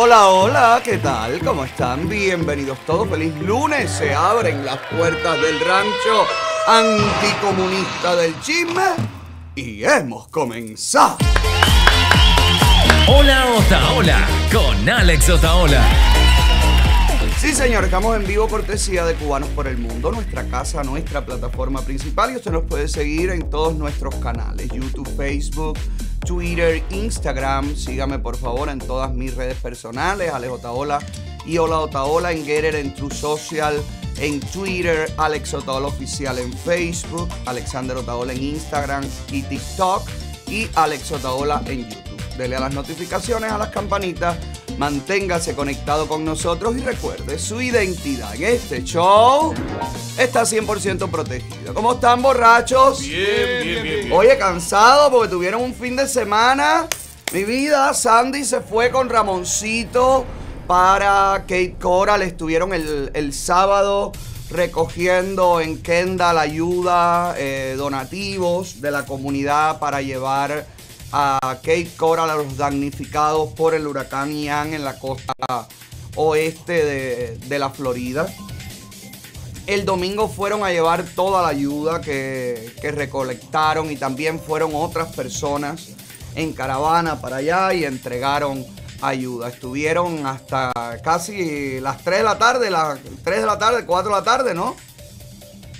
Hola, hola, ¿qué tal? ¿Cómo están? Bienvenidos todos, feliz lunes. Se abren las puertas del rancho anticomunista del chisme y hemos comenzado. Hola, Otaola, con Alex Otaola. Sí, señor, estamos en vivo cortesía de Cubanos por el Mundo, nuestra casa, nuestra plataforma principal, y usted nos puede seguir en todos nuestros canales, YouTube, Facebook, Twitter, Instagram. Sígame por favor en todas mis redes personales, Alex Otaola y Hola Otaola, en Getter, en True Social, en Twitter, Alex Otaola Oficial en Facebook, Alexander Otaola en Instagram y TikTok, y Alex Otaola en YouTube. Dele a las notificaciones, a las campanitas, manténgase conectado con nosotros y recuerde, su identidad en este show está 100% protegida. ¿Cómo están, borrachos? Bien. Oye, cansado porque tuvieron un fin de semana. Mi vida, Sandy se fue con Ramoncito para Cape Coral. Estuvieron el sábado recogiendo en Kendall ayuda, donativos de la comunidad para llevar a Cape Coral a los damnificados por el huracán Ian en la costa oeste de la Florida. El domingo fueron a llevar toda la ayuda que recolectaron, y también fueron otras personas en caravana para allá y entregaron ayuda. Estuvieron hasta casi las 3 de la tarde, 4 de la tarde, ¿no?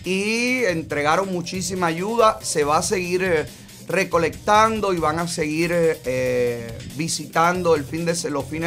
Y entregaron muchísima ayuda. Se va a seguir recolectando y van a seguir visitando los fines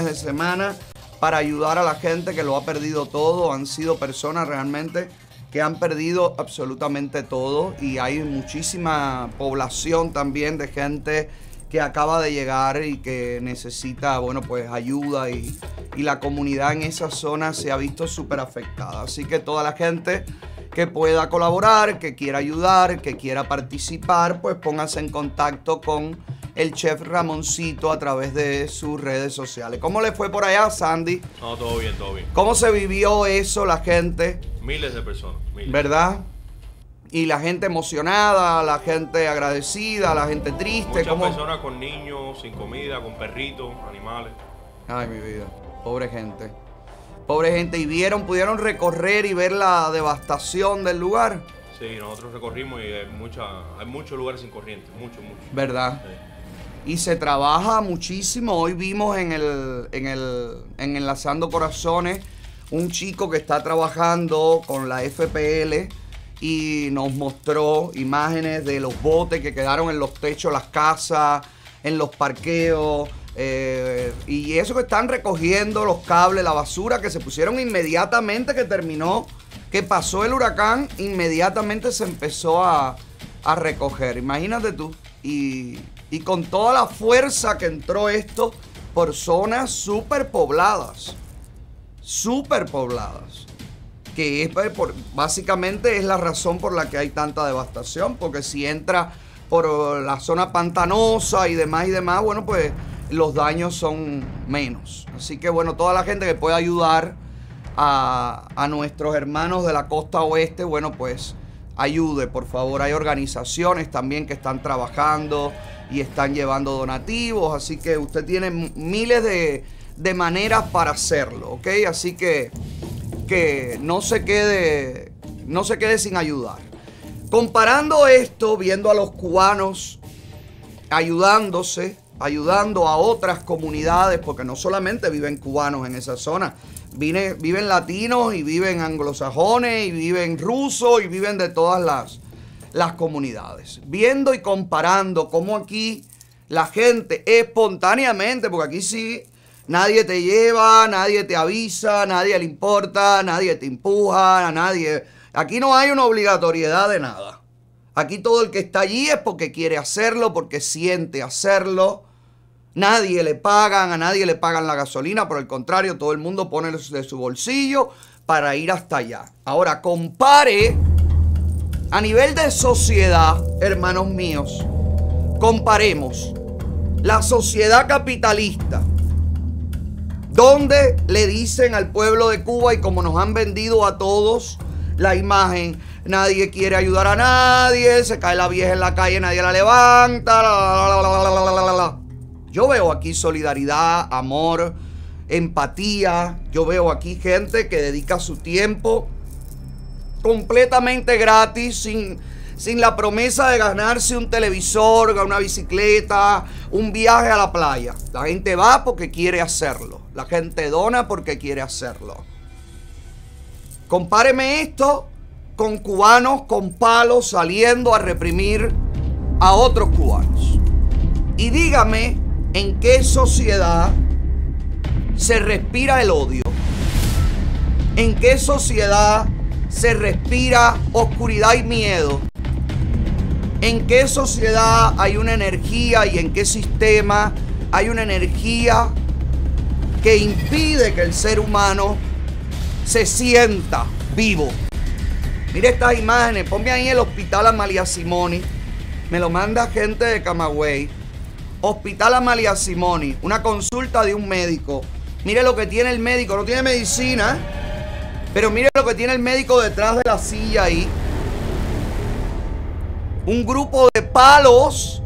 de semana para ayudar a la gente que lo ha perdido todo. Han sido personas realmente que han perdido absolutamente todo, y hay muchísima población también de gente que acaba de llegar y que necesita, bueno, pues ayuda, y la comunidad en esa zona se ha visto súper afectada. Así que toda la gente que pueda colaborar, que quiera ayudar, que quiera participar, pues póngase en contacto con el chef Ramoncito a través de sus redes sociales. ¿Cómo le fue por allá, Sandy? No, todo bien. ¿Cómo se vivió eso, la gente? Miles de personas. Miles. ¿Verdad? Y la gente emocionada, la gente agradecida, la gente triste. Muchas personas con niños, sin comida, con perritos, animales. Ay, mi vida. Pobre gente, y pudieron recorrer y ver la devastación del lugar. Sí, nosotros recorrimos y hay muchos lugares sin corriente, mucho. ¿Verdad? Sí. Y se trabaja muchísimo. Hoy vimos en Enlazando Corazones un chico que está trabajando con la FPL y nos mostró imágenes de los botes que quedaron en los techos, las casas, en los parqueos. Y eso que están recogiendo los cables, la basura que se pusieron inmediatamente que pasó el huracán, inmediatamente se empezó a recoger, imagínate tú, y con toda la fuerza que entró esto por zonas súper pobladas, que básicamente es la razón por la que hay tanta devastación, porque si entra por la zona pantanosa y demás, bueno, pues los daños son menos. Así que bueno, toda la gente que pueda ayudar a nuestros hermanos de la costa oeste, bueno, pues ayude, por favor. Hay organizaciones también que están trabajando y están llevando donativos, así que usted tiene miles de maneras para hacerlo, ¿ok? Así que no se quede sin ayudar. Comparando esto, viendo a los cubanos ayudándose, ayudando a otras comunidades, porque no solamente viven cubanos en esa zona, viven latinos y viven anglosajones y viven rusos y viven de todas las comunidades. Viendo y comparando cómo aquí la gente espontáneamente, porque aquí sí, nadie te lleva, nadie te avisa, nadie le importa, nadie te empuja, a nadie. Aquí no hay una obligatoriedad de nada. Aquí todo el que está allí es porque quiere hacerlo, porque siente hacerlo. Nadie le pagan, a nadie le pagan la gasolina. Por el contrario, todo el mundo pone de su bolsillo para ir hasta allá. Ahora, compare a nivel de sociedad, hermanos míos. Comparemos la sociedad capitalista, donde le dicen al pueblo de Cuba, y como nos han vendido a todos la imagen, nadie quiere ayudar a nadie, se cae la vieja en la calle, nadie la levanta. Yo veo aquí solidaridad, amor, empatía. Yo veo aquí gente que dedica su tiempo completamente gratis, sin la promesa de ganarse un televisor, una bicicleta, un viaje a la playa. La gente va porque quiere hacerlo. La gente dona porque quiere hacerlo. Compáreme esto con cubanos con palos saliendo a reprimir a otros cubanos. Y dígame en qué sociedad se respira el odio. En qué sociedad se respira oscuridad y miedo. ¿En qué sociedad hay una energía y en qué sistema hay una energía que impide que el ser humano se sienta vivo? Mire estas imágenes, ponme ahí el Hospital Amalia Simoni. Me lo manda gente de Camagüey. Hospital Amalia Simoni, una consulta de un médico. Mire lo que tiene el médico, no tiene medicina, pero mire lo que tiene el médico detrás de la silla ahí. Un grupo de palos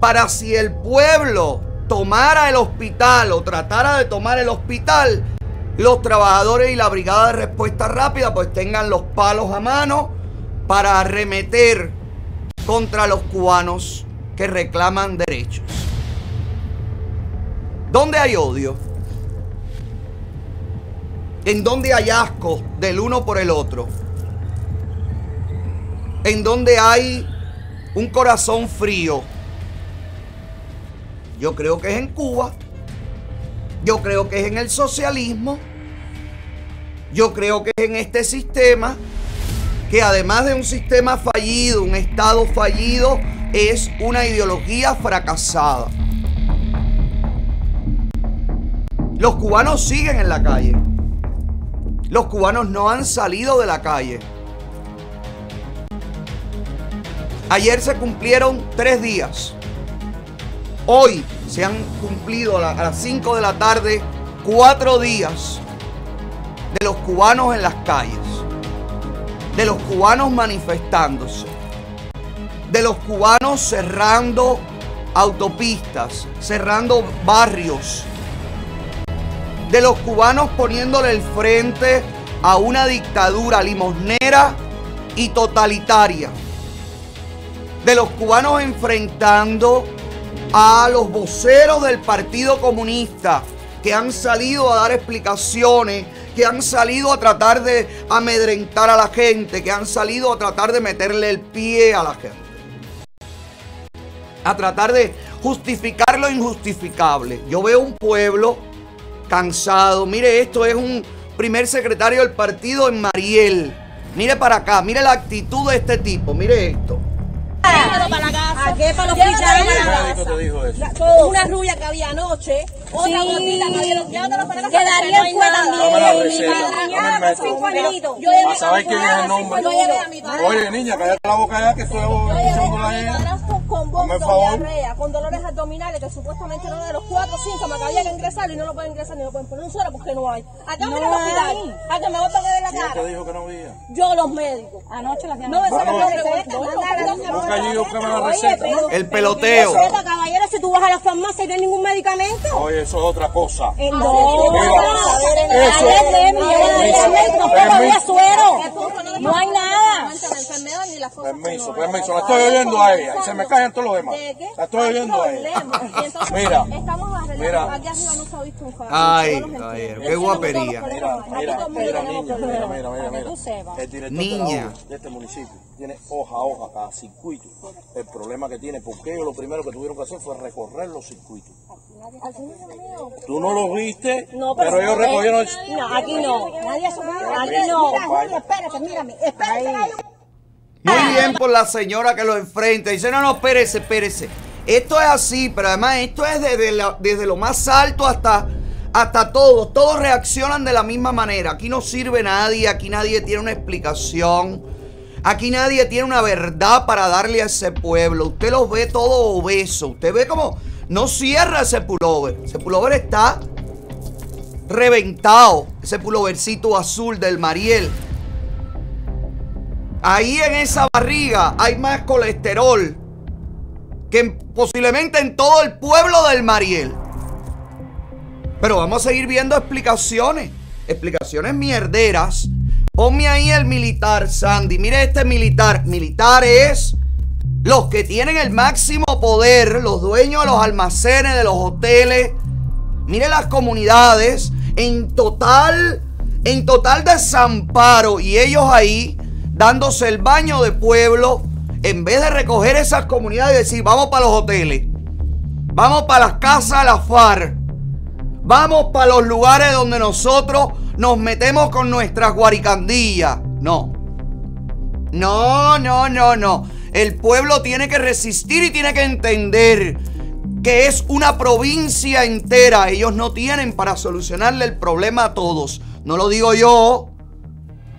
para si el pueblo tomara el hospital o tratara de tomar el hospital, los trabajadores y la brigada de respuesta rápida pues tengan los palos a mano para arremeter contra los cubanos que reclaman derechos. ¿Dónde hay odio? ¿En dónde hay asco del uno por el otro? En donde hay un corazón frío. Yo creo que es en Cuba. Yo creo que es en el socialismo. Yo creo que es en este sistema, que además de un sistema fallido, un estado fallido, es una ideología fracasada. Los cubanos siguen en la calle. Los cubanos no han salido de la calle. Ayer se cumplieron 3 días. Hoy se han cumplido a las 5 de la tarde 4 días de los cubanos en las calles, de los cubanos manifestándose, de los cubanos cerrando autopistas, cerrando barrios, de los cubanos poniéndole el frente a una dictadura limosnera y totalitaria, de los cubanos enfrentando a los voceros del Partido Comunista que han salido a dar explicaciones, que han salido a tratar de amedrentar a la gente, que han salido a tratar de meterle el pie a la gente, a tratar de justificar lo injustificable. Yo veo un pueblo cansado. Mire, esto es un primer secretario del partido en Mariel. Mire para acá, mire la actitud de este tipo, mire esto. Llévalo para la casa. ¿A qué? Para los pichados para la casa. Una rubia que había anoche, otra gordita que había anoche. Llévatelo para la casa. Quedaría en fuera también. Para saber quién es el nombre. Oye, niña, cállate la boca ya que estoy escuchando la gente. Con vómitos, diarrea, con dolores abdominales, que supuestamente no de los 4 o 5 que había que ingresar y no lo pueden ingresar ni lo pueden poner un suero porque no hay. Acá me van a hospital, a que me voy a perder la cara. ¿Quién te dijo que no había? Yo, los médicos. Anoche las llaman. No me sacan las recetas. El peloteo. Caballero, si tú vas a la farmacia y no hay ningún medicamento. Oye, eso es otra cosa. No, no hay nada. Permiso, la estoy oyendo a ella. Se me cae. Todos los demás. La estoy oyendo ahí. Mira, mira. Aquí arriba no se ha visto un fallo. Ay, caballero, qué guapería. Mira, niña, mira. Niña. De este municipio tiene hoja a hoja cada circuito. El problema que tiene, porque ellos lo primero que tuvieron que hacer fue recorrer los circuitos. Tú no los viste, pero ellos recogieron. No, aquí no. Nadie ha subido. Aquí no. Espérate, mírame. Espérate. Muy bien por la señora que lo enfrenta. Dice, no, espérese. Esto es así, pero además esto es desde lo más alto hasta todos. Todos reaccionan de la misma manera. Aquí no sirve nadie, aquí nadie tiene una explicación. Aquí nadie tiene una verdad para darle a ese pueblo. Usted los ve todo obeso. Usted ve como no cierra ese pullover. Ese pullover está reventado. Ese pullovercito azul del Mariel. Ahí en esa barriga hay más colesterol que posiblemente en todo el pueblo del Mariel. Pero vamos a seguir viendo explicaciones. Explicaciones mierderas. Ponme ahí el militar, Sandy. Mire este militar. Militar es los que tienen el máximo poder, los dueños de los almacenes, de los hoteles. Mire las comunidades en total desamparo. Y ellos ahí dándose el baño de pueblo en vez de recoger esas comunidades y decir, vamos para los hoteles, vamos para las casas, las FARC, vamos para los lugares donde nosotros nos metemos con nuestras guaricandillas. No. El pueblo tiene que resistir y tiene que entender que es una provincia entera. Ellos no tienen para solucionarle el problema a todos. No lo digo yo.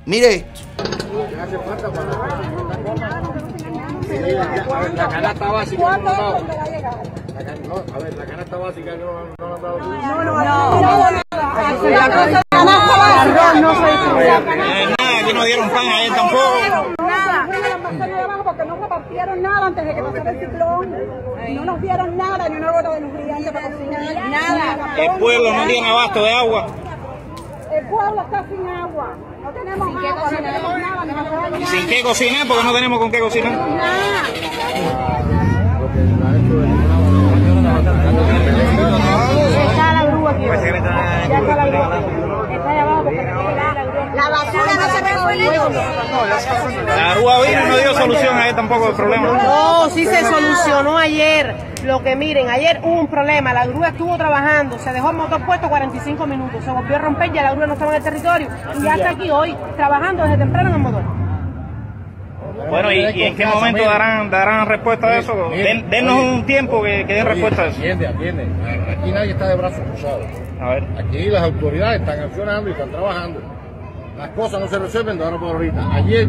Mire esto. La canasta básica no la han dado. Aquí no dieron pan a él tampoco. Porque no repartieron nada antes de que pasara el ciclón. No nos dieron nada, ni una gota de nutrientes para cocinar. Nada. El pueblo no tiene abasto de agua. El pueblo está sin agua. No tenemos agua, no tenemos nada. ¿Y sin qué cocinar? Porque no tenemos con qué cocinar. Está la grúa aquí. Ya está la grúa. Está allá abajo porque la basura no se resuelve. La grúa vino y no dio solución a él tampoco el problema. No, sí se solucionó ayer. Lo que miren, ayer hubo un problema. La grúa estuvo trabajando, se dejó el motor puesto 45 minutos. Se volvió a romper, ya la grúa no estaba en el territorio. Y ya está aquí hoy, trabajando desde temprano en el motor. Bueno, ¿y en qué momento darán respuesta a eso? Denos un tiempo que den respuesta a eso. Atiende. Aquí nadie está de brazos cruzados. A ver. Aquí las autoridades están accionando y están trabajando. Las cosas no se resuelven de ahora por ahorita. Ayer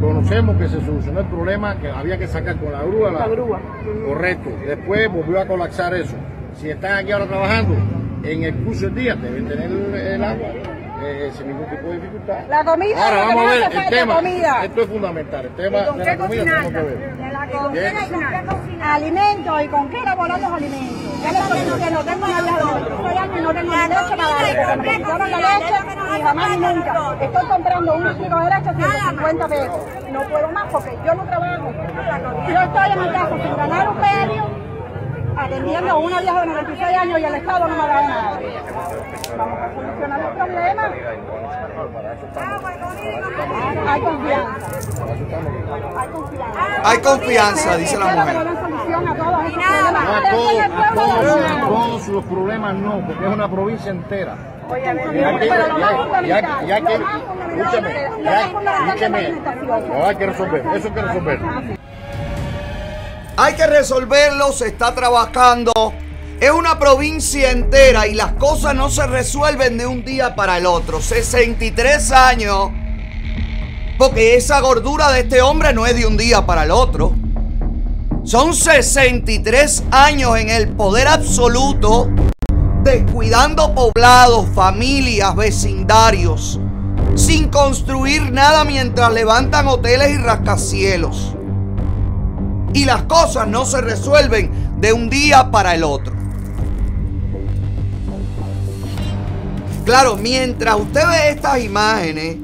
conocemos que se solucionó el problema que había que sacar con la grúa. La grúa. Correcto. Después volvió a colapsar eso. Si están aquí ahora trabajando, en el curso del día deben tener el agua. Sin ningún tipo de dificultad. La comida, ahora vamos a ver el tema. Esto es fundamental. El tema de la comida tenemos que ver. Alimentos y con qué elaborar los alimentos. Ya les digo que no tengo leche para dar. Yo no tengo leche y jamás y nunca. Estoy comprando unos kilos de leche $150. No puedo más porque yo no trabajo. Yo estoy en mi casa sin ganar un peso. Atendiendo a una vieja de 96 años y el Estado no me ha dado nada. Vamos a solucionar los problemas. Hay confianza. Hay confianza, dice la mujer. Todos los problemas no, porque es una provincia entera. Hay que resolver. Hay que resolverlo, se está trabajando. Es una provincia entera y las cosas no se resuelven de un día para el otro. 63 años. Porque esa gordura de este hombre no es de un día para el otro. Son 63 años en el poder absoluto, descuidando poblados, familias, vecindarios, sin construir nada mientras levantan hoteles y rascacielos. Y las cosas no se resuelven de un día para el otro. Claro, mientras usted ve estas imágenes,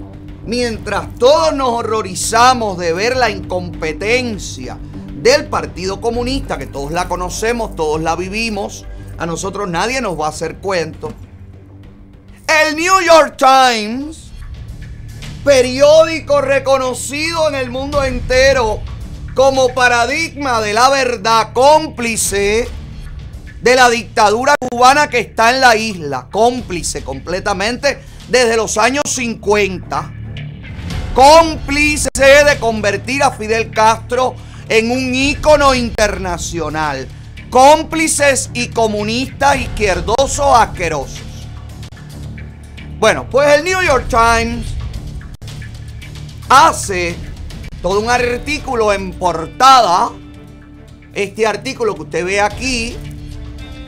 mientras todos nos horrorizamos de ver la incompetencia del Partido Comunista, que todos la conocemos, todos la vivimos, a nosotros nadie nos va a hacer cuento. El New York Times, periódico reconocido en el mundo entero como paradigma de la verdad, cómplice de la dictadura cubana que está en la isla, cómplice completamente desde los años 50, cómplice de convertir a Fidel Castro en un ícono internacional, cómplices y comunistas izquierdosos asquerosos. Bueno, pues el New York Times hace todo un artículo en portada, este artículo que usted ve aquí,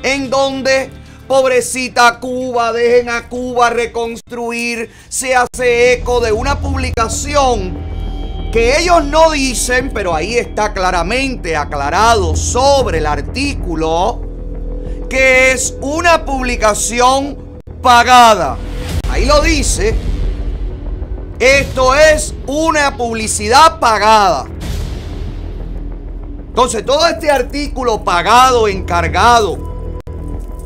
en donde, pobrecita Cuba, dejen a Cuba reconstruir, se hace eco de una publicación que ellos no dicen, pero ahí está claramente aclarado sobre el artículo, que es una publicación pagada. Ahí lo dice. Esto es una publicidad pagada. Entonces, todo este artículo pagado, encargado,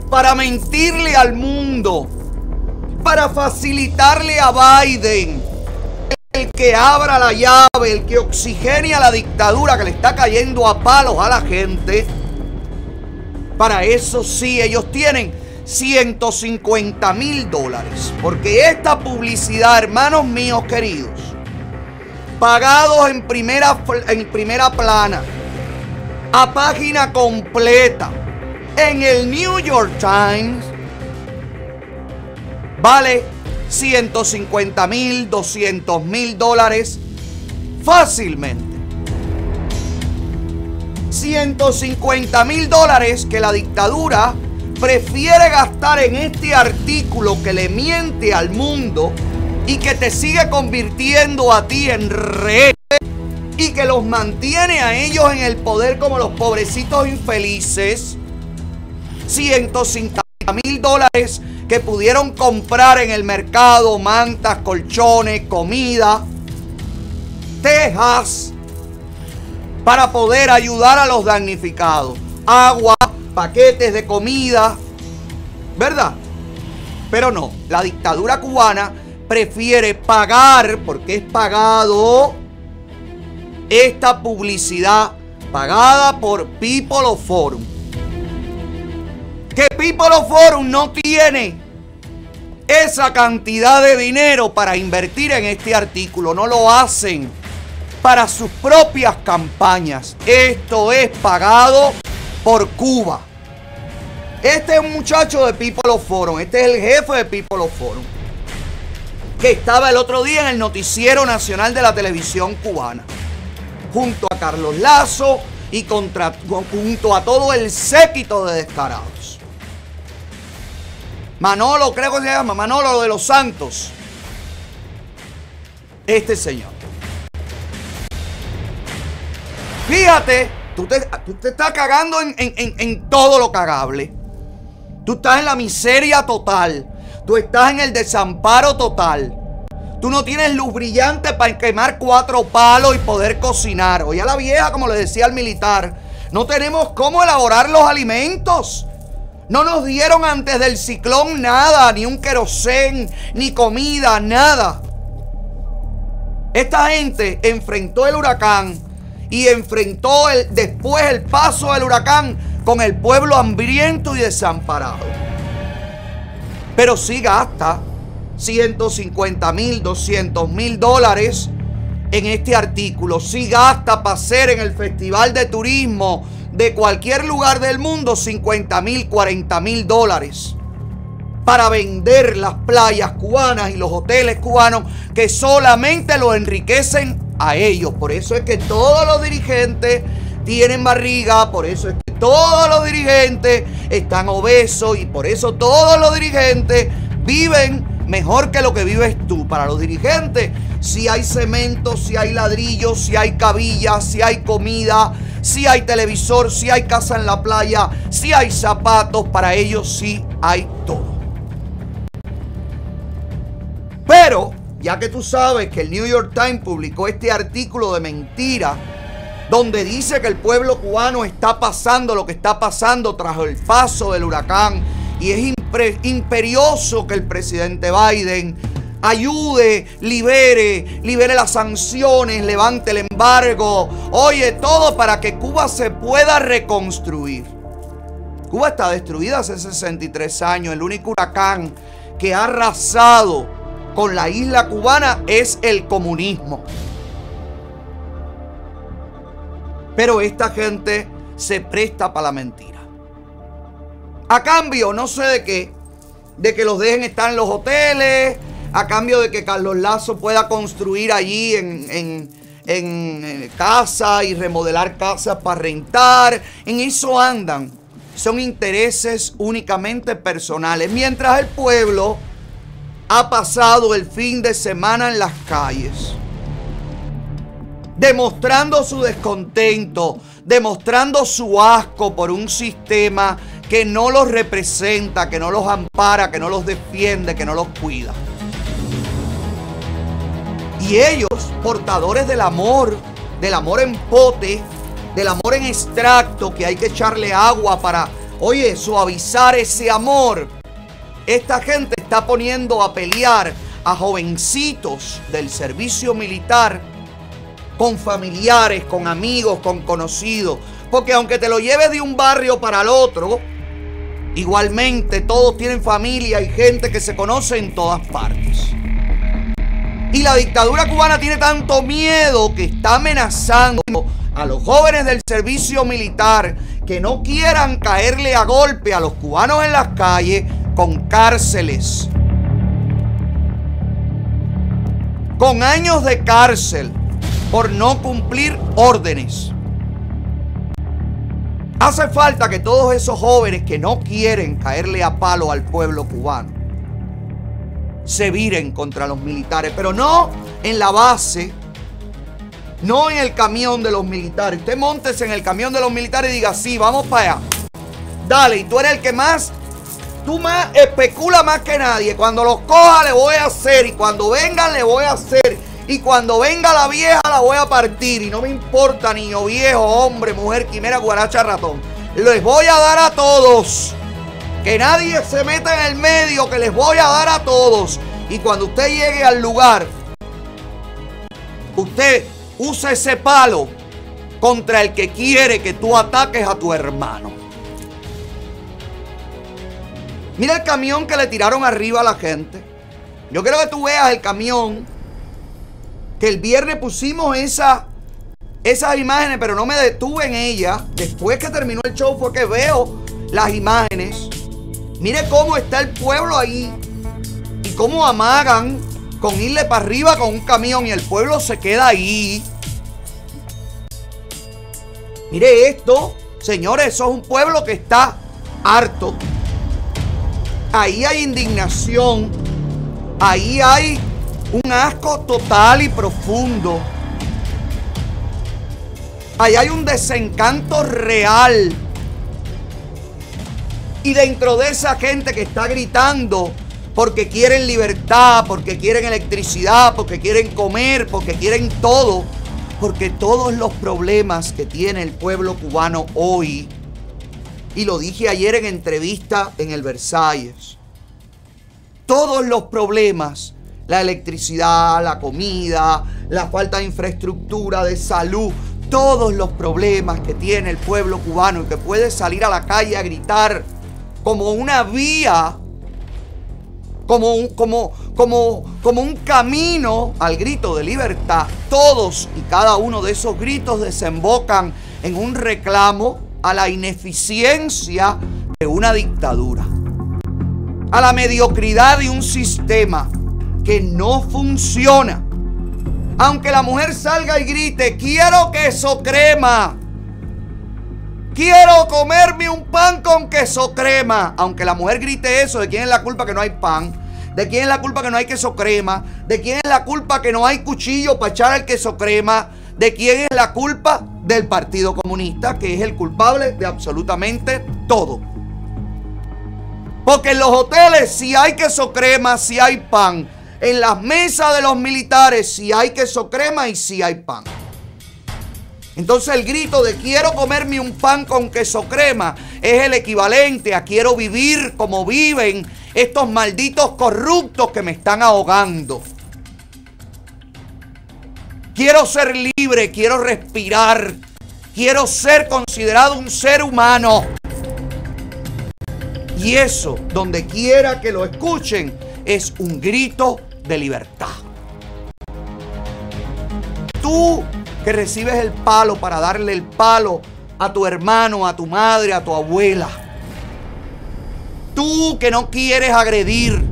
para mentirle al mundo, para facilitarle a Biden, el que abra la llave, el que oxigenia la dictadura que le está cayendo a palos a la gente, para eso sí ellos tienen $150,000, porque esta publicidad, hermanos míos queridos, pagados en primera plana, a página completa, en el New York Times, vale $150,000, $200,000 fácilmente. $150,000 que la dictadura prefiere gastar en este artículo que le miente al mundo y que te sigue convirtiendo a ti en rehén y que los mantiene a ellos en el poder como los pobrecitos infelices. $150,000 que pudieron comprar en el mercado mantas, colchones, comida, tejas, para poder ayudar a los damnificados, agua, paquetes de comida, ¿verdad? Pero no, la dictadura cubana prefiere pagar, porque es pagado, esta publicidad pagada por People's Forum. Que People's Forum no tiene esa cantidad de dinero para invertir en este artículo, no lo hacen para sus propias campañas. Esto es pagado por Cuba. Este es un muchacho de People's Forum. Este es el jefe de People's Forum, que estaba el otro día en el noticiero nacional de la televisión cubana, junto a Carlos Lazo y junto a todo el séquito de descarados. Manolo, creo que se llama Manolo de los Santos. Este señor. Fíjate. Tú te estás cagando en todo lo cagable. Tú estás en la miseria total. Tú estás en el desamparo total. Tú no tienes luz brillante para quemar 4 palos y poder cocinar. Oye, a la vieja, como le decía al militar, no tenemos cómo elaborar los alimentos. No nos dieron antes del ciclón nada, ni un querosén, ni comida, nada. Esta gente enfrentó el huracán y enfrentó después el paso del huracán con el pueblo hambriento y desamparado. Pero sí gasta $150,000, $200,000 en este artículo. Sí gasta para hacer en el festival de turismo de cualquier lugar del mundo $50,000, $40,000 para vender las playas cubanas y los hoteles cubanos, que solamente los enriquecen a ellos. Por eso es que todos los dirigentes tienen barriga, por eso es que todos los dirigentes están obesos y por eso todos los dirigentes viven mejor que lo que vives tú. Para los dirigentes, si hay cemento, si hay ladrillo, si hay cabilla, si hay comida, si hay televisor, si hay casa en la playa, si hay zapatos, para ellos sí hay todo. Pero ya que tú sabes que el New York Times publicó este artículo de mentira donde dice que el pueblo cubano está pasando lo que está pasando tras el paso del huracán y es imperioso que el presidente Biden ayude, libere las sanciones, levante el embargo, oye, todo para que Cuba se pueda reconstruir. Cuba está destruida hace 63 años. El único huracán que ha arrasado con la isla cubana es el comunismo. Pero esta gente se presta para la mentira. A cambio, no sé de qué, de que los dejen estar en los hoteles, a cambio de que Carlos Lazo pueda construir allí en casa y remodelar casas para rentar. En eso andan. Son intereses únicamente personales. Mientras el pueblo ha pasado el fin de semana en las calles, demostrando su descontento, demostrando su asco por un sistema que no los representa, que no los ampara, que no los defiende, que no los cuida. Y ellos, portadores del amor en pote, del amor en extracto, que hay que echarle agua para, oye, suavizar ese amor. Esta gente está poniendo a pelear a jovencitos del servicio militar con familiares, con amigos, con conocidos. Porque aunque te lo lleves de un barrio para el otro, igualmente todos tienen familia y gente que se conoce en todas partes. Y la dictadura cubana tiene tanto miedo que está amenazando a los jóvenes del servicio militar que no quieran caerle a golpe a los cubanos en las calles con cárceles, con años de cárcel por no cumplir órdenes. Hace falta que todos esos jóvenes que no quieren caerle a palo al pueblo cubano se viren contra los militares, pero no en la base, no en el camión de los militares. Usted móntese en el camión de los militares y diga, sí, vamos para allá. Dale, y tú eres el que más, tú más especula más que nadie. Cuando los coja le voy a hacer, y cuando vengan le voy a hacer, y cuando venga la vieja la voy a partir, y no me importa niño, viejo, hombre, mujer, quimera, guaracha, ratón. Les voy a dar a todos. Que nadie se meta en el medio, que les voy a dar a todos. Y cuando usted llegue al lugar, usted usa ese palo contra el que quiere que tú ataques a tu hermano. Mira el camión que le tiraron arriba a la gente. Yo quiero que tú veas el camión, que el viernes pusimos esas imágenes, pero no me detuve en ellas. Después que terminó el show fue que veo las imágenes. Mire cómo está el pueblo ahí y cómo amagan con irle para arriba con un camión y el pueblo se queda ahí. Mire esto, señores, eso es un pueblo que está harto. Ahí hay indignación, ahí hay un asco total y profundo. Ahí hay un desencanto real. Y dentro de esa gente que está gritando porque quieren libertad, porque quieren electricidad, porque quieren comer, porque quieren todo, porque todos los problemas que tiene el pueblo cubano hoy, y lo dije ayer en entrevista en el Versalles, todos los problemas, la electricidad, la comida, la falta de infraestructura, de salud, todos los problemas que tiene el pueblo cubano y que puede salir a la calle a gritar, como una vía, como un camino al grito de libertad. Todos y cada uno de esos gritos desembocan en un reclamo a la ineficiencia de una dictadura, a la mediocridad de un sistema que no funciona. Aunque la mujer salga y grite, quiero queso crema, quiero comerme un pan con queso crema. Aunque la mujer grite eso, ¿de quién es la culpa que no hay pan? ¿De quién es la culpa que no hay queso crema? ¿De quién es la culpa que no hay cuchillo para echar el queso crema? ¿De quién es la culpa? Del Partido Comunista, que es el culpable de absolutamente todo. Porque en los hoteles sí hay queso crema, sí hay pan. En las mesas de los militares sí hay queso crema y sí hay pan. Entonces el grito de quiero comerme un pan con queso crema es el equivalente a quiero vivir como viven estos malditos corruptos que me están ahogando. Quiero ser libre, quiero respirar, quiero ser considerado un ser humano. Y eso, donde quiera que lo escuchen, es un grito de libertad. Tú que recibes el palo para darle el palo a tu hermano, a tu madre, a tu abuela. Tú que no quieres agredir.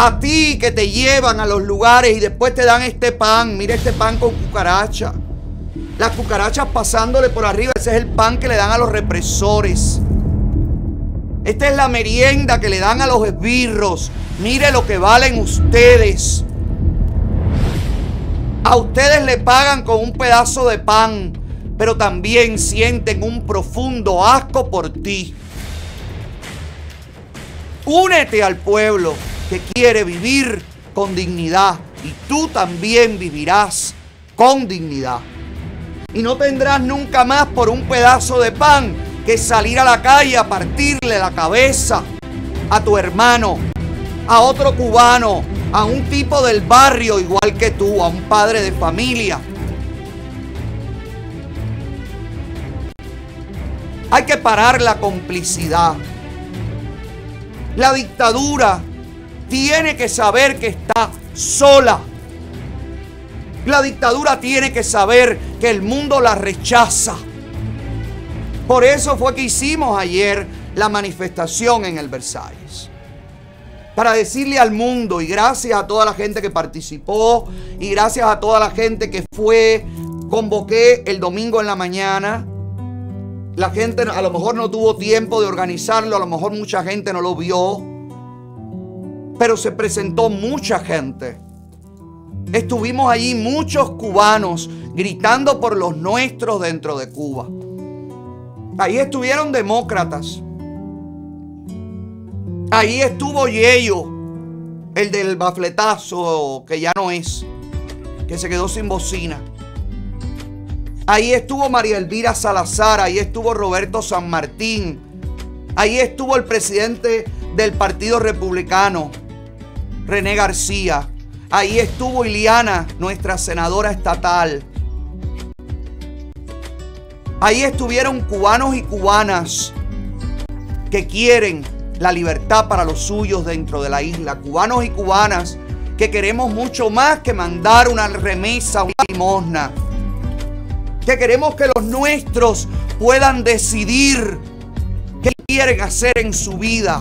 A ti que te llevan a los lugares y después te dan este pan. Mira este pan con cucaracha. Las cucarachas pasándole por arriba. Ese es el pan que le dan a los represores. Esta es la merienda que le dan a los esbirros. Mire lo que valen ustedes. A ustedes le pagan con un pedazo de pan, pero también sienten un profundo asco por ti. Únete al pueblo que quiere vivir con dignidad y tú también vivirás con dignidad. Y no tendrás nunca más por un pedazo de pan que salir a la calle a partirle la cabeza a tu hermano, a otro cubano, a un tipo del barrio igual que tú, a un padre de familia. Hay que parar la complicidad. La dictadura tiene que saber que está sola. La dictadura tiene que saber que el mundo la rechaza. Por eso fue que hicimos ayer la manifestación en el Versalles. Para decirle al mundo, y gracias a toda la gente que participó, y gracias a toda la gente que fue, convoqué el domingo en la mañana. La gente a lo mejor no tuvo tiempo de organizarlo, a lo mejor mucha gente no lo vio, pero se presentó mucha gente. Estuvimos allí muchos cubanos gritando por los nuestros dentro de Cuba. Ahí estuvieron demócratas. Ahí estuvo Yello, el del bafletazo que ya no es, que se quedó sin bocina. Ahí estuvo María Elvira Salazar, ahí estuvo Roberto San Martín, ahí estuvo el presidente del Partido Republicano, René García, ahí estuvo Ileana, nuestra senadora estatal. Ahí estuvieron cubanos y cubanas que quieren la libertad para los suyos dentro de la isla, cubanos y cubanas que queremos mucho más que mandar una remesa, una limosna, que queremos que los nuestros puedan decidir qué quieren hacer en su vida.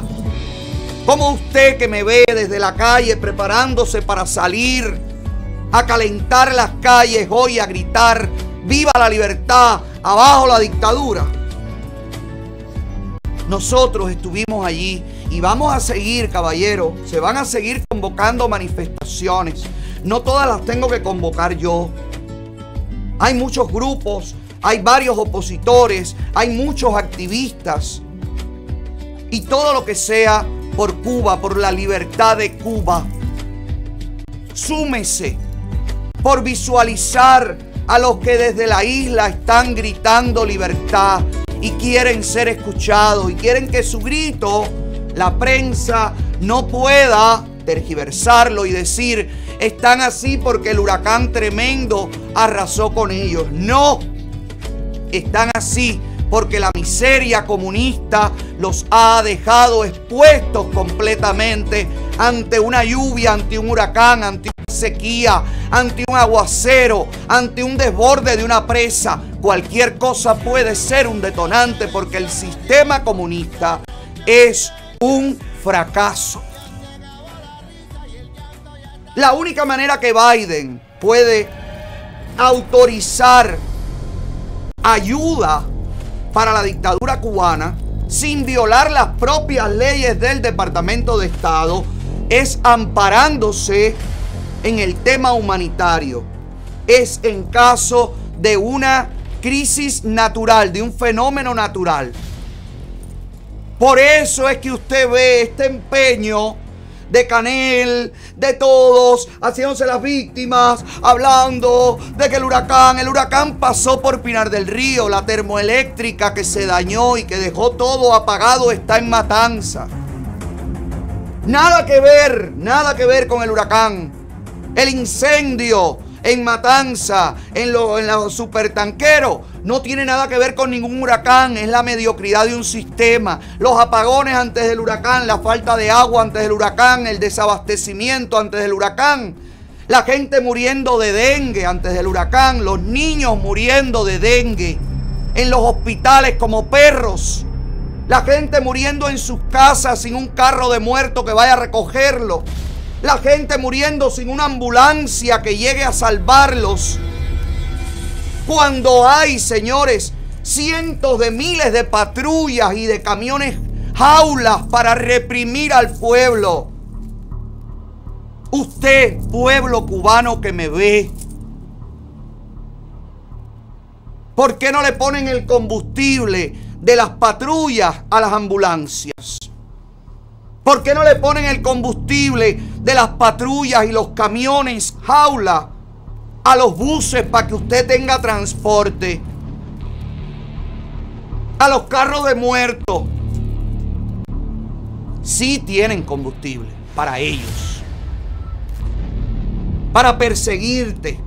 Como usted que me ve desde la calle preparándose para salir a calentar las calles hoy, a gritar ¡viva la libertad! ¡Abajo la dictadura! Nosotros estuvimos allí y vamos a seguir, caballero. Se van a seguir convocando manifestaciones. No todas las tengo que convocar yo. Hay muchos grupos, hay varios opositores, hay muchos activistas. Y todo lo que sea por Cuba, por la libertad de Cuba. Súmese por visualizar a los que desde la isla están gritando libertad y quieren ser escuchados y quieren que su grito, la prensa, no pueda tergiversarlo y decir están así porque el huracán tremendo arrasó con ellos. No, están así porque la miseria comunista los ha dejado expuestos completamente ante una lluvia, ante un huracán, ante una sequía, ante un aguacero, ante un desborde de una presa. Cualquier cosa puede ser un detonante porque el sistema comunista es un fracaso. La única manera que Biden puede autorizar ayuda para la dictadura cubana sin violar las propias leyes del Departamento de Estado es amparándose en el tema humanitario. Es en caso de una crisis natural, de un fenómeno natural. Por eso es que usted ve este empeño de Canel, de todos, haciéndose las víctimas, hablando de que el huracán pasó por Pinar del Río, la termoeléctrica que se dañó y que dejó todo apagado está en Matanza. Nada que ver con el huracán. El incendio en Matanza, en los supertanqueros, no tiene nada que ver con ningún huracán, es la mediocridad de un sistema. Los apagones antes del huracán, la falta de agua antes del huracán, el desabastecimiento antes del huracán, la gente muriendo de dengue antes del huracán, los niños muriendo de dengue en los hospitales como perros, la gente muriendo en sus casas sin un carro de muerto que vaya a recogerlo, la gente muriendo sin una ambulancia que llegue a salvarlos. Cuando hay, señores, cientos de miles de patrullas y de camiones jaulas para reprimir al pueblo. Usted, pueblo cubano que me ve, ¿por qué no le ponen el combustible de las patrullas a las ambulancias? ¿Por qué no le ponen el combustible de las patrullas y los camiones jaula a los buses para que usted tenga transporte? A los carros de muertos. Sí tienen combustible para ellos, para perseguirte,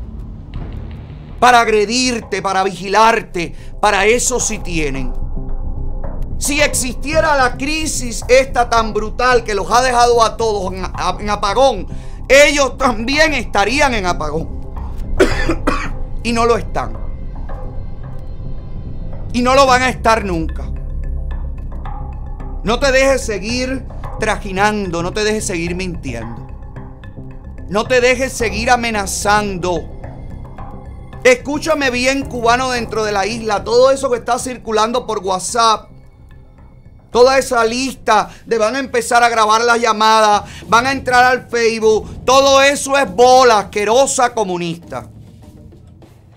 para agredirte, para vigilarte. Para eso sí tienen. Si existiera la crisis esta tan brutal que los ha dejado a todos en apagón, ellos también estarían en apagón. Y no lo están. Y no lo van a estar nunca. No te dejes seguir trajinando, no te dejes seguir mintiendo. No te dejes seguir amenazando. Escúchame bien, cubano dentro de la isla, todo eso que está circulando por WhatsApp, toda esa lista de van a empezar a grabar las llamadas, van a entrar al Facebook, todo eso es bola asquerosa comunista.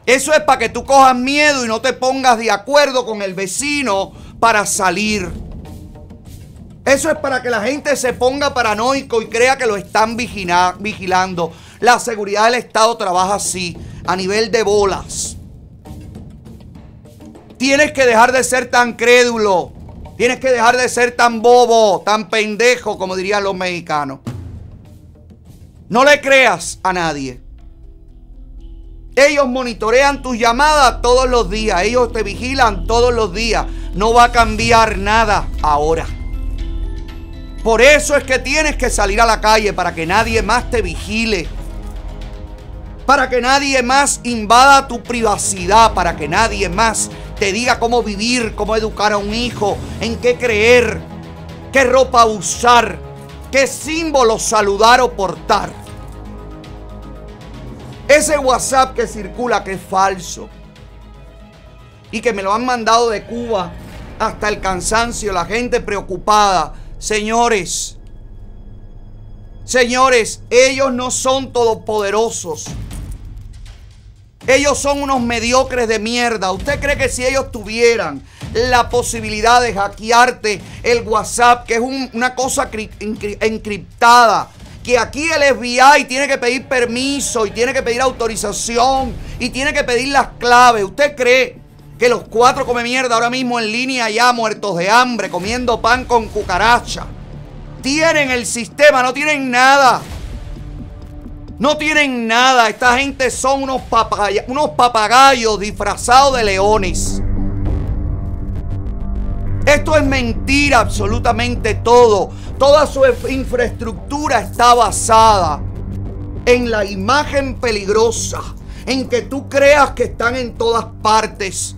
Eso es para que tú cojas miedo y no te pongas de acuerdo con el vecino para salir. Eso es para que la gente se ponga paranoico y crea que lo están vigilando. La seguridad del Estado trabaja así, a nivel de bolas. Tienes que dejar de ser tan crédulo. Tienes que dejar de ser tan bobo, tan pendejo, como dirían los mexicanos. No le creas a nadie. Ellos monitorean tus llamadas todos los días. Ellos te vigilan todos los días. No va a cambiar nada ahora. Por eso es que tienes que salir a la calle, para que nadie más te vigile. Para que nadie más invada tu privacidad, para que nadie más te diga cómo vivir, cómo educar a un hijo, en qué creer, qué ropa usar, qué símbolo saludar o portar. Ese WhatsApp que circula, que es falso y que me lo han mandado de Cuba hasta el cansancio, la gente preocupada. Señores, señores, ellos no son todopoderosos. Ellos son unos mediocres de mierda. ¿Usted cree que si ellos tuvieran la posibilidad de hackearte el WhatsApp, que es una cosa encriptada, que aquí el FBI tiene que pedir permiso y tiene que pedir autorización y tiene que pedir las claves? ¿Usted cree que los cuatro come mierda ahora mismo en línea ya, muertos de hambre, comiendo pan con cucaracha, tienen el sistema? No tienen nada. No tienen nada. Esta gente son unos papagayos disfrazados de leones. Esto es mentira absolutamente todo. Toda su infraestructura está basada en la imagen peligrosa, en que tú creas que están en todas partes.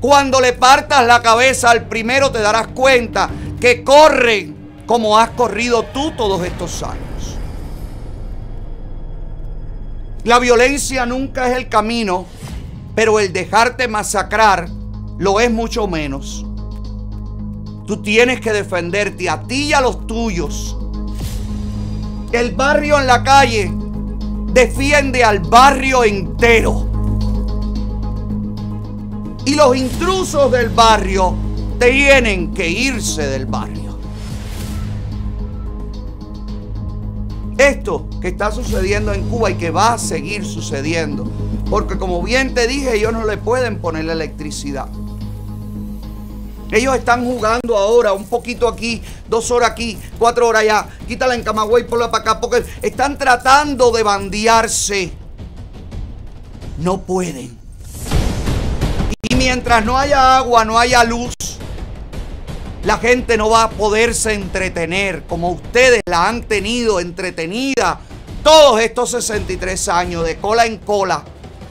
Cuando le partas la cabeza al primero, te darás cuenta que corren como has corrido tú todos estos años. La violencia nunca es el camino, pero el dejarte masacrar lo es mucho menos. Tú tienes que defenderte a ti y a los tuyos. El barrio en la calle defiende al barrio entero. Y los intrusos del barrio tienen que irse del barrio. Esto que está sucediendo en Cuba y que va a seguir sucediendo, porque como bien te dije, ellos no le pueden poner la electricidad. Ellos están jugando ahora, un poquito aquí, 2 horas aquí, 4 horas allá, quítala en Camagüey, ponla para acá, porque están tratando de bandearse. No pueden. Y mientras no haya agua, no haya luz, la gente no va a poderse entretener como ustedes la han tenido entretenida todos estos 63 años de cola en cola.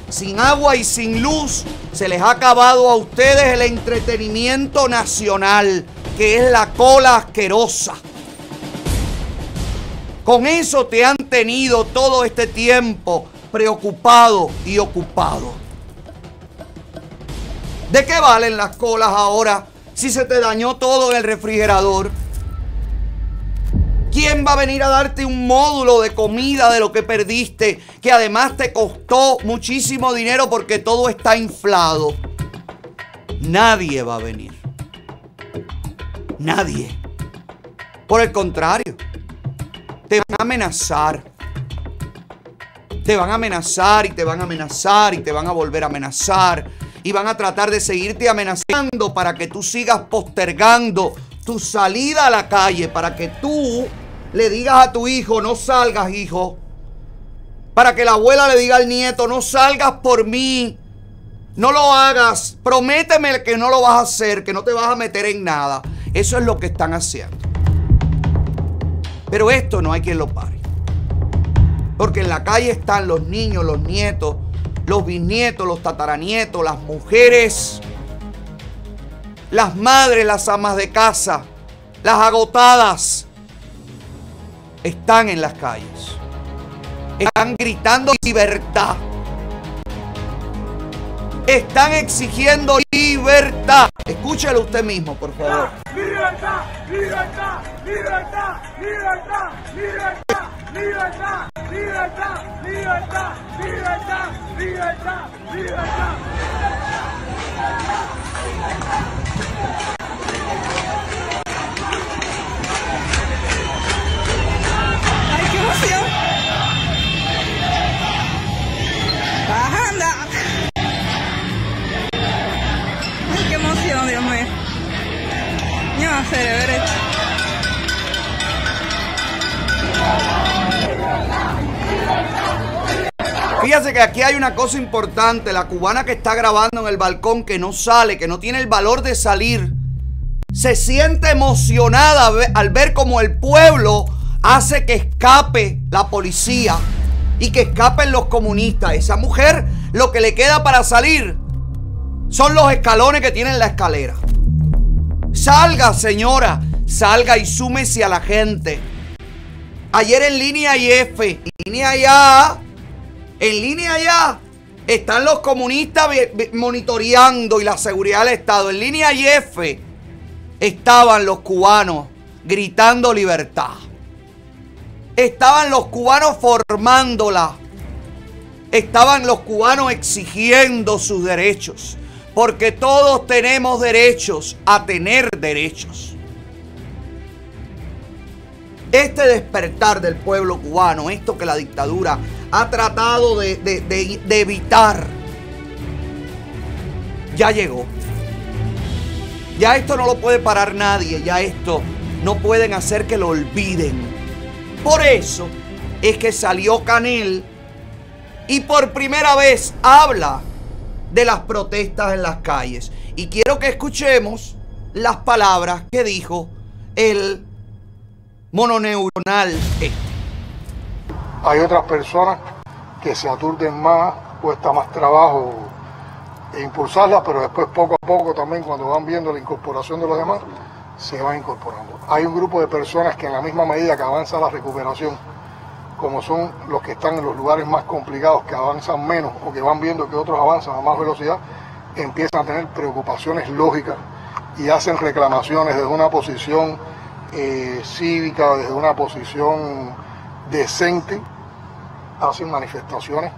Sin agua y sin luz se les ha acabado a ustedes el entretenimiento nacional, que es la cola asquerosa. Con eso te han tenido todo este tiempo preocupado y ocupado. ¿De qué valen las colas ahora? Si se te dañó todo en el refrigerador, ¿quién va a venir a darte un módulo de comida de lo que perdiste, que además te costó muchísimo dinero porque todo está inflado? Nadie va a venir. Nadie. Por el contrario, te van a amenazar. Te van a amenazar y te van a amenazar y te van a volver a amenazar. Y van a tratar de seguirte amenazando para que tú sigas postergando tu salida a la calle. Para que tú le digas a tu hijo, no salgas, hijo. Para que la abuela le diga al nieto, no salgas por mí. No lo hagas. Prométeme que no lo vas a hacer, que no te vas a meter en nada. Eso es lo que están haciendo. Pero esto no hay quien lo pare. Porque en la calle están los niños, los nietos, los bisnietos, los tataranietos, las mujeres, las madres, las amas de casa, las agotadas. Están en las calles. Están gritando libertad. Están exigiendo libertad. Escúchelo usted mismo, por favor. ¡Libertad! ¡Libertad! ¡Libertad! ¡Libertad! ¡Libertad! ¡Libertad! ¡Libertad! ¡Libertad! ¡Libertad! ¡Libertad! ¡Libertad! ¡Ay, qué emoción! ¡Bajanda! ¡Ay, qué emoción, Dios mío! No, se debe ver esto. Fíjense que aquí hay una cosa importante. La cubana que está grabando en el balcón, que no sale, que no tiene el valor de salir, se siente emocionada al ver cómo el pueblo hace que escape la policía y que escapen los comunistas. Esa mujer, lo que le queda para salir son los escalones que tiene en la escalera. Salga, señora, salga y súmese a la gente. Ayer en Línea IF, en línea ya están los comunistas monitoreando y la seguridad del Estado. En Línea IF estaban los cubanos gritando libertad. Estaban los cubanos formándola. Estaban los cubanos exigiendo sus derechos. Porque todos tenemos derechos a tener derechos. Este despertar del pueblo cubano, esto que la dictadura ha tratado de evitar, ya llegó. Ya esto no lo puede parar nadie, ya esto no pueden hacer que lo olviden. Por eso es que salió Canel y por primera vez habla de las protestas en las calles. Y quiero que escuchemos las palabras que dijo el mononeuronal este. Hay otras personas que se aturden más, cuesta más trabajo impulsarlas, pero después poco a poco también, cuando van viendo la incorporación de los demás, se van incorporando. Hay un grupo de personas que en la misma medida que avanza la recuperación, como son los que están en los lugares más complicados, que avanzan menos o que van viendo que otros avanzan a más velocidad, empiezan a tener preocupaciones lógicas y hacen reclamaciones desde una posición cívica, desde una posición decente. Hacen manifestaciones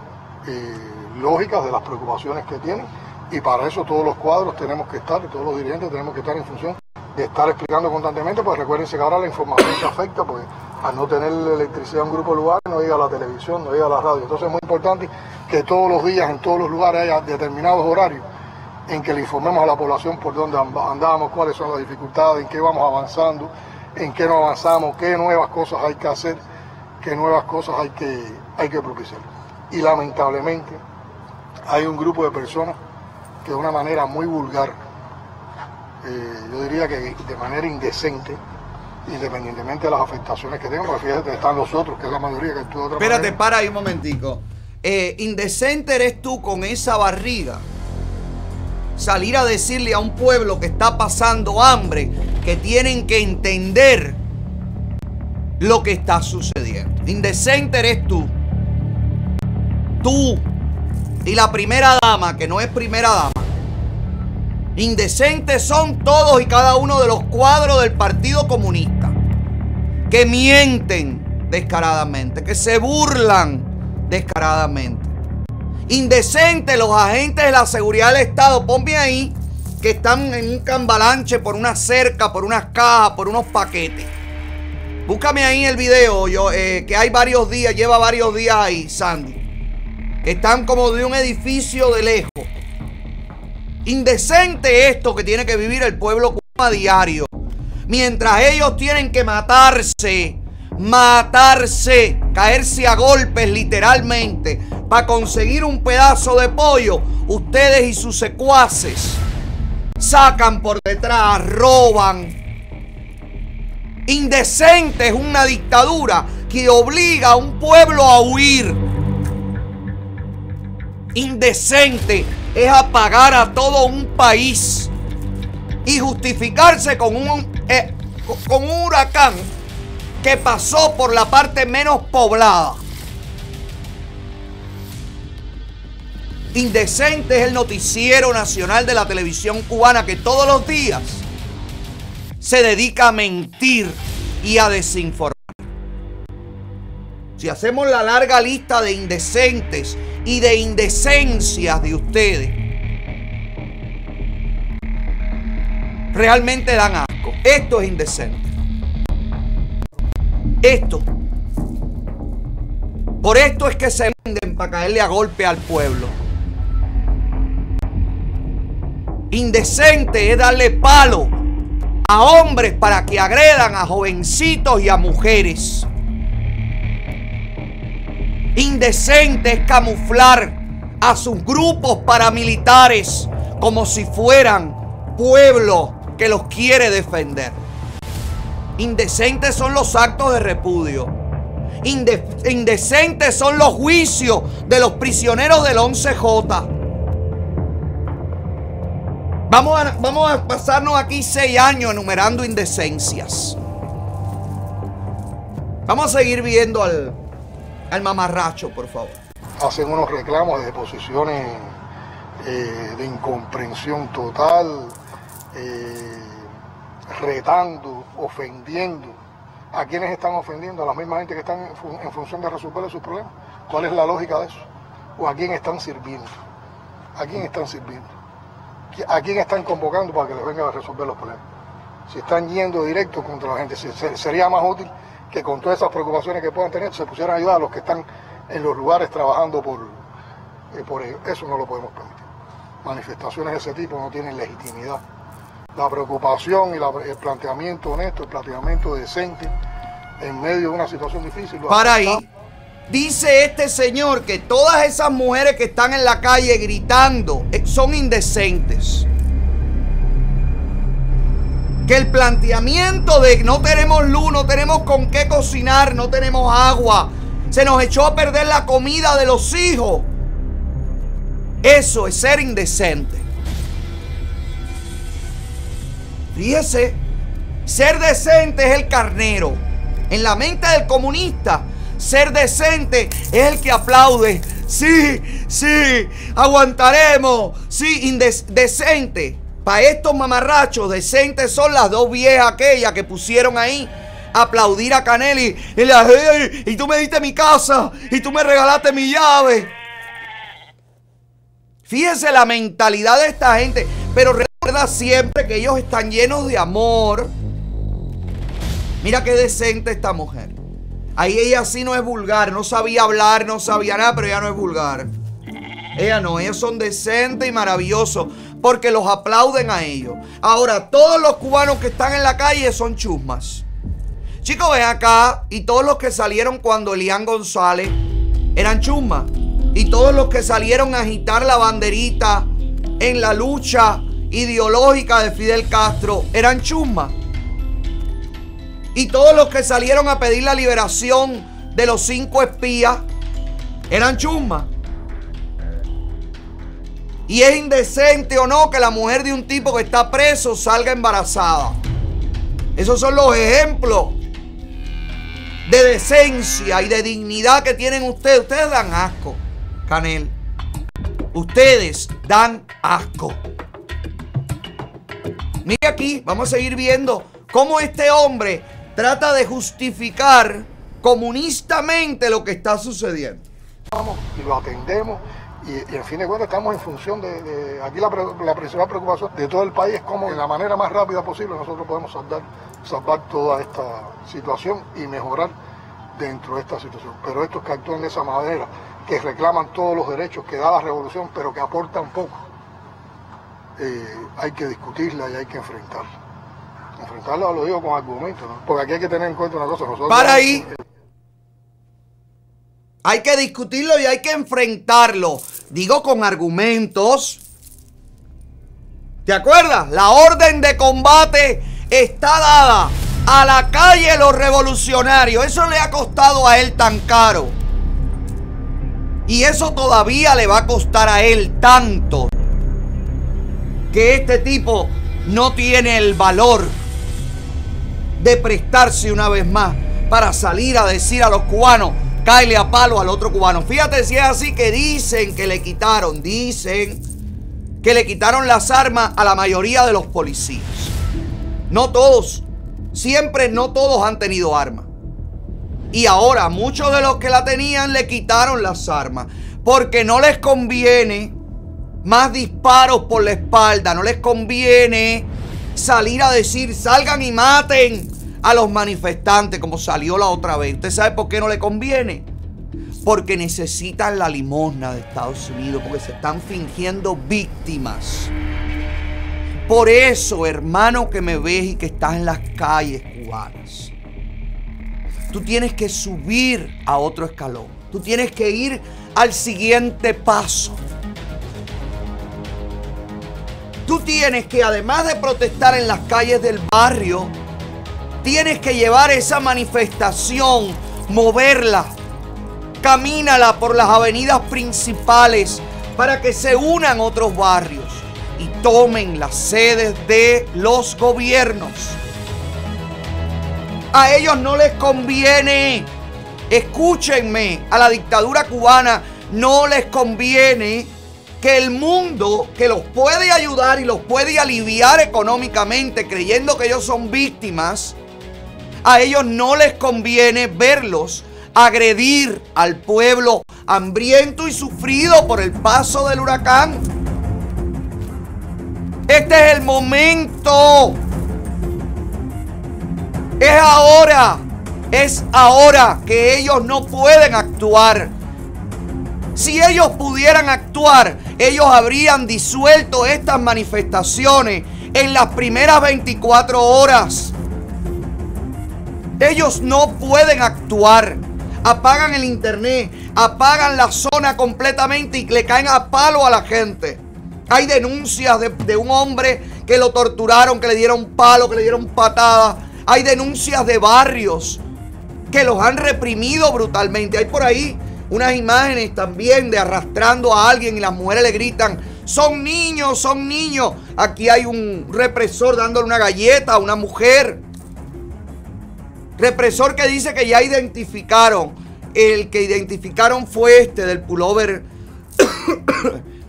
lógicas de las preocupaciones que tienen, y para eso todos los cuadros tenemos que estar, y todos los dirigentes tenemos que estar en función de estar explicando constantemente, pues recuérdense que ahora la información se afecta, porque al no tener electricidad en un grupo de lugares, no llega a la televisión, no llega a la radio. Entonces es muy importante que todos los días, en todos los lugares, haya determinados horarios en que le informemos a la población por dónde andamos, cuáles son las dificultades, en qué vamos avanzando, en qué no avanzamos, qué nuevas cosas hay que hacer, qué nuevas cosas hay que propiciar. Y lamentablemente hay un grupo de personas que de una manera muy vulgar, yo diría que de manera indecente, independientemente de las afectaciones que tengan, porque fíjate, están los otros, que es la mayoría que actúa de otra manera. Espérate, para ahí un momentico. Indecente eres tú con esa barriga. Salir a decirle a un pueblo que está pasando hambre que tienen que entender lo que está sucediendo. Indecente eres tú. Tú y la primera dama, que no es primera dama. Indecentes son todos y cada uno de los cuadros del Partido Comunista, que mienten descaradamente, que se burlan descaradamente. Indecente los agentes de la seguridad del Estado, ponme ahí, que están en un cambalanche por una cerca, por unas cajas, por unos paquetes. Búscame ahí en el video, yo, que hay varios días, lleva varios días ahí, Sandy. Que están como de un edificio de lejos. Indecente esto que tiene que vivir el pueblo cubano a diario. Mientras ellos tienen que matarse, caerse a golpes literalmente para conseguir un pedazo de pollo, ustedes y sus secuaces sacan por detrás, roban. Indecente es una dictadura que obliga a un pueblo a huir. Indecente es apagar a todo un país y justificarse con un huracán que pasó por la parte menos poblada. Indecente es el noticiero nacional de la televisión cubana que todos los días se dedica a mentir y a desinformar. Si hacemos la larga lista de indecentes y de indecencias de ustedes, realmente dan asco. Esto es indecente. Esto. Por esto es que se venden para caerle a golpe al pueblo. Indecente es darle palo a hombres para que agredan a jovencitos y a mujeres. Indecente es camuflar a sus grupos paramilitares como si fueran pueblo que los quiere defender. Indecentes son los actos de repudio. Indecentes son los juicios de los prisioneros del 11J. Vamos a pasarnos aquí 6 años enumerando indecencias. Vamos a seguir viendo al mamarracho, por favor. Hacen unos reclamos desde posiciones de incomprensión total, retando, ofendiendo. ¿A quiénes están ofendiendo? A la misma gente que están en función de resolver sus problemas. ¿Cuál es la lógica de eso? ¿O a quién están sirviendo? ¿A quién están sirviendo? ¿A quién están convocando para que les vengan a resolver los problemas? Si están yendo directo contra la gente, sería más útil que con todas esas preocupaciones que puedan tener se pusieran a ayudar a los que están en los lugares trabajando por ellos. Eso no lo podemos permitir. Manifestaciones de ese tipo no tienen legitimidad. La preocupación y el planteamiento honesto, el planteamiento decente en medio de una situación difícil. Para ahí, dice este señor que todas esas mujeres que están en la calle gritando son indecentes. Que el planteamiento de no tenemos luz, no tenemos con qué cocinar, no tenemos agua, se nos echó a perder la comida de los hijos. Eso es ser indecente. Fíjese, ser decente es el carnero. En la mente del comunista, ser decente es el que aplaude. Sí, sí, aguantaremos. Sí, indecente. Para estos mamarrachos, decentes son las dos viejas aquellas que pusieron ahí a aplaudir a Canel y tú me diste mi casa y tú me regalaste mi llave. Fíjense la mentalidad de esta gente. Pero recuerda siempre que ellos están llenos de amor. Mira qué decente esta mujer. Ahí ella sí no es vulgar, no sabía hablar, no sabía nada, pero ella no es vulgar. Ella no, ellos son decentes y maravillosos porque los aplauden a ellos. Ahora, todos los cubanos que están en la calle son chusmas. Chicos, ven acá, y todos los que salieron cuando Ian González eran chusmas. Y todos los que salieron a agitar la banderita en la lucha ideológica de Fidel Castro eran chusmas. Y todos los que salieron a pedir la liberación de los 5 espías eran chusmas. Y es indecente o no que la mujer de un tipo que está preso salga embarazada. Esos son los ejemplos de decencia y de dignidad que tienen ustedes. Ustedes dan asco, Canel. Ustedes dan asco. Mire aquí, vamos a seguir viendo cómo este hombre trata de justificar comunistamente lo que está sucediendo. Vamos y lo atendemos Y en fin de cuentas estamos en función de aquí la principal preocupación de todo el país es cómo de la manera más rápida posible nosotros podemos salvar toda esta situación y mejorar dentro de esta situación. Pero estos que actúan de esa manera, que reclaman todos los derechos que da la revolución, pero que aportan poco, hay que discutirla y hay que enfrentarla. Enfrentarla lo digo con argumentos, ¿no? Porque aquí hay que tener en cuenta una cosa. Nosotros para ahí. Hay que discutirlo y hay que enfrentarlo. Digo con argumentos. ¿Te acuerdas? La orden de combate está dada. A la calle los revolucionarios. Eso le ha costado a él tan caro. Y eso todavía le va a costar a él tanto. Que este tipo no tiene el valor de prestarse una vez más para salir a decir a los cubanos: cáele a palo al otro cubano. Fíjate si es así, que dicen que le quitaron, las armas a la mayoría de los policías. No todos, siempre no todos han tenido armas. Y ahora muchos de los que la tenían le quitaron las armas porque no les conviene más disparos por la espalda, no les conviene salir a decir salgan y maten a los manifestantes como salió la otra vez. ¿Usted sabe por qué no le conviene? Porque necesitan la limosna de Estados Unidos, porque se están fingiendo víctimas. Por eso, hermano, que me ves y que estás en las calles cubanas, tú tienes que subir a otro escalón, tú tienes que ir al siguiente paso. Tú tienes que, además de protestar en las calles del barrio, tienes que llevar esa manifestación, moverla, camínala por las avenidas principales para que se unan otros barrios y tomen las sedes de los gobiernos. A ellos no les conviene, escúchenme, a la dictadura cubana no les conviene que el mundo que los puede ayudar y los puede aliviar económicamente creyendo que ellos son víctimas, a ellos no les conviene verlos agredir al pueblo hambriento y sufrido por el paso del huracán. Este es el momento. Es ahora que ellos no pueden actuar. Si ellos pudieran actuar, ellos habrían disuelto estas manifestaciones en las primeras 24 horas. Ellos no pueden actuar. Apagan el internet, apagan la zona completamente y le caen a palo a la gente. Hay denuncias de un hombre que lo torturaron, que le dieron palo, que le dieron patadas. Hay denuncias de barrios que los han reprimido brutalmente. Hay por ahí unas imágenes también de arrastrando a alguien y las mujeres le gritan: son niños, son niños. Aquí hay un represor dándole una galleta a una mujer. Represor que dice que ya identificaron. El que identificaron fue este del pullover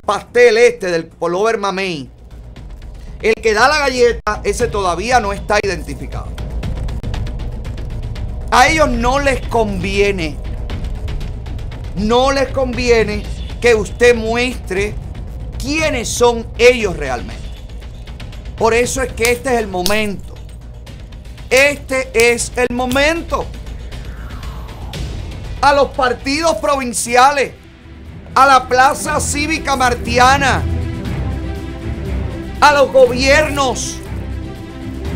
pastel, del pullover mamey. El que da la galleta, ese todavía no está identificado. A ellos no les conviene. No les conviene que usted muestre quiénes son ellos realmente. Por eso es que este es el momento. Este es el momento. A los partidos provinciales, a la plaza cívica martiana, a los gobiernos,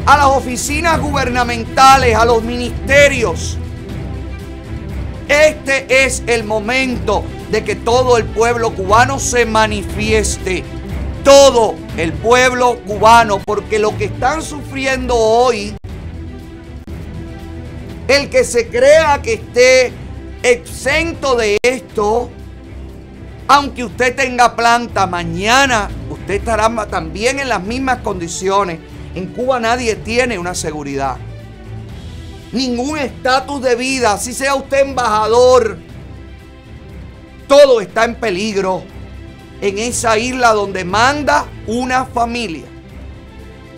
a las oficinas gubernamentales, a los ministerios. Este es el momento de que todo el pueblo cubano se manifieste. Todo el pueblo cubano, porque lo que están sufriendo hoy, el que se crea que esté exento de esto, aunque usted tenga planta, mañana usted estará también en las mismas condiciones. En Cuba nadie tiene una seguridad, ningún estatus de vida, si sea usted embajador. Todo está en peligro en esa isla donde manda una familia,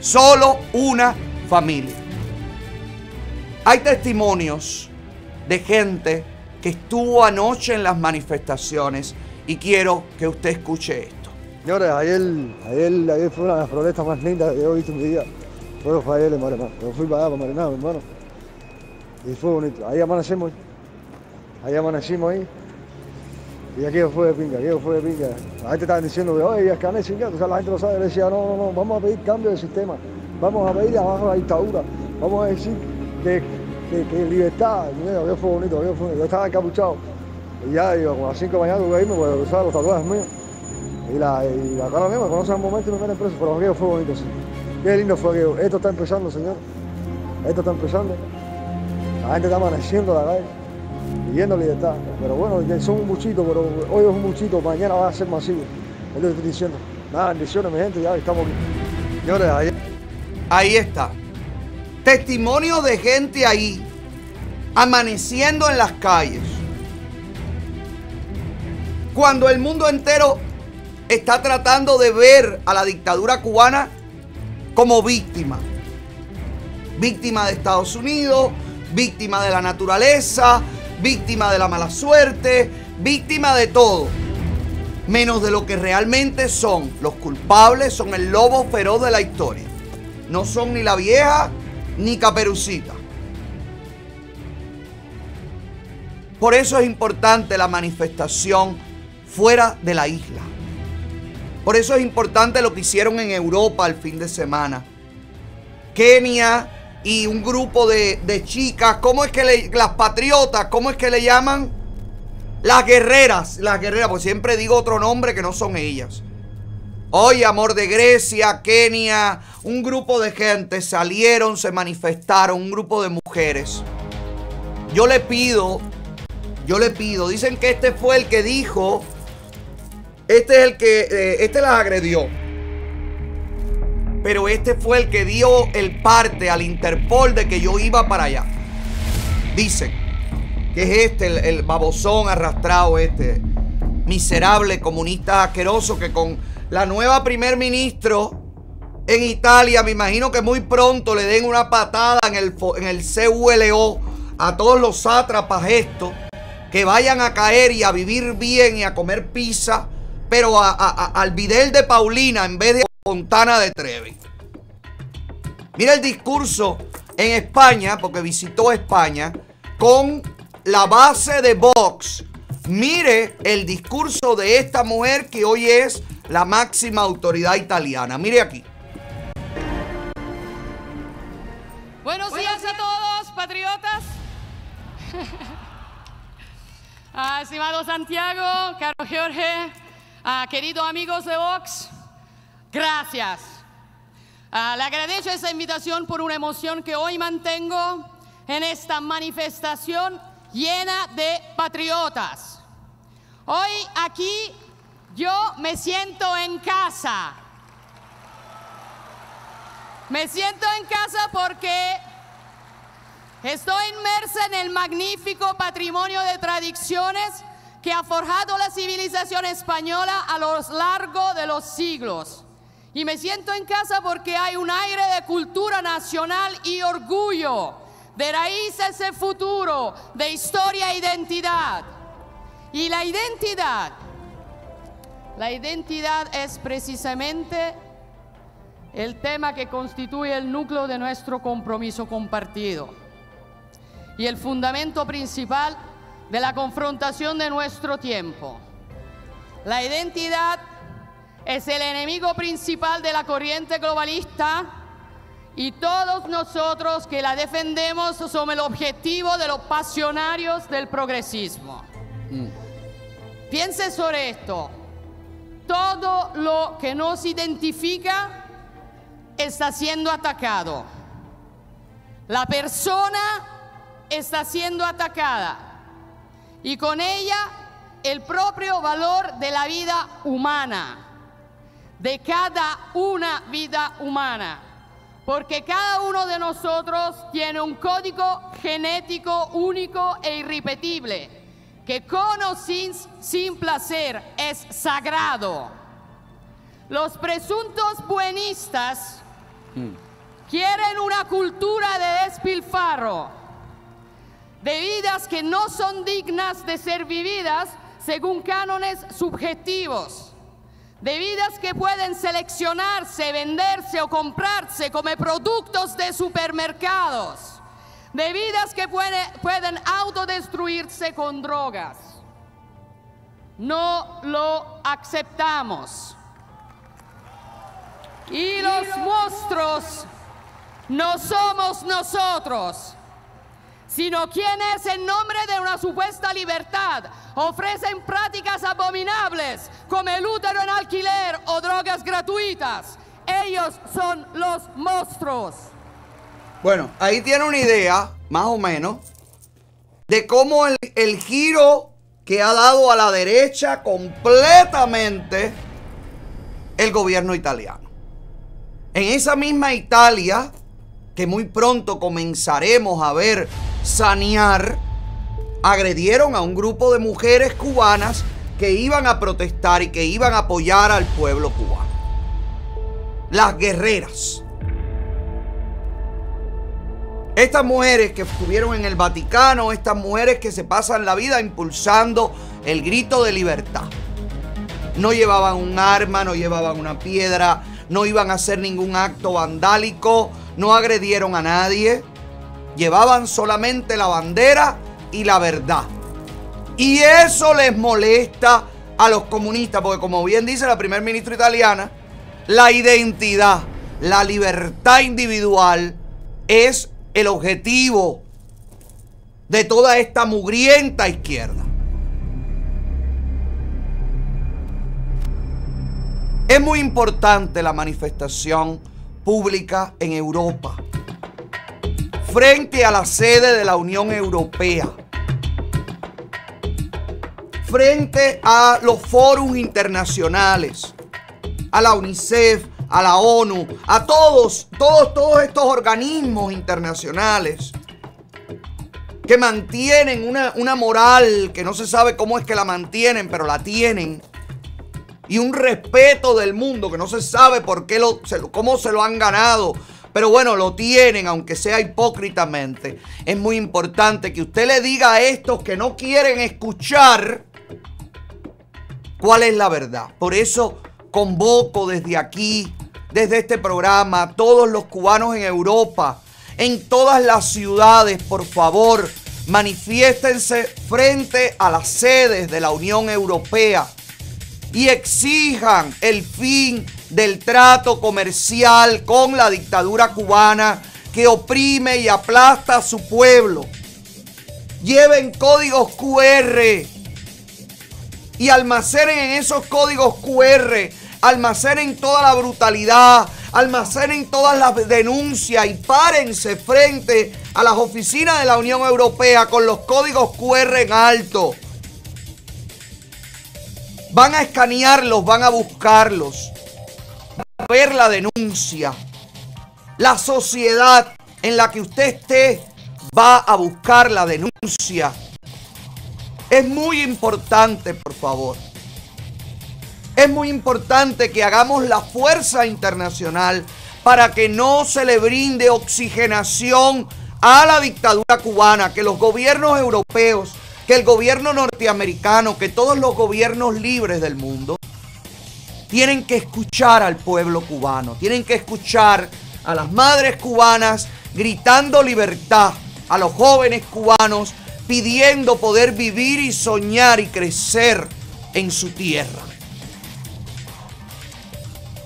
solo una familia. Hay testimonios de gente que estuvo anoche en las manifestaciones y quiero que usted escuche esto. Señores, ayer fue una de las protestas más lindas que yo he visto en mi vida. Fue ayer en Marenado. Yo fui para allá, para Marenado, mi hermano. Y fue bonito. Ahí amanecimos. Ahí amanecimos ahí. Y aquello fue de pinga, aquello fue de pinga. La gente estaba diciendo, oye, es que han hecho, o sea, la gente lo sabe. Yo decía, no, vamos a pedir cambio de sistema. Vamos a pedir abajo la dictadura. Vamos a decir que libertad. Mira, aquello fue bonito, aquello fue bonito. Yo estaba encapuchado. Y ya, yo como a las 5 de la mañana tuve que irme, porque o sea, los tatuajes míos. Y la cara mía me conocen un momento y me meten preso, pero aquello fue bonito, sí. Qué lindo fue aquello. Esto está empezando, señor. Esto está empezando. La gente está amaneciendo la calle, pidiendo libertad. Pero bueno, son un buchito, pero hoy es un buchito, mañana va a ser masivo. Es lo que estoy diciendo. Nada, bendiciones, mi gente, ya estamos aquí. Señores, ahí está. Testimonio de gente ahí, amaneciendo en las calles. Cuando el mundo entero está tratando de ver a la dictadura cubana como víctima. Víctima de Estados Unidos, víctima de la naturaleza, víctima de la mala suerte, víctima de todo. Menos de lo que realmente son. Los culpables son el lobo feroz de la historia. No son ni la vieja ni Caperucita. Por eso es importante la manifestación fuera de la isla. Por eso es importante lo que hicieron en Europa el fin de semana. Kenia y un grupo de chicas, ¿cómo es que las patriotas, cómo es que le llaman? Las guerreras, pues siempre digo otro nombre que no son ellas. Oye, amor de Grecia, Kenia, un grupo de gente salieron, se manifestaron, un grupo de mujeres. Yo le pido, dicen que este fue el que dijo, este es el que, este las agredió. Pero este fue el que dio el parte al Interpol de que yo iba para allá. Dicen que es este, el babosón arrastrado este, miserable comunista asqueroso que con la nueva primer ministro en Italia, me imagino que muy pronto le den una patada en el CULO a todos los sátrapas estos, que vayan a caer y a vivir bien y a comer pizza, pero al Videl de Paulina en vez de Fontana de Trevi. Mira el discurso en España, porque visitó España, con la base de Vox. Mire el discurso de esta mujer que hoy es la máxima autoridad italiana. Mire aquí. Buenos días a todos, patriotas. Estimado Santiago, caro Jorge, queridos amigos de Vox. Gracias. Le agradezco esta invitación por una emoción que hoy mantengo en esta manifestación llena de patriotas. Hoy aquí yo me siento en casa. Me siento en casa porque estoy inmersa en el magnífico patrimonio de tradiciones que ha forjado la civilización española a lo largo de los siglos. Y me siento en casa porque hay un aire de cultura nacional y orgullo, de raíces y futuro, de historia e identidad. Y la identidad es precisamente el tema que constituye el núcleo de nuestro compromiso compartido y el fundamento principal de la confrontación de nuestro tiempo. La identidad es el enemigo principal de la corriente globalista y todos nosotros que la defendemos somos el objetivo de los pasionarios del progresismo. Piense sobre esto. Todo lo que nos identifica está siendo atacado. La persona está siendo atacada y con ella el propio valor de la vida humana, de cada una vida humana, porque cada uno de nosotros tiene un código genético único e irrepetible, que con o sin placer es sagrado. Los presuntos buenistas quieren una cultura de despilfarro, de vidas que no son dignas de ser vividas, según cánones subjetivos, bebidas que pueden seleccionarse, venderse o comprarse como productos de supermercados, bebidas que pueden autodestruirse con drogas. No lo aceptamos. Y los monstruos no somos nosotros, sino quienes en nombre de una supuesta libertad ofrecen prácticas abominables como el útero en alquiler o drogas gratuitas. Ellos son los monstruos. Bueno, ahí tiene una idea, más o menos, de cómo el giro que ha dado a la derecha completamente el gobierno italiano. En esa misma Italia, que muy pronto comenzaremos a ver sanear, agredieron a un grupo de mujeres cubanas que iban a protestar y que iban a apoyar al pueblo cubano. Las guerreras. Estas mujeres que estuvieron en el Vaticano, estas mujeres que se pasan la vida impulsando el grito de libertad. No llevaban un arma, no llevaban una piedra, no iban a hacer ningún acto vandálico, no agredieron a nadie. Llevaban solamente la bandera y la verdad. Y eso les molesta a los comunistas, porque como bien dice la primer ministra italiana, la identidad, la libertad individual es el objetivo de toda esta mugrienta izquierda. Es muy importante la manifestación pública en Europa, frente a la sede de la Unión Europea, frente a los foros internacionales, a la UNICEF, a la ONU, a todos estos organismos internacionales que mantienen una moral que no se sabe cómo es que la mantienen, pero la tienen. Y un respeto del mundo que no se sabe por qué cómo se lo han ganado. Pero bueno, lo tienen, aunque sea hipócritamente. Es muy importante que usted le diga a estos que no quieren escuchar cuál es la verdad. Por eso convoco desde aquí, desde este programa, a todos los cubanos en Europa, en todas las ciudades, por favor, manifiéstense frente a las sedes de la Unión Europea y exijan el fin del trato comercial con la dictadura cubana que oprime y aplasta a su pueblo. Lleven códigos QR y almacenen en esos códigos QR, almacenen toda la brutalidad, almacenen todas las denuncias y párense frente a las oficinas de la Unión Europea con los códigos QR en alto. Van a escanearlos, van a buscarlos, van a ver la denuncia. La sociedad en la que usted esté va a buscar la denuncia. Es muy importante, por favor. Es muy importante que hagamos la fuerza internacional para que no se le brinde oxigenación a la dictadura cubana, que los gobiernos europeos, que el gobierno norteamericano, que todos los gobiernos libres del mundo tienen que escuchar al pueblo cubano, tienen que escuchar a las madres cubanas gritando libertad, a los jóvenes cubanos pidiendo poder vivir y soñar y crecer en su tierra.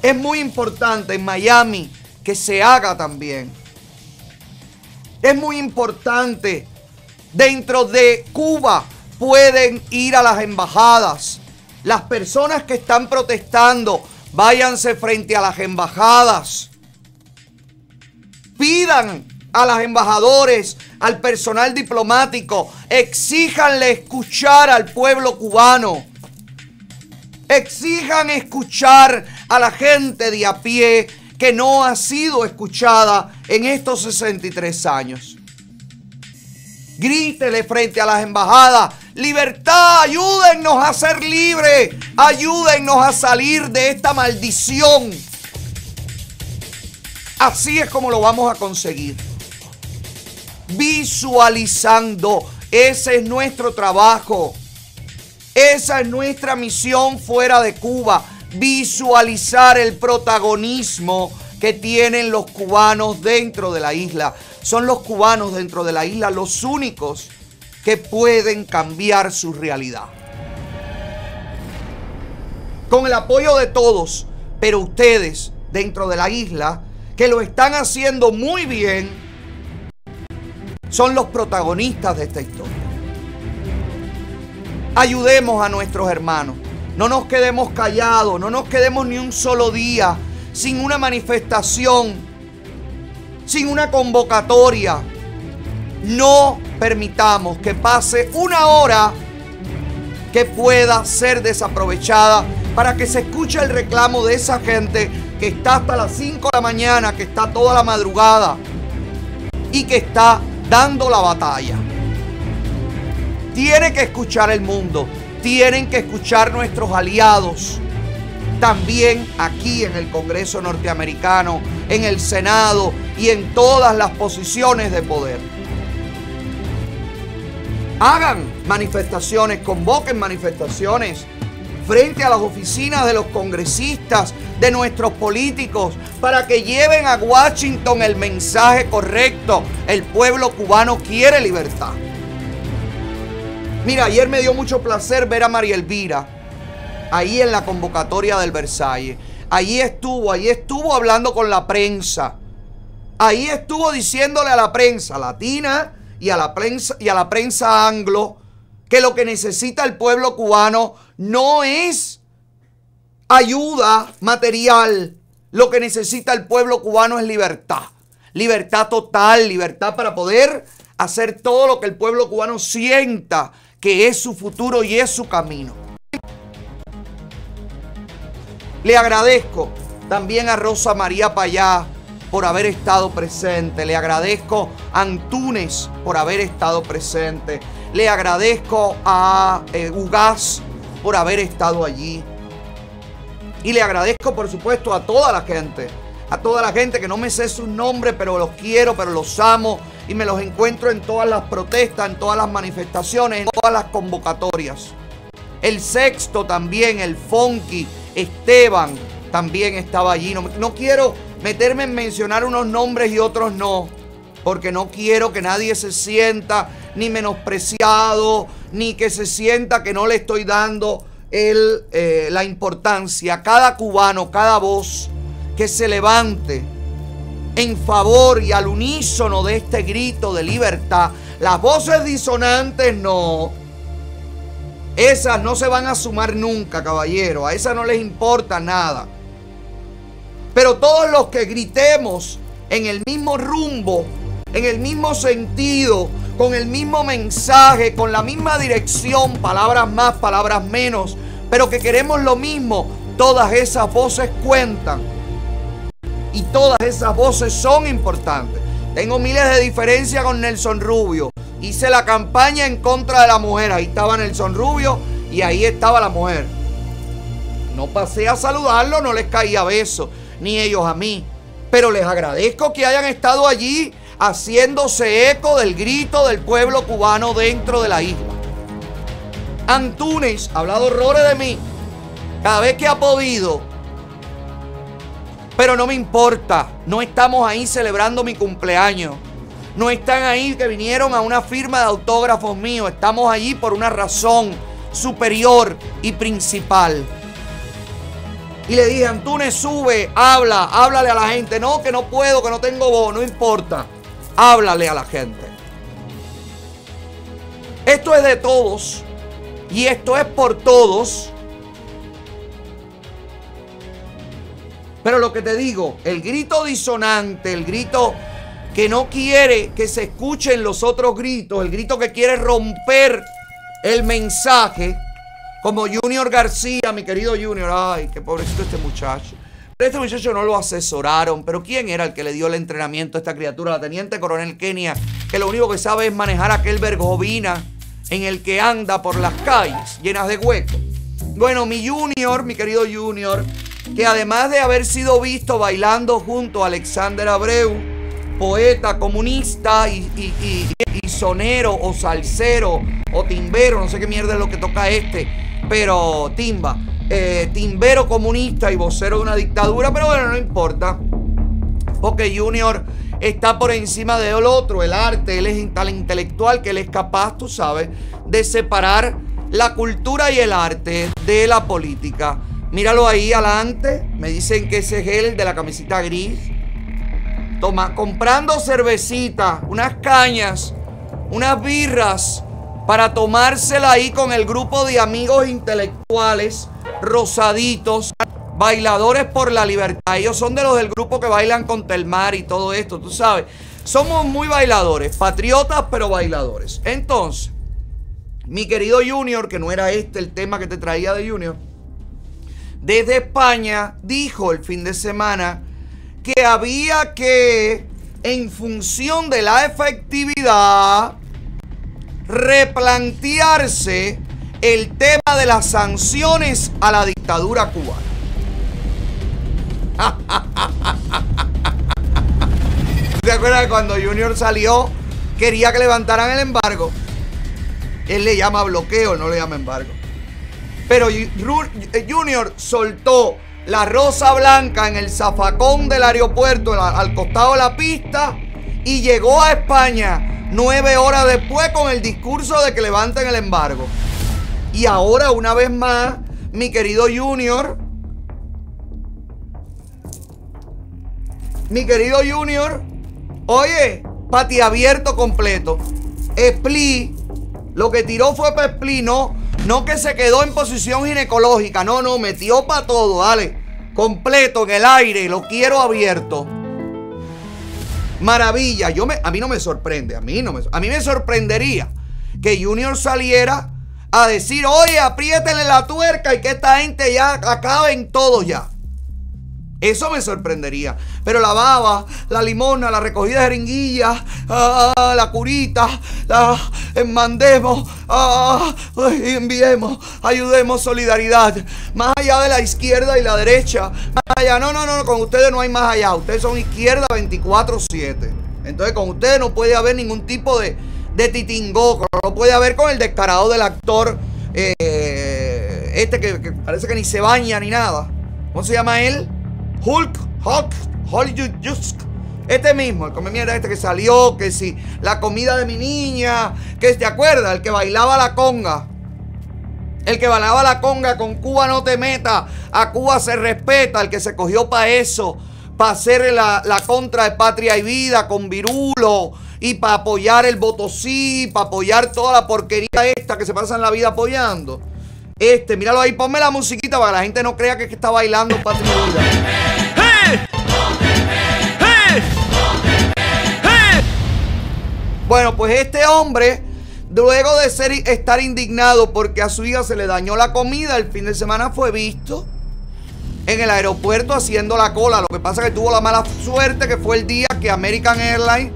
Es muy importante en Miami que se haga también. Es muy importante. Dentro de Cuba pueden ir a las embajadas. Las personas que están protestando, váyanse frente a las embajadas. Pidan a los embajadores, al personal diplomático, exíjanle escuchar al pueblo cubano. Exijan escuchar a la gente de a pie que no ha sido escuchada en estos 63 años. Grítele frente a las embajadas, libertad, ayúdennos a ser libres, ayúdennos a salir de esta maldición. Así es como lo vamos a conseguir. Visualizando, ese es nuestro trabajo. Esa es nuestra misión fuera de Cuba, visualizar el protagonismo que tienen los cubanos dentro de la isla. Son los cubanos dentro de la isla los únicos que pueden cambiar su realidad. Con el apoyo de todos, pero ustedes dentro de la isla, que lo están haciendo muy bien, son los protagonistas de esta historia. Ayudemos a nuestros hermanos, no nos quedemos callados, no nos quedemos ni un solo día sin una manifestación, sin una convocatoria. No permitamos que pase una hora que pueda ser desaprovechada para que se escuche el reclamo de esa gente que está hasta las 5 de la mañana, que está toda la madrugada y que está dando la batalla. Tiene que escuchar el mundo, tienen que escuchar nuestros aliados, también aquí en el Congreso norteamericano, en el Senado y en todas las posiciones de poder. Hagan manifestaciones, convoquen manifestaciones frente a las oficinas de los congresistas, de nuestros políticos, para que lleven a Washington el mensaje correcto. El pueblo cubano quiere libertad. Mira, ayer me dio mucho placer ver a María Elvira ahí en la convocatoria del Versalles. Ahí estuvo hablando con la prensa. Ahí estuvo diciéndole a la prensa latina y a la prensa anglo que lo que necesita el pueblo cubano no es ayuda material. Lo que necesita el pueblo cubano es libertad. Libertad total, libertad para poder hacer todo lo que el pueblo cubano sienta que es su futuro y es su camino. Le agradezco también a Rosa María Payá por haber estado presente. Le agradezco a Antunes por haber estado presente. Le agradezco a Ugaz por haber estado allí. Y le agradezco, por supuesto, a toda la gente. A toda la gente que no me sé sus nombres, pero los quiero, pero los amo. Y me los encuentro en todas las protestas, en todas las manifestaciones, en todas las convocatorias. El Sexto también, el Fonky, Esteban también estaba allí. No quiero meterme en mencionar unos nombres y otros no, porque no quiero que nadie se sienta ni menospreciado, ni que se sienta que no le estoy dando la importancia. Cada cubano, cada voz que se levante en favor y al unísono de este grito de libertad. Las voces disonantes no. Esas no se van a sumar nunca, caballero. A esas no les importa nada. Pero todos los que gritemos en el mismo rumbo, en el mismo sentido, con el mismo mensaje, con la misma dirección, palabras más, palabras menos, pero que queremos lo mismo, todas esas voces cuentan. Y todas esas voces son importantes. Tengo miles de diferencias con Nelson Rubio. Hice la campaña en contra de la mujer. Ahí estaba Nelson Rubio y ahí estaba la mujer. No pasé a saludarlo, no les caí a besos, ni ellos a mí. Pero les agradezco que hayan estado allí haciéndose eco del grito del pueblo cubano dentro de la isla. Antunes ha hablado horrores de mí cada vez que ha podido. Pero no me importa, no estamos ahí celebrando mi cumpleaños. No están ahí que vinieron a una firma de autógrafos míos. Estamos allí por una razón superior y principal. Y le dije, Antunes, sube, háblale a la gente. No, que no puedo, que no tengo voz, no importa. Háblale a la gente. Esto es de todos y esto es por todos. Pero lo que te digo, el grito disonante, el grito que no quiere que se escuchen los otros gritos, el grito que quiere romper el mensaje, como Junior García, mi querido Junior, ay, qué pobrecito este muchacho. Pero este muchacho no lo asesoraron, pero ¿quién era el que le dio el entrenamiento a esta criatura? La teniente coronel Kenia, que lo único que sabe es manejar aquel Vergovina en el que anda por las calles llenas de huecos. Bueno, mi Junior, mi querido Junior, que además de haber sido visto bailando junto a Alexander Abreu, poeta comunista y sonero o salsero o timbero, no sé qué mierda es lo que toca este, pero timba, timbero comunista y vocero de una dictadura, pero bueno, no importa, porque Junior está por encima del otro, el arte, él es tal intelectual que él es capaz, tú sabes, de separar la cultura y el arte de la política. Míralo ahí adelante, me dicen que ese es él de la camiseta gris. Toma, comprando cervecita, unas cañas, unas birras para tomársela ahí con el grupo de amigos intelectuales, rosaditos, bailadores por la libertad. Ellos son de los del grupo que bailan con Telmar y todo esto, tú sabes. Somos muy bailadores, patriotas pero bailadores. Entonces, mi querido Junior, que no era este el tema que te traía de Junior, desde España dijo el fin de semana que había que, en función de la efectividad, replantearse el tema de las sanciones a la dictadura cubana. ¿Te acuerdas de cuando Junior salió? Quería que levantaran el embargo. Él le llama bloqueo, no le llama embargo. Pero Junior soltó la rosa blanca en el zafacón del aeropuerto, al costado de la pista, y llegó a España 9 horas después con el discurso de que levanten el embargo. Y ahora, una vez más, mi querido Junior, oye, patiabierto completo. Split, lo que tiró fue para Split, no que se quedó en posición ginecológica, no, metió para todo, dale, completo en el aire, lo quiero abierto. Maravilla, a mí no me sorprende, a mí me sorprendería que Junior saliera a decir, oye, apriétenle la tuerca y que esta gente ya acaben todos ya. Eso me sorprendería. Pero la baba, la limona, la recogida de jeringuillas, la curita, la mandemos, enviemos, ayudemos, solidaridad. Más allá de la izquierda y la derecha. Más allá. No, con ustedes no hay más allá. Ustedes son izquierda 24/7. Entonces con ustedes no puede haber ningún tipo de titingo. No puede haber con el descarado del actor que parece que ni se baña ni nada. ¿Cómo se llama él? Hulk, este mismo, el come mierda este que salió, que si la comida de mi niña, que te acuerdas, el que bailaba la conga, con Cuba no te metas, a Cuba se respeta, el que se cogió para eso, para hacer la contra de Patria y Vida con Virulo, y para apoyar el voto sí, para apoyar toda la porquería esta que se pasan la vida apoyando. Míralo ahí, ponme la musiquita para que la gente no crea que está bailando Patria y Vida. Bueno, pues este hombre, luego de estar indignado porque a su hija se le dañó la comida, el fin de semana fue visto en el aeropuerto haciendo la cola. Lo que pasa es que tuvo la mala suerte que fue el día que American Airlines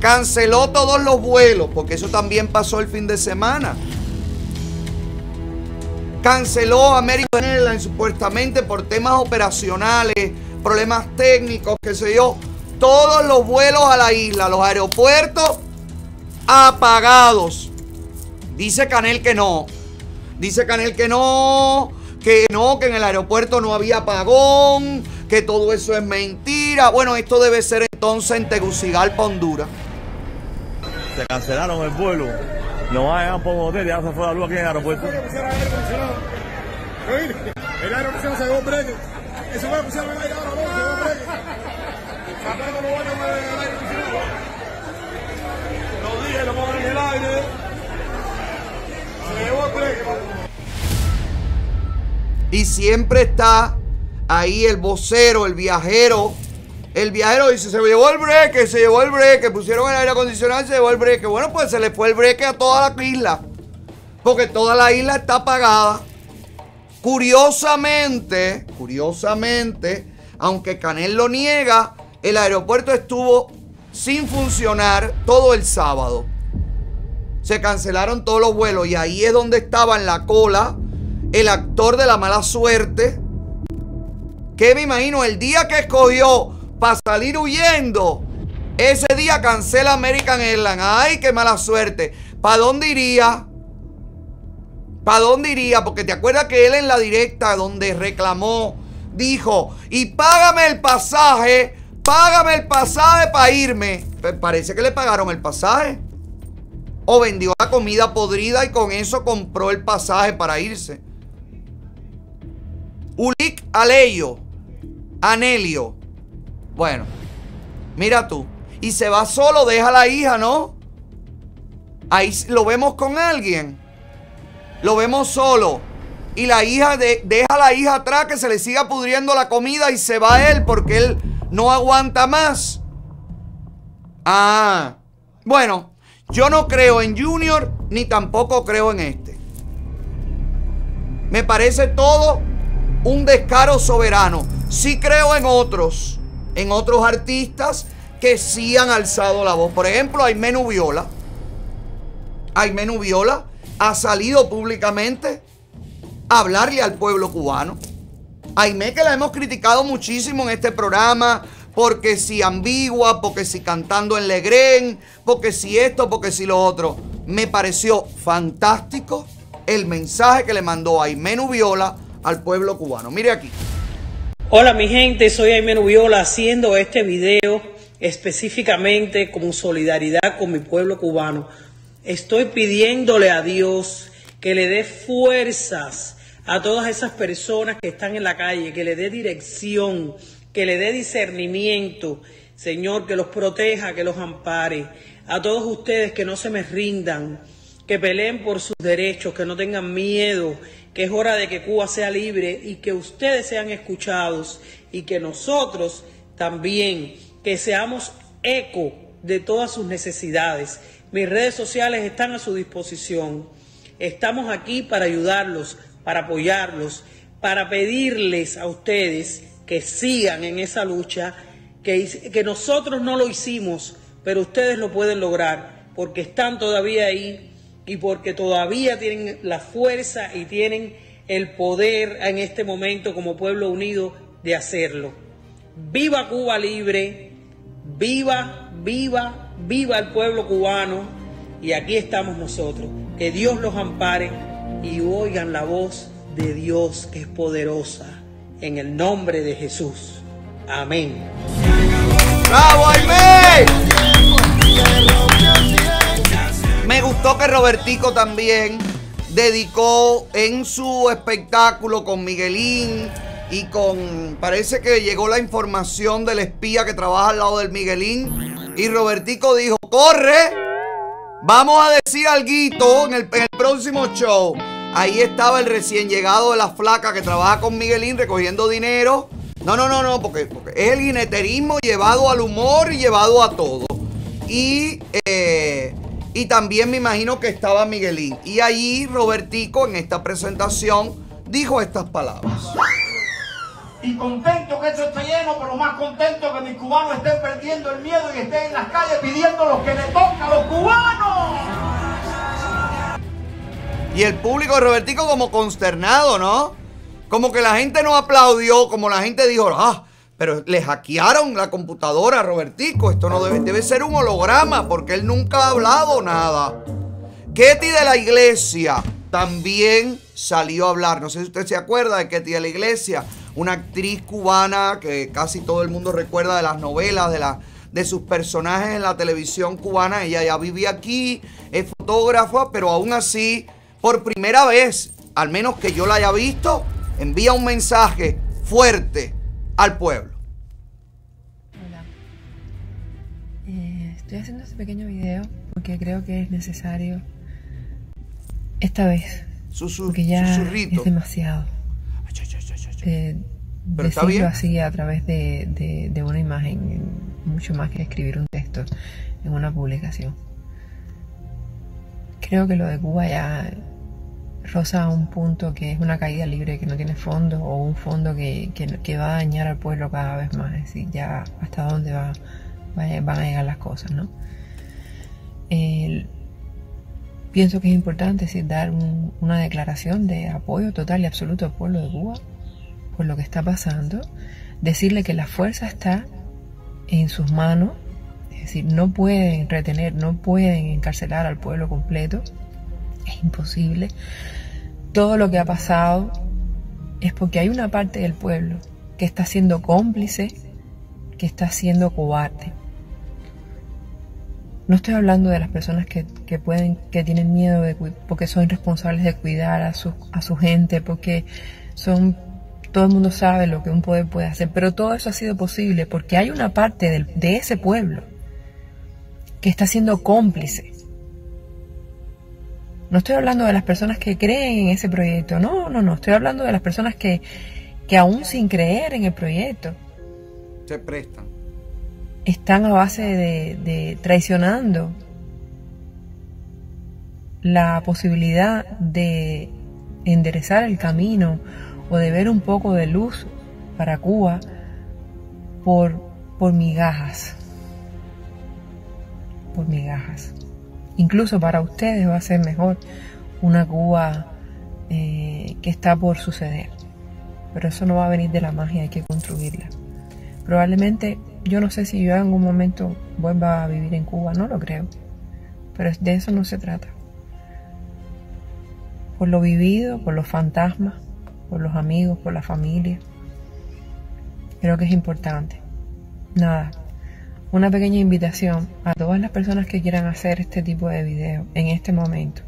canceló todos los vuelos, porque eso también pasó el fin de semana. Canceló American Airlines supuestamente por temas operacionales, problemas técnicos, qué sé yo. Todos los vuelos a la isla, los aeropuertos apagados. Dice Canel que no. Que en el aeropuerto no había apagón, que todo eso es mentira. Bueno, esto debe ser entonces en Tegucigalpa, Honduras. Se cancelaron el vuelo. No va a llegar por un hotel, ya se fue la luz aquí en el aeropuerto. El aire acondicionado se llevó un breño. Eso fue a pusieron el aire ahora, se llevó un breño. Sacaron los baños del aire acondicionado. Los días lo ponen en el aire. Se llevó el breño. Y siempre está ahí el vocero, el viajero. El viajero dice, se llevó el breque, pusieron el aire acondicionado y se llevó el breque. Bueno, pues se le fue el breque a toda la isla, porque toda la isla está apagada. Curiosamente, aunque Canel lo niega, el aeropuerto estuvo sin funcionar todo el sábado. Se cancelaron todos los vuelos y ahí es donde estaba en la cola el actor de la mala suerte, que me imagino el día que escogió para salir huyendo, ese día cancela American Airlines. ¡Ay, qué mala suerte! ¿Para dónde iría? ¿Para dónde iría? Porque te acuerdas que él en la directa donde reclamó, dijo, y págame el pasaje para irme. Pues parece que le pagaron el pasaje. O vendió la comida podrida y con eso compró el pasaje para irse. Ulic Aleyo, Anelio. Bueno, mira tú. Y se va solo, deja a la hija, ¿no? Ahí lo vemos con alguien. Lo vemos solo. Y la hija, deja a la hija atrás que se le siga pudriendo la comida y se va él porque él no aguanta más. Ah, bueno. Yo no creo en Junior ni tampoco creo en este. Me parece todo un descaro soberano. Sí creo en otros artistas que sí han alzado la voz. Por ejemplo, Aymée Nuviola. Aymée Nuviola ha salido públicamente a hablarle al pueblo cubano. Aymée, que la hemos criticado muchísimo en este programa. Porque si ambigua, porque si cantando en Legrén, porque si esto, porque si lo otro. Me pareció fantástico el mensaje que le mandó Aymée Nuviola al pueblo cubano. Mire aquí. Hola mi gente, soy Aymée Nuviola haciendo este video específicamente con solidaridad con mi pueblo cubano. Estoy pidiéndole a Dios que le dé fuerzas a todas esas personas que están en la calle, que le dé dirección, que le dé discernimiento, Señor, que los proteja, que los ampare. A todos ustedes que no se me rindan, que peleen por sus derechos, que no tengan miedo, que es hora de que Cuba sea libre y que ustedes sean escuchados y que nosotros también, que seamos eco de todas sus necesidades. Mis redes sociales están a su disposición. Estamos aquí para ayudarlos, para apoyarlos, para pedirles a ustedes que sigan en esa lucha, que nosotros no lo hicimos, pero ustedes lo pueden lograr, porque están todavía ahí y porque todavía tienen la fuerza y tienen el poder en este momento como pueblo unido de hacerlo. ¡Viva Cuba libre! ¡Viva, viva, viva el pueblo cubano! Y aquí estamos nosotros. Que Dios los ampare y oigan la voz de Dios, que es poderosa. En el nombre de Jesús. Amén. ¡Bravo, Aymée! Me gustó que Robertico también dedicó en su espectáculo con Miguelín y con... Parece que llegó la información del espía que trabaja al lado del Miguelín y Robertico dijo, ¡corre! Vamos a decir alguito en el próximo show. Ahí estaba el recién llegado de la flaca que trabaja con Miguelín recogiendo dinero. No, porque es el jineterismo llevado al humor y llevado a todo. Y también me imagino que estaba Miguelín. Y allí Robertico en esta presentación dijo estas palabras. Y contento que esto esté lleno, pero más contento que mis cubanos estén perdiendo el miedo y estén en las calles pidiendo lo que le toca a los cubanos. Y el público de Robertico como consternado, ¿no? Como que la gente no aplaudió, como la gente dijo, ah, pero le hackearon la computadora a Robertico. Esto no debe ser un holograma porque él nunca ha hablado nada. Ketty de la Iglesia también salió a hablar. No sé si usted se acuerda de Ketty de la Iglesia, una actriz cubana que casi todo el mundo recuerda de las novelas, de sus personajes en la televisión cubana. Ella ya vivía aquí, es fotógrafa, pero aún así... Por primera vez, al menos que yo la haya visto, envía un mensaje fuerte al pueblo. Hola. Estoy haciendo este pequeño video porque creo que es necesario esta vez. Porque ya susurrito. Es demasiado. Pero está bien. Así a través de una imagen, mucho más que escribir un texto en una publicación. Creo que lo de Cuba ya... roza a un punto que es una caída libre, que no tiene fondo, o un fondo que va a dañar al pueblo cada vez más. Es decir, ya hasta dónde van a llegar las cosas, ¿no? Pienso que es importante, es decir, dar una declaración de apoyo total y absoluto al pueblo de Cuba por lo que está pasando. Decirle que la fuerza está en sus manos, es decir, no pueden retener, no pueden encarcelar al pueblo completo. Es imposible. Todo lo que ha pasado es porque hay una parte del pueblo que está siendo cómplice, que está siendo cobarde. No estoy hablando de las personas que tienen miedo porque son responsables de cuidar a su gente, porque son, todo el mundo sabe lo que un poder puede hacer, pero todo eso ha sido posible porque hay una parte de ese pueblo que está siendo cómplice. No estoy hablando de las personas que creen en ese proyecto, no, estoy hablando de las personas que aún sin creer en el proyecto se prestan. Están a base de traicionando la posibilidad de enderezar el camino o de ver un poco de luz para Cuba por migajas. Por migajas. Incluso para ustedes va a ser mejor una Cuba que está por suceder. Pero eso no va a venir de la magia, hay que construirla. Probablemente, yo no sé si yo en algún momento vuelva a vivir en Cuba, no lo creo. Pero de eso no se trata. Por lo vivido, por los fantasmas, por los amigos, por la familia. Creo que es importante. Nada, una pequeña invitación a todas las personas que quieran hacer este tipo de video en este momento.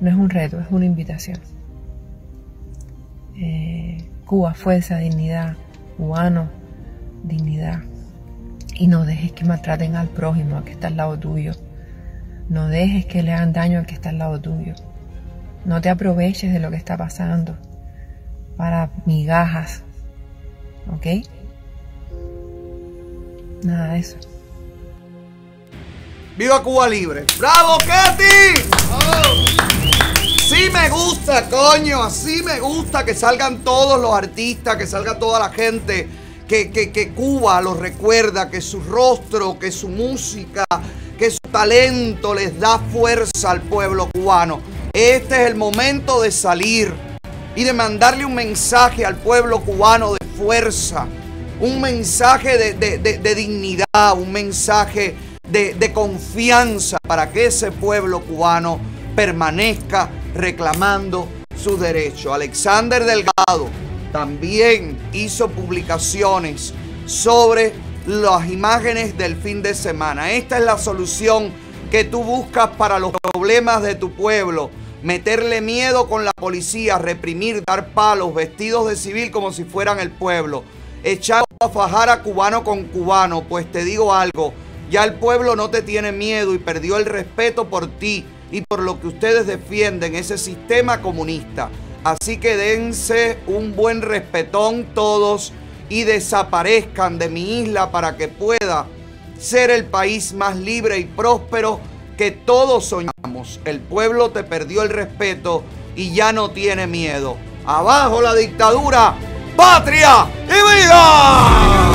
No es un reto, es una invitación. Cuba, fuerza, dignidad, cubano. Dignidad, y no dejes que maltraten al prójimo, al que está al lado tuyo. No dejes que le hagan daño al que está al lado tuyo. No te aproveches de lo que está pasando para migajas, ¿ok? Nada de eso. ¡Viva Cuba Libre! ¡Bravo, Katy! ¡Oh! Sí me gusta, coño, así me gusta, que salgan todos los artistas, que salga toda la gente. Que Cuba los recuerda, que su rostro, que su música, que su talento les da fuerza al pueblo cubano. Este es el momento de salir y de mandarle un mensaje al pueblo cubano de fuerza, un mensaje de dignidad, un mensaje de confianza para que ese pueblo cubano permanezca reclamando sus derechos. Alexander Delgado también hizo publicaciones sobre las imágenes del fin de semana. Esta es la solución que tú buscas para los problemas de tu pueblo. Meterle miedo con la policía, reprimir, dar palos, vestidos de civil como si fueran el pueblo. Echar a fajar a cubano con cubano. Pues te digo algo, ya el pueblo no te tiene miedo y perdió el respeto por ti y por lo que ustedes defienden, ese sistema comunista. Así que dense un buen respetón todos y desaparezcan de mi isla para que pueda ser el país más libre y próspero que todos soñamos. El pueblo te perdió el respeto y ya no tiene miedo. ¡Abajo la dictadura! ¡Patria y vida!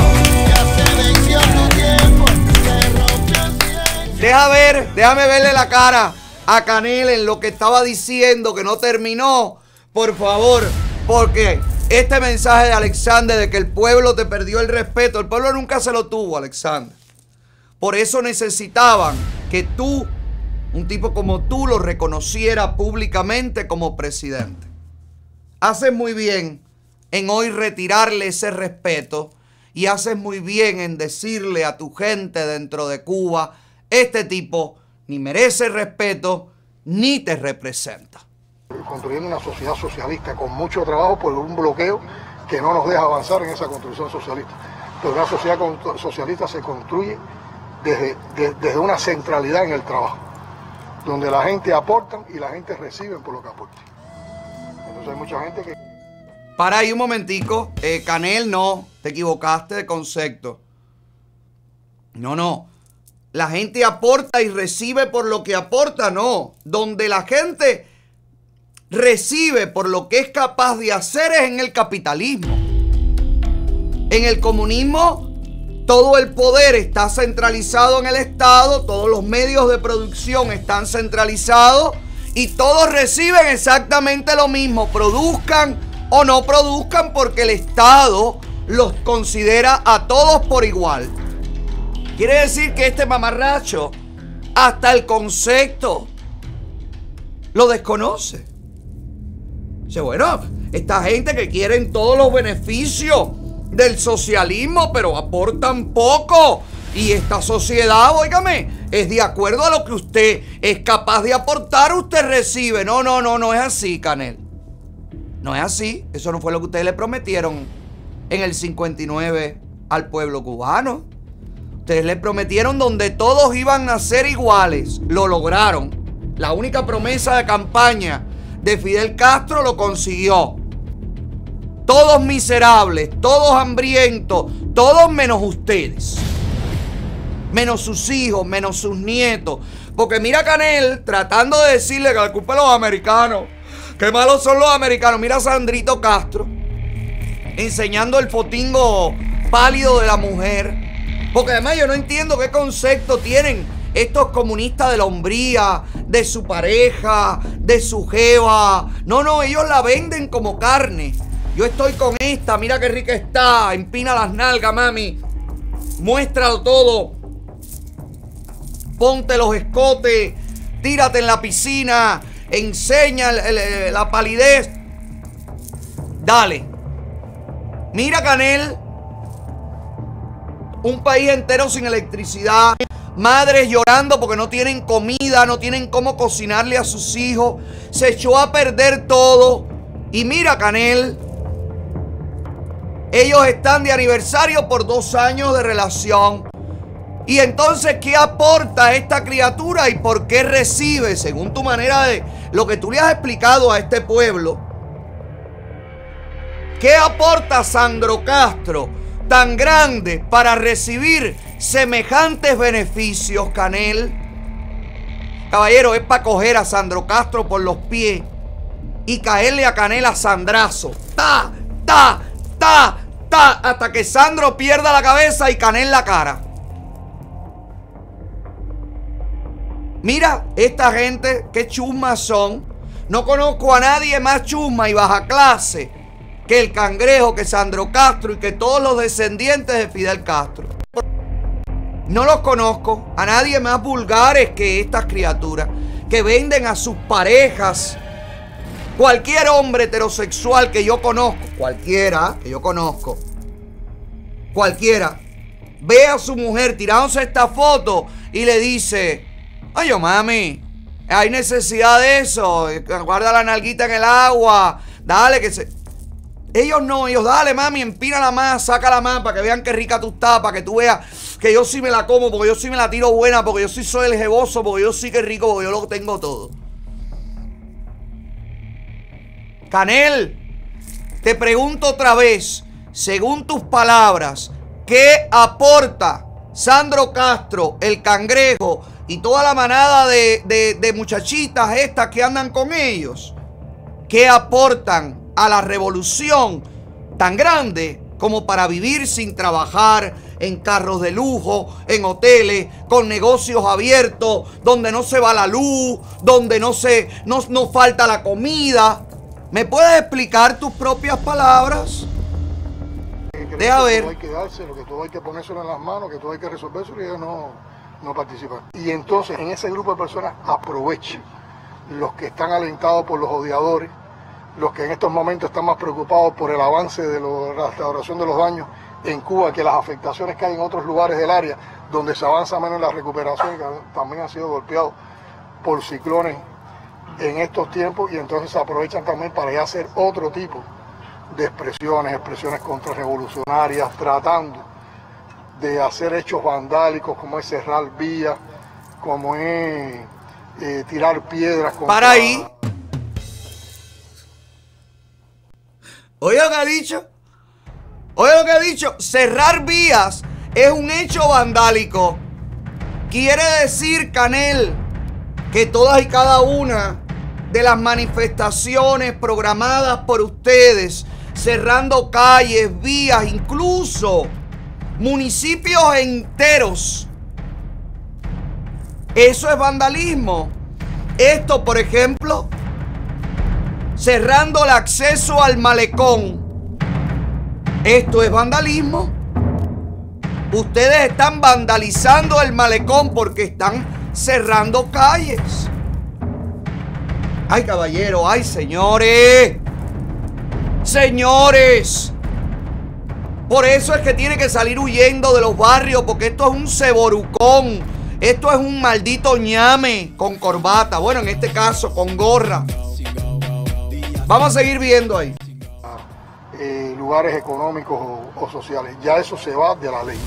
Déjame verle la cara a Canel en lo que estaba diciendo que no terminó. Por favor, porque este mensaje de Alexander de que el pueblo te perdió el respeto, el pueblo nunca se lo tuvo, Alexander. Por eso necesitaban que tú, un tipo como tú, lo reconociera públicamente como presidente. Haces muy bien en hoy retirarle ese respeto y haces muy bien en decirle a tu gente dentro de Cuba, este tipo ni merece respeto ni te representa. Construyendo una sociedad socialista con mucho trabajo por un bloqueo que no nos deja avanzar en esa construcción socialista. Pero una sociedad socialista se construye desde una centralidad en el trabajo, donde la gente aporta y la gente recibe por lo que aporta. Entonces hay mucha gente que... Para ahí un momentico, Canel, no, te equivocaste de concepto. No, la gente aporta y recibe por lo que aporta, no. Donde la gente recibe por lo que es capaz de hacer es en el capitalismo. En el comunismo, todo el poder está centralizado en el Estado, todos los medios de producción están centralizados y todos reciben exactamente lo mismo, produzcan o no produzcan, porque el Estado los considera a todos por igual. Quiere decir que este mamarracho hasta el concepto lo desconoce. Dice, bueno, esta gente que quieren todos los beneficios del socialismo, pero aportan poco. Y esta sociedad, óigame, es de acuerdo a lo que usted es capaz de aportar, usted recibe. No es así, Canel. No es así. Eso no fue lo que ustedes le prometieron en el 59 al pueblo cubano. Ustedes le prometieron donde todos iban a ser iguales. Lo lograron. La única promesa de campaña de Fidel Castro lo consiguió. Todos miserables, todos hambrientos, todos menos ustedes. Menos sus hijos, menos sus nietos. Porque mira, Canel, tratando de decirle que la culpa es los americanos. Qué malos son los americanos. Mira a Sandrito Castro enseñando el fotingo pálido de la mujer. Porque además yo no entiendo qué concepto tienen estos comunistas de la hombría, de su pareja, de su jeva. No, ellos la venden como carne. Yo estoy con esta, mira qué rica está. Empina las nalgas, mami. Muéstralo todo. Ponte los escotes. Tírate en la piscina. Enseña la palidez. Dale. Mira, Canel, un país entero sin electricidad, madres llorando porque no tienen comida, no tienen cómo cocinarle a sus hijos, se echó a perder todo. Y mira, Canel, ellos están de aniversario por 2 años de relación. Y entonces, ¿qué aporta esta criatura y por qué recibe, según tu manera de lo que tú le has explicado a este pueblo? ¿Qué aporta Sandro Castro tan grande para recibir semejantes beneficios, Canel? Caballero, es para coger a Sandro Castro por los pies y caerle a Canel a sandrazo. ¡Ta, ta, ta, ta! Hasta que Sandro pierda la cabeza y Canel la cara. Mira, esta gente, qué chusmas son. No conozco a nadie más chusma y baja clase que el cangrejo, que Sandro Castro y que todos los descendientes de Fidel Castro. No los conozco a nadie más vulgares que estas criaturas que venden a sus parejas. Cualquier hombre heterosexual que yo conozco, cualquiera ve a su mujer tirándose esta foto y le dice: ay, yo, mami, hay necesidad de eso, guarda la nalguita en el agua, dale que se... Ellos no, ellos, dale, mami, empínala más, sácala más, para que vean qué rica tú estás, para que tú veas que yo sí me la como, porque yo sí me la tiro buena, porque yo sí soy el jeboso, porque yo sí que rico, porque yo lo tengo todo. Canel, te pregunto otra vez, según tus palabras, ¿qué aporta Sandro Castro, el cangrejo y toda la manada de muchachitas estas que andan con ellos? ¿Qué aportan a la revolución tan grande como para vivir sin trabajar, en carros de lujo, en hoteles, con negocios abiertos, donde no se va la luz, donde no falta la comida? ¿Me puedes explicar tus propias palabras? Deja ver. Todo hay que dárselo, que todo hay que ponérselo en las manos, que todo hay que resolvérselo y ellos no participan. Y entonces en ese grupo de personas aprovechen los que están alentados por los odiadores, los que en estos momentos están más preocupados por el avance de la restauración de los daños en Cuba que las afectaciones que hay en otros lugares del área, donde se avanza menos la recuperación, que también han sido golpeados por ciclones en estos tiempos, y entonces se aprovechan también para ya hacer otro tipo de expresiones contrarrevolucionarias, tratando de hacer hechos vandálicos, como es cerrar vías, como es tirar piedras contra... Para ahí. Oye lo que ha dicho. Cerrar vías es un hecho vandálico. Quiere decir, Canel, que todas y cada una de las manifestaciones programadas por ustedes, cerrando calles, vías, incluso municipios enteros, eso es vandalismo. Esto, por ejemplo, cerrando el acceso al Malecón, esto es vandalismo. Ustedes están vandalizando el Malecón porque están cerrando calles. Ay, caballero, ay, señores, Señores, por eso es que tiene que salir huyendo de los barrios, porque esto es un ceborucón, esto es un maldito ñame con corbata, bueno, en este caso con gorra. Vamos a seguir viendo ahí. Lugares económicos o sociales, ya eso se va de la ley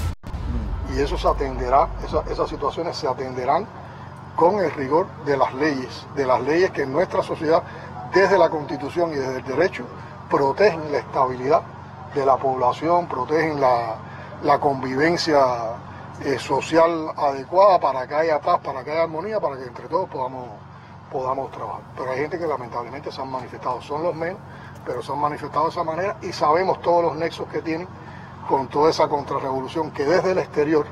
y eso se atenderá, esas situaciones se atenderán con el rigor de las leyes que en nuestra sociedad, desde la Constitución y desde el derecho, protegen la estabilidad de la población, protegen la convivencia social adecuada para que haya paz, para que haya armonía, para que entre todos podamos trabajar. Pero hay gente que lamentablemente se han manifestado, son los menos, pero se han manifestado de esa manera y sabemos todos los nexos que tienen con toda esa contrarrevolución que desde el exterior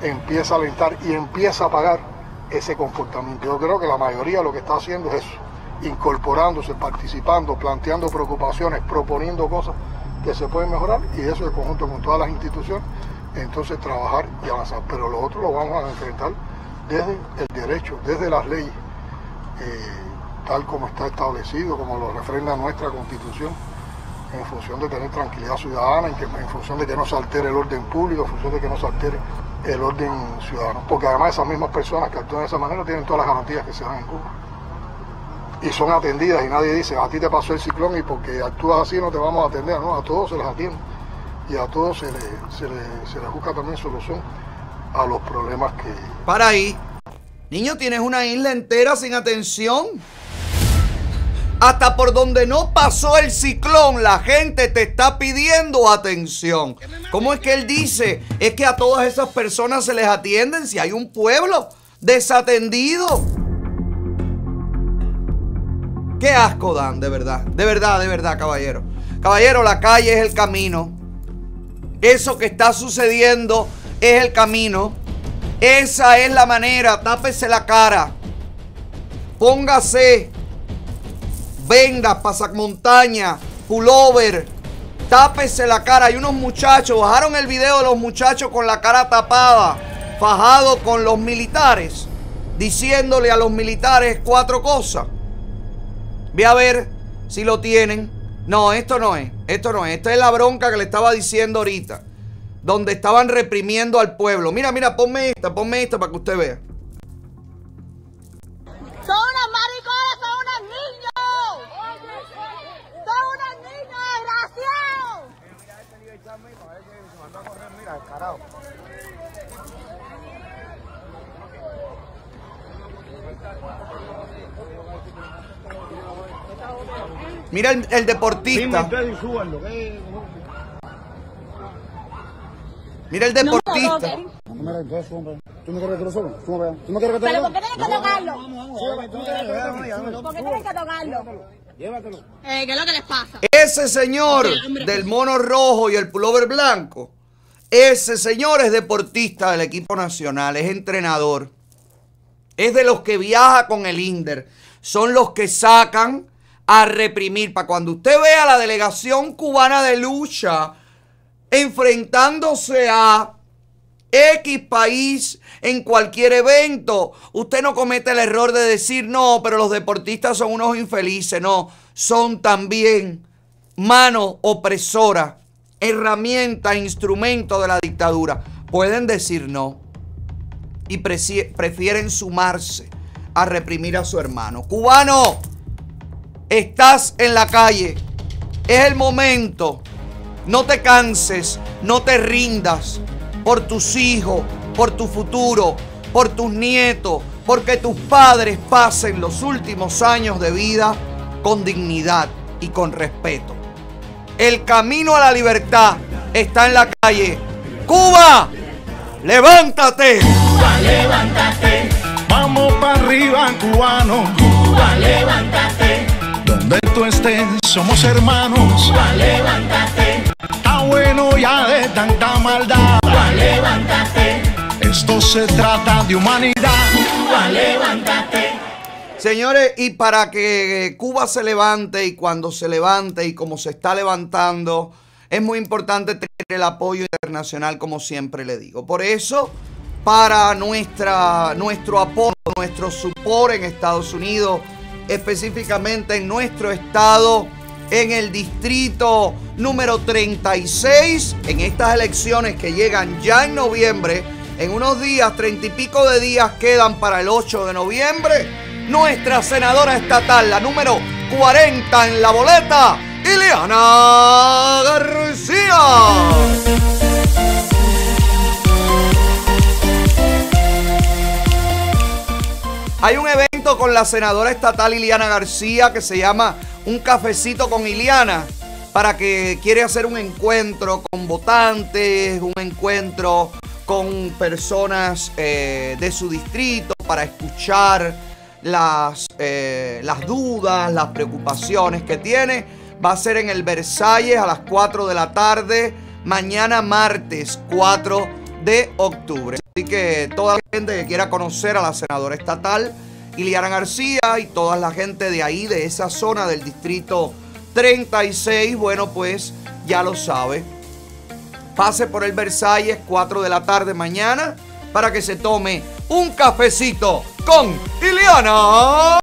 empieza a alentar y empieza a pagar ese comportamiento. Yo creo que la mayoría lo que está haciendo es eso, incorporándose, participando, planteando preocupaciones, proponiendo cosas que se pueden mejorar y eso en conjunto con todas las instituciones, entonces trabajar y avanzar. Pero lo otro lo vamos a enfrentar desde el derecho, desde las leyes, tal como está establecido, como lo refrenda nuestra Constitución, en función de tener tranquilidad ciudadana, en función de que no se altere el orden público, en función de que no se altere el orden ciudadano. Porque además esas mismas personas que actúan de esa manera tienen todas las garantías que se dan en Cuba. Y son atendidas y nadie dice, a ti te pasó el ciclón y porque actúas así no te vamos a atender. No, a todos se les atiende y a todos se les busca también solución a los problemas que... Para ahí, niño, tienes una isla entera sin atención. Hasta por donde no pasó el ciclón, la gente te está pidiendo atención. ¿Cómo es que él dice? Es que a todas esas personas se les atienden si hay un pueblo desatendido. Qué asco dan, de verdad. De verdad, caballero. Caballero, la calle es el camino. Eso que está sucediendo es el camino. Esa es la manera. Tápese la cara. Póngase vendas, pasamontañas, pullover, tápese la cara. Hay unos muchachos, bajaron el video de los muchachos con la cara tapada, fajado con los militares, diciéndole a los militares 4 cosas. Ve a ver si lo tienen. No, esto no es. Esta es la bronca que le estaba diciendo ahorita, donde estaban reprimiendo al pueblo. Mira, ponme esta para que usted vea. Son unas mariconas, son unas niñas. Mira el deportista. Mira el deportista. ¿Tú no quieres que lo suban? ¿Pero por qué tienes que tocarlo? ¿Por qué tienes que tocarlo? Llévatelo. ¿Qué es lo que les pasa? Ese señor del mono rojo y el pullover blanco, ese señor es deportista del equipo nacional, es entrenador. Es de los que viaja con el INDER. Son los que sacan a reprimir. Para cuando usted vea la delegación cubana de lucha enfrentándose a X país en cualquier evento, usted no comete el error de decir, no, pero los deportistas son unos infelices. No, son también mano opresora, herramienta, instrumento de la dictadura. Pueden decir no y prefieren sumarse a reprimir a su hermano. Cubano, estás en la calle. Es el momento. No te canses, no te rindas por tus hijos, por tu futuro, por tus nietos, porque tus padres pasen los últimos años de vida con dignidad y con respeto. El camino a la libertad está en la calle. ¡Cuba, levántate! ¡Cuba, levántate! Vamos para arriba, cubano. ¡Cuba, levántate! Donde tú estés, somos hermanos. ¡Cuba, levántate! Está bueno ya de tanta maldad. ¡Cuba, levántate! Esto se trata de humanidad. ¡Cuba, levántate! Señores, y para que Cuba se levante, y cuando se levante y como se está levantando, es muy importante tener el apoyo internacional, como siempre le digo. Por eso, para nuestro apoyo, nuestro support en Estados Unidos, específicamente en nuestro estado en el distrito número 36, en estas elecciones que llegan ya en noviembre, en unos días, 30 y pico de días quedan para el 8 de noviembre, nuestra senadora estatal, la número 40 en la boleta, Ileana García. Hay un evento con la senadora estatal Ileana García que se llama Un Cafecito con Ileana, para que quiere hacer un encuentro con votantes, un encuentro con personas de su distrito para escuchar las dudas, las preocupaciones que tiene. Va a ser en el Versalles a las 4 de la tarde, mañana martes 4 de octubre. Así que toda la gente que quiera conocer a la senadora estatal Ileana García y toda la gente de ahí, de esa zona del distrito 36, bueno, pues ya lo sabe. Pase por el Versalles 4 de la tarde mañana para que se tome un cafecito con Ileana.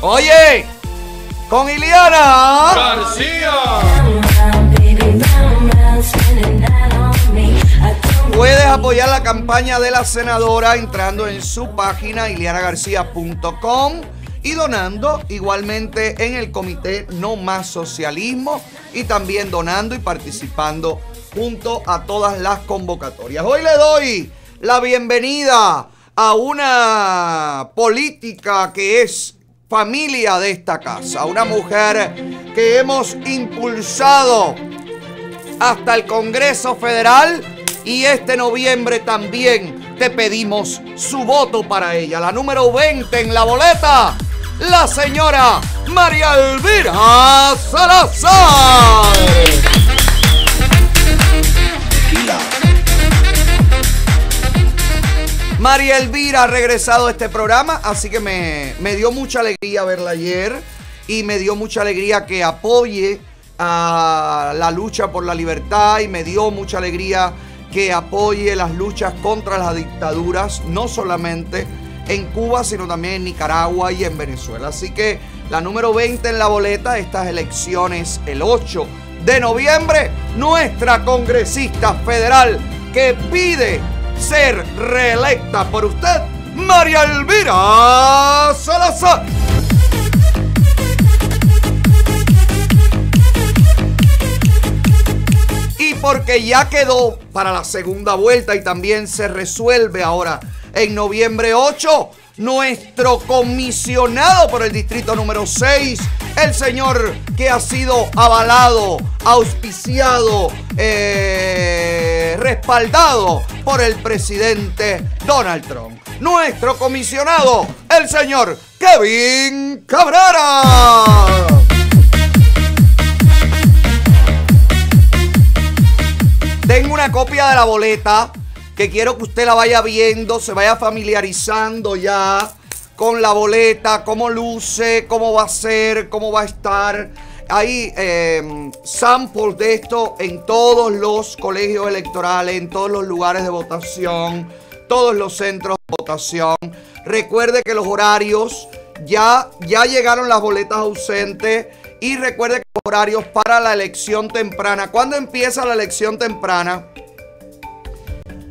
Oye, con Ileana García. Puedes apoyar la campaña de la senadora entrando en su página ileanagarcia.com y donando igualmente en el comité No Más Socialismo, y también donando y participando junto a todas las convocatorias. Hoy le doy la bienvenida a una política que es familia de esta casa, a una mujer que hemos impulsado hasta el Congreso Federal. Y este noviembre también te pedimos su voto para ella. La número 20 en la boleta, la señora María Elvira Salazar. María Elvira ha regresado a este programa, así que me dio mucha alegría verla ayer. Y me dio mucha alegría que apoye a la lucha por la libertad. Y me dio mucha alegría que apoye las luchas contra las dictaduras, no solamente en Cuba, sino también en Nicaragua y en Venezuela. Así que la número 20 en la boleta, estas elecciones el 8 de noviembre, nuestra congresista federal que pide ser reelecta por usted, María Elvira Salazar. Porque ya quedó para la segunda vuelta y también se resuelve ahora en noviembre 8, nuestro comisionado por el distrito número 6, el señor que ha sido avalado, auspiciado, respaldado por el presidente Donald Trump. Nuestro comisionado, el señor Kevin Cabrera. Tengo una copia de la boleta que quiero que usted la vaya viendo, se vaya familiarizando ya con la boleta, cómo luce, cómo va a ser, cómo va a estar. Hay samples de esto en todos los colegios electorales, en todos los lugares de votación, todos los centros de votación. Recuerde que los horarios, ya llegaron las boletas ausentes. Y recuerde que los horarios para la elección temprana. ¿Cuándo empieza la elección temprana?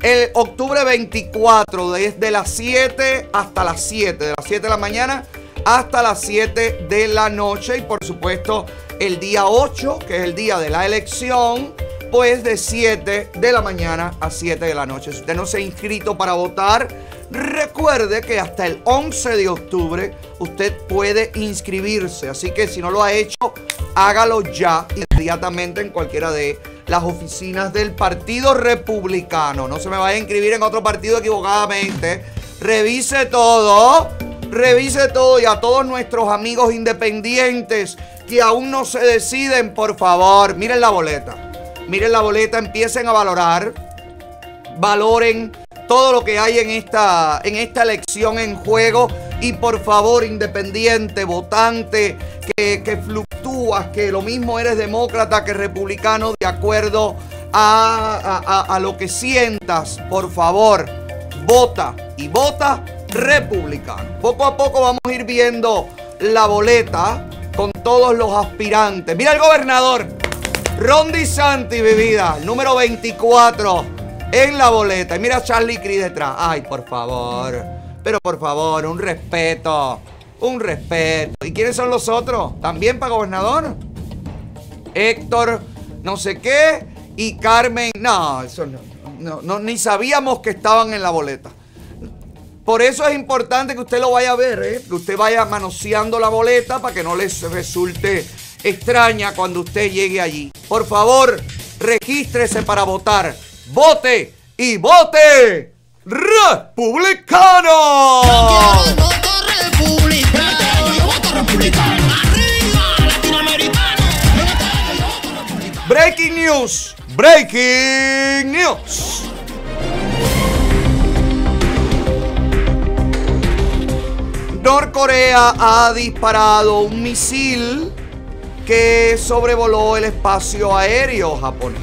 El octubre 24, desde las 7 hasta las 7. De las 7 de la mañana hasta las 7 de la noche. Y por supuesto, el día 8, que es el día de la elección, pues de 7 de la mañana a 7 de la noche. Si usted no se ha inscrito para votar, recuerde que hasta el 11 de octubre usted puede inscribirse. Así que si no lo ha hecho, hágalo ya inmediatamente en cualquiera de las oficinas del Partido Republicano. No se me vaya a inscribir en otro partido equivocadamente. Revise todo, y a todos nuestros amigos independientes que aún no se deciden, por favor, miren la boleta. Miren la boleta, empiecen a valorar, valoren todo lo que hay en esta elección en juego. Y por favor, independiente, votante, que fluctúas, que lo mismo eres demócrata que republicano, de acuerdo a lo que sientas, por favor, vota y vota republicano. Poco a poco vamos a ir viendo la boleta. con todos los aspirantes. Mira el gobernador, Ron DeSantis, mi vida, número 24 en la boleta. Y mira a Charlie Crist detrás. Ay, por favor, pero por favor, un respeto, un respeto. ¿Y quiénes son los otros? También para gobernador. Héctor, no sé qué, y Carmen. No, eso no, ni sabíamos que estaban en la boleta. Por eso es importante que usted lo vaya a ver, que usted vaya manoseando la boleta para que no les resulte extraña cuando usted llegue allí. Por favor, regístrese para votar. ¡Vote y vote republicano! Yo quiero el voto republicano. Yo voto republicano. ¡Arriba, latinoamericano! Yo voto republicano. Breaking news. Breaking news. Norcorea ha disparado un misil que sobrevoló el espacio aéreo japonés.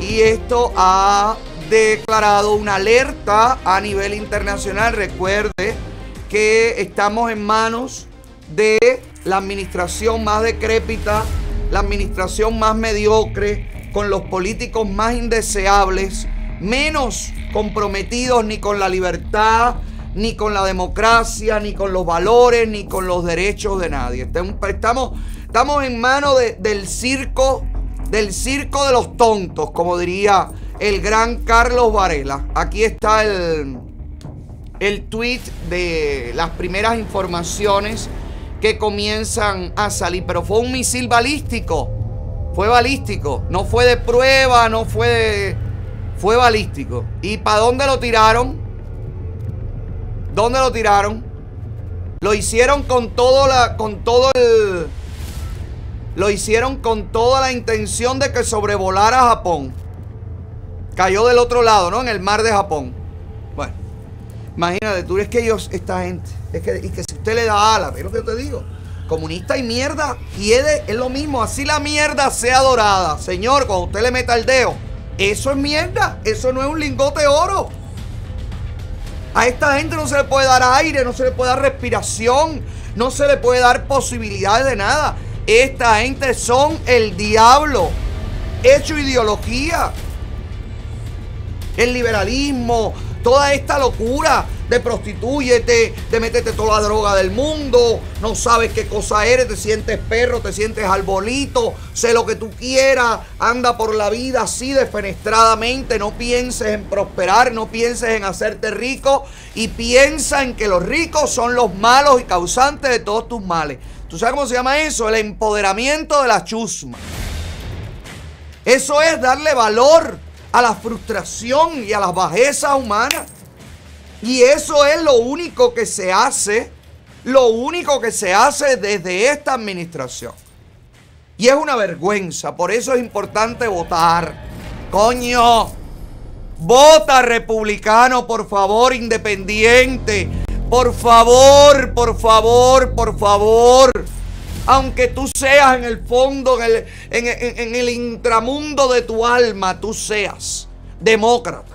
Y esto ha declarado una alerta a nivel internacional. Recuerde que estamos en manos de la administración más decrépita, la administración más mediocre, con los políticos más indeseables, menos comprometidos ni con la libertad, ni con la democracia, ni con los valores, ni con los derechos de nadie. Estamos en manos del circo de los tontos, como diría el gran Carlos Varela. Aquí está el tweet de las primeras informaciones que comienzan a salir. Pero fue un misil balístico. Fue balístico. No fue de prueba, no fue de... Fue balístico. ¿Y para dónde lo tiraron? ¿Dónde lo tiraron? Lo hicieron con toda la intención de que sobrevolara Japón. Cayó del otro lado, ¿no? En el mar de Japón. Bueno, imagínate tú, es que ellos, esta gente, es que si usted le da alas, es lo que yo te digo. Comunista y mierda, y es lo mismo, así la mierda sea dorada. Señor, cuando usted le meta el dedo, eso es mierda, eso no es un lingote de oro. A esta gente no se le puede dar aire, no se le puede dar respiración, no se le puede dar posibilidades de nada. Esta gente son el diablo, hecho ideología. El liberalismo, toda esta locura de prostituyete, de meterte toda la droga del mundo, no sabes qué cosa eres, te sientes perro, te sientes arbolito, sé lo que tú quieras, anda por la vida así desfenestradamente, no pienses en prosperar, no pienses en hacerte rico y piensa en que los ricos son los malos y causantes de todos tus males. ¿Tú sabes cómo se llama eso? El empoderamiento de la chusma. Eso es darle valor a la frustración y a las bajezas humanas. Y eso es lo único que se hace desde esta administración. Y es una vergüenza, por eso es importante votar. Coño, vota republicano, por favor, independiente. Por favor, por favor, por favor. Aunque tú seas en el fondo, en el intramundo de tu alma, tú seas demócrata.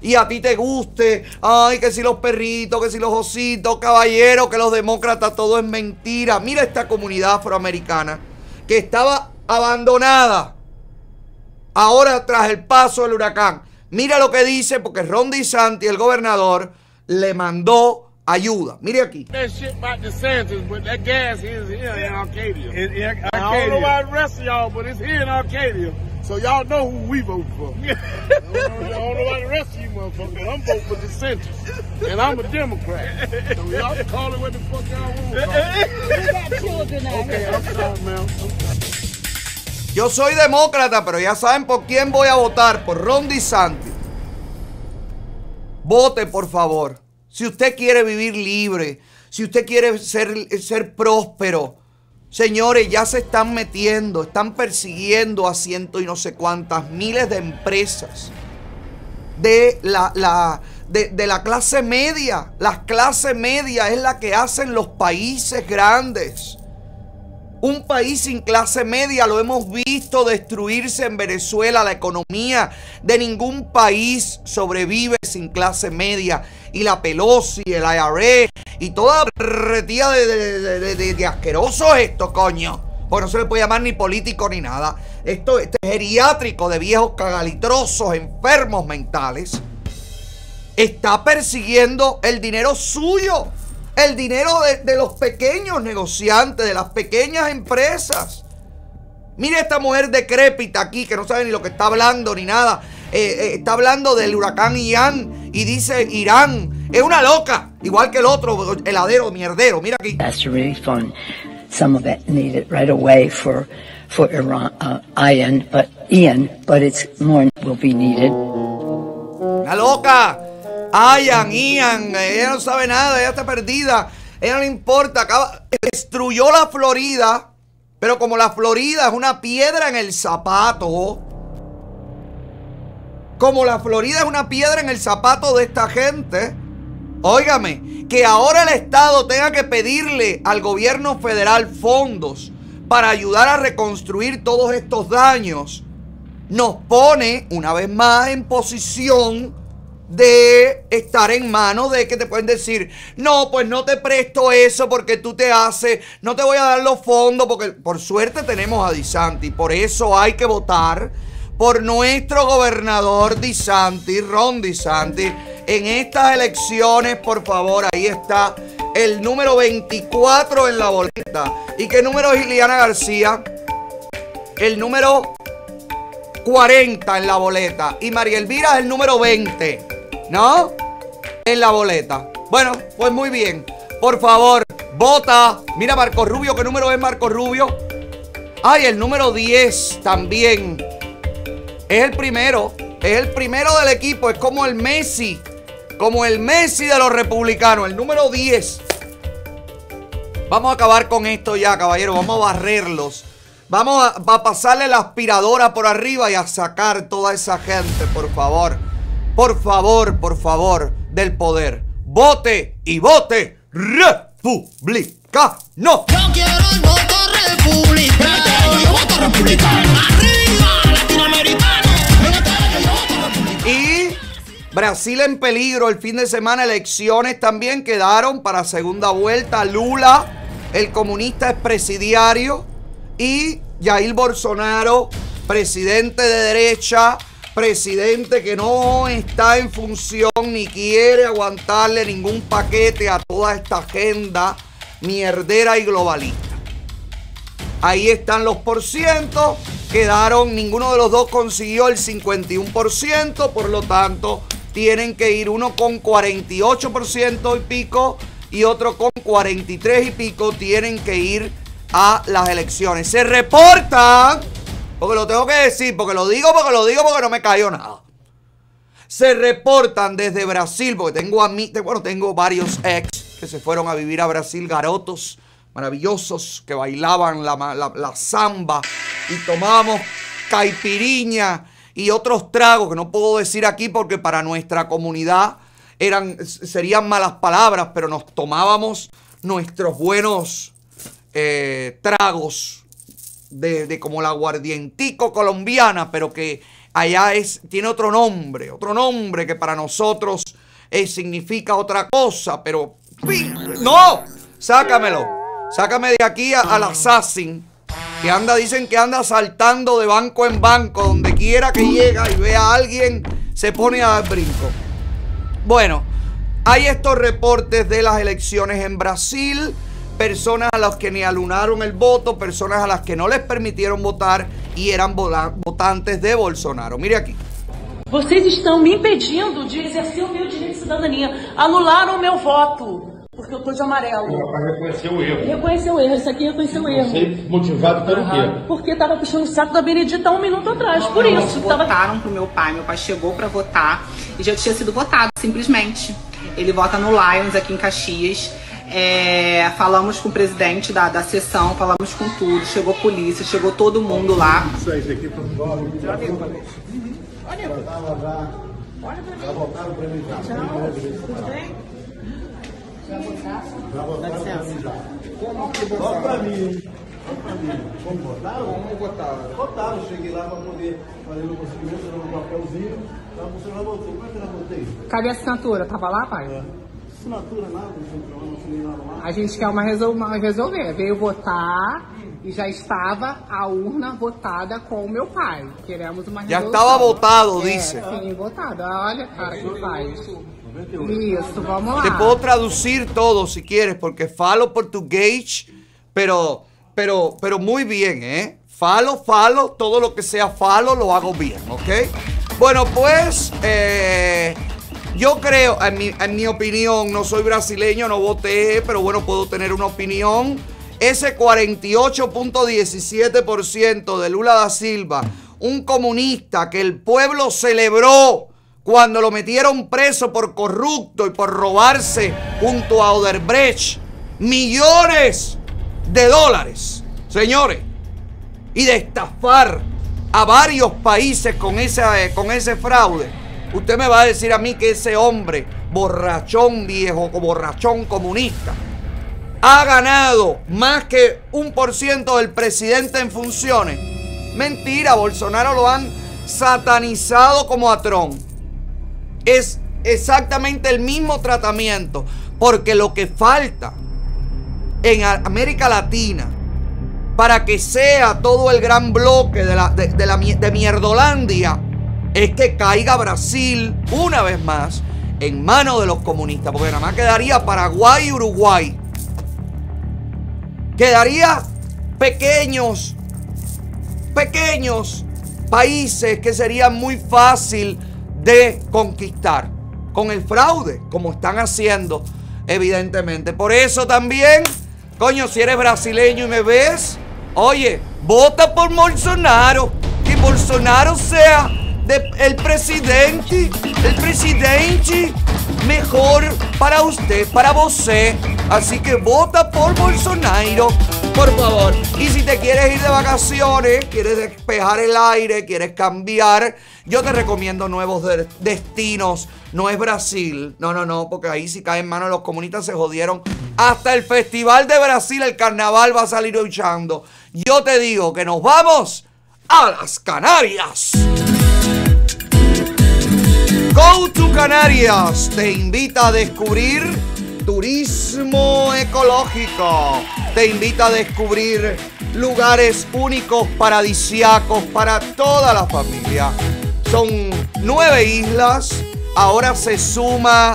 Y a ti te guste, ay, que si los perritos, que si los ositos, caballero, que los demócratas, todo es mentira. Mira esta comunidad afroamericana que estaba abandonada ahora tras el paso del huracán. Mira lo que dice, porque Ron DeSantis, el gobernador, le mandó ayuda. Mire aquí. That shit about DeSantis, but that gas is here in Arcadia. In Arcadia. I don't know about the rest of y'all, but it's here in Arcadia. So y'all know who we vote for. I don't know about the rest of you motherfuckers. I'm voting for DeSantis. And I'm a Democrat. So y'all can call it what the fuck y'all want. We got children out here. Okay, I'm sorry, ma'am. Yo soy demócrata, pero ya saben por quién voy a votar. Por Ron DeSantis. Vote, por favor. Si usted quiere vivir libre, si usted quiere ser próspero, señores, ya se están metiendo, están persiguiendo a ciento y no sé cuántas miles de empresas de la clase media. Las clases medias es la que hacen los países grandes. Un país sin clase media, lo hemos visto destruirse en Venezuela, la economía de ningún país sobrevive sin clase media. Y la Pelosi, el IRA y toda retía de asquerosos estos, coño. Pues no se le puede llamar ni político ni nada. Esto es geriátrico de viejos cagalitrosos, enfermos mentales. Está persiguiendo el dinero suyo, el dinero de los pequeños negociantes, de las pequeñas empresas. Mire esta mujer decrépita aquí que no sabe ni lo que está hablando ni nada. Está hablando del huracán Ian y dice Irán. Es una loca, igual que el otro heladero mierdero. Mira aquí. That's really fun. Some of it needed right away for Iran, Ian, but it's more will be needed. Una loca. Ian, ella no sabe nada, ella está perdida, ella no le importa, destruyó la Florida, pero como la Florida es una piedra en el zapato, como la Florida es una piedra en el zapato de esta gente, óigame, que ahora el Estado tenga que pedirle al gobierno federal fondos para ayudar a reconstruir todos estos daños, nos pone una vez más en posición de estar en manos de que te pueden decir, no, pues no te presto eso porque tú te haces, no te voy a dar los fondos, porque por suerte tenemos a Di Santi, por eso hay que votar por nuestro gobernador Di Santi, Ron Di Santi, en estas elecciones, por favor, ahí está el número 24 en la boleta. ¿Y qué número es Ileana García? El número 40 en la boleta, y María Elvira es el número 20. ¿No? En la boleta. Bueno, pues muy bien. Por favor, vota. Mira Marco Rubio. ¿Qué número es Marco Rubio? Ay, el número 10 también. Es el primero. Es el primero del equipo. Es como el Messi. Como el Messi de los republicanos. El número 10. Vamos a acabar con esto ya, caballero. Vamos a barrerlos. Vamos a pasarle la aspiradora por arriba y a sacar toda esa gente, por favor. Por favor, del poder. Vote y vote republicano. Yo quiero el voto republicano. Yo voto republicano. Arriba, latinoamericano. Y Brasil en peligro. El fin de semana elecciones también quedaron para segunda vuelta. Lula, el comunista expresidiario, y Jair Bolsonaro, presidente de derecha. Presidente que no está en función ni quiere aguantarle ningún paquete a toda esta agenda mierdera y globalista. Ahí están los porcientos, quedaron, ninguno de los dos consiguió el 51%, por lo tanto tienen que ir uno con 48% y pico y otro con 43 y pico, tienen que ir a las elecciones. Se reportan... Porque lo tengo que decir, porque lo digo, porque no me cayó nada. Se reportan desde Brasil, porque tengo varios ex que se fueron a vivir a Brasil, garotos maravillosos que bailaban la samba y tomábamos caipiriña y otros tragos que no puedo decir aquí porque para nuestra comunidad serían malas palabras, pero nos tomábamos nuestros buenos tragos. De como la aguardientico colombiana, pero que allá tiene otro nombre que para nosotros significa otra cosa, pero ¡no! Sácame de aquí al assassin que dicen que anda saltando de banco en banco, donde quiera que llega y vea a alguien se pone a dar brinco. Bueno, hay estos reportes de las elecciones en Brasil. Personas a las que ni alunaron el voto, personas a las que no les permitieron votar y eran votantes de Bolsonaro. Mire aquí. Vocês estão me impedindo de exercer o meu direito de cidadania. Anularam o meu voto. Porque eu tô de amarelo. Reconheceu o erro. Reconheceu o erro. Isso aqui reconheceu o erro. Sei motivado pelo quê? Porque tava puxando o saco da Benedita um minuto atrás. Por isso. Votaram pro meu pai. Meu pai chegou pra votar e já tinha sido votado, simplesmente. Ele vota no Lions aqui em Caxias. Falamos com o presidente da sessão, falamos com tudo, chegou a polícia, chegou todo mundo lá. Isso aqui foi embora. Olha pra votaram pra mim. Já votaram? Dá licença. Volta pra mim. Cortaram? Como cortaram? Cortaram, cheguei lá para poder fazer meu procedimento, tirando um papelzinho, a professora já voltou. Como é que ela voltei? Cadê a assinatura? Tava lá, pai? É. Assinatura, nada, não assinei nada lá. A gente quer uma resolver, veio votar e já estava a urna votada com o meu pai. Queremos uma resolução. Já estava votado, disse. Sim, votada, olha, cara, que paz. Isso, vamos lá. Te puedo traduzir todo si quieres, porque falo português, pero muy bien, ¿eh? Falo, todo lo que sea falo lo hago bien, ¿ok? Bueno, pues yo creo, en mi opinión, no soy brasileño, no voté, pero bueno, puedo tener una opinión. Ese 48.17% de Lula da Silva, un comunista que el pueblo celebró cuando lo metieron preso por corrupto y por robarse junto a Odebrecht millones de dólares, señores, y de estafar a varios países con ese fraude. Usted me va a decir a mí que ese hombre borrachón viejo, borrachón comunista, ha ganado más que 1% del presidente en funciones. Mentira, Bolsonaro lo han satanizado como a Trump. Es exactamente el mismo tratamiento, porque lo que falta en América Latina para que sea todo el gran bloque de Mierdolandia es que caiga Brasil una vez más en manos de los comunistas, porque nada más quedaría Paraguay y Uruguay, quedaría pequeños países que serían muy fácil de conquistar con el fraude, como están haciendo evidentemente. Por eso también, coño, si eres brasileño y me ves, oye, vota por Bolsonaro, que Bolsonaro sea el presidente mejor para usted, para você. Así que vota por Bolsonaro, por favor. Y si te quieres ir de vacaciones, quieres despejar el aire, quieres cambiar, yo te recomiendo nuevos destinos. No es Brasil, no, porque ahí si cae en manos los comunistas se jodieron. Hasta el Festival de Brasil, el carnaval va a salir luchando. Yo te digo que nos vamos a las Canarias. Go to Canarias te invita a descubrir turismo ecológico, te invita a descubrir lugares únicos, paradisíacos para toda la familia. Son 9 islas, ahora se suma,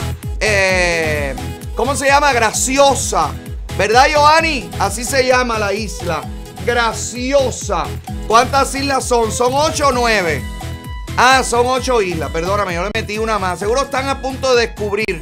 ¿cómo se llama? Graciosa, ¿verdad, Giovanni? Así se llama la isla, Graciosa. ¿Cuántas islas son? ¿Son 8 o 9? Ah, son 8 islas, perdóname, yo le metí una más. Seguro están a punto de descubrir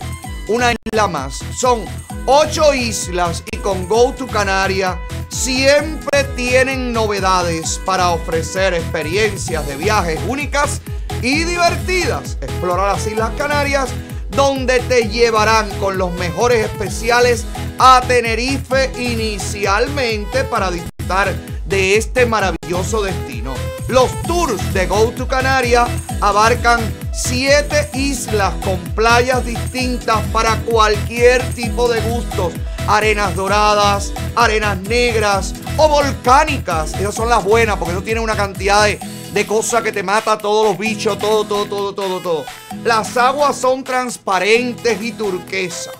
una isla más. Son 8 islas y con Go to Canarias siempre tienen novedades para ofrecer experiencias de viajes únicas y divertidas. Explora las Islas Canarias, donde te llevarán con los mejores especiales a Tenerife inicialmente para disfrutar de este maravilloso destino. Los tours de Go to Canarias abarcan 7 islas con playas distintas para cualquier tipo de gustos. Arenas doradas, arenas negras o volcánicas. Esas son las buenas porque no tienen una cantidad de cosas que te mata, todos los bichos, todo. Las aguas son transparentes y turquesa.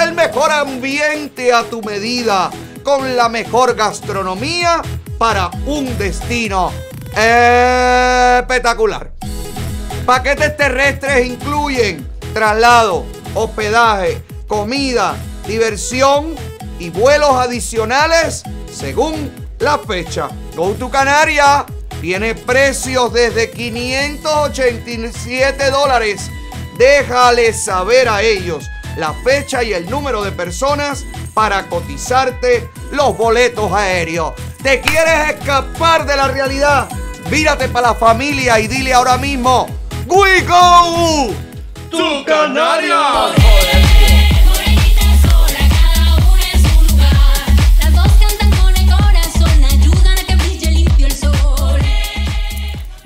El mejor ambiente a tu medida con la mejor gastronomía para un destino espectacular. Paquetes terrestres incluyen traslado, hospedaje, comida, diversión y vuelos adicionales según la fecha. Go to Canarias tiene precios desde $587. Déjales saber a ellos la fecha y el número de personas para cotizarte los boletos aéreos. ¿Te quieres escapar de la realidad? Vírate para la familia y dile ahora mismo: "We go to Canarias".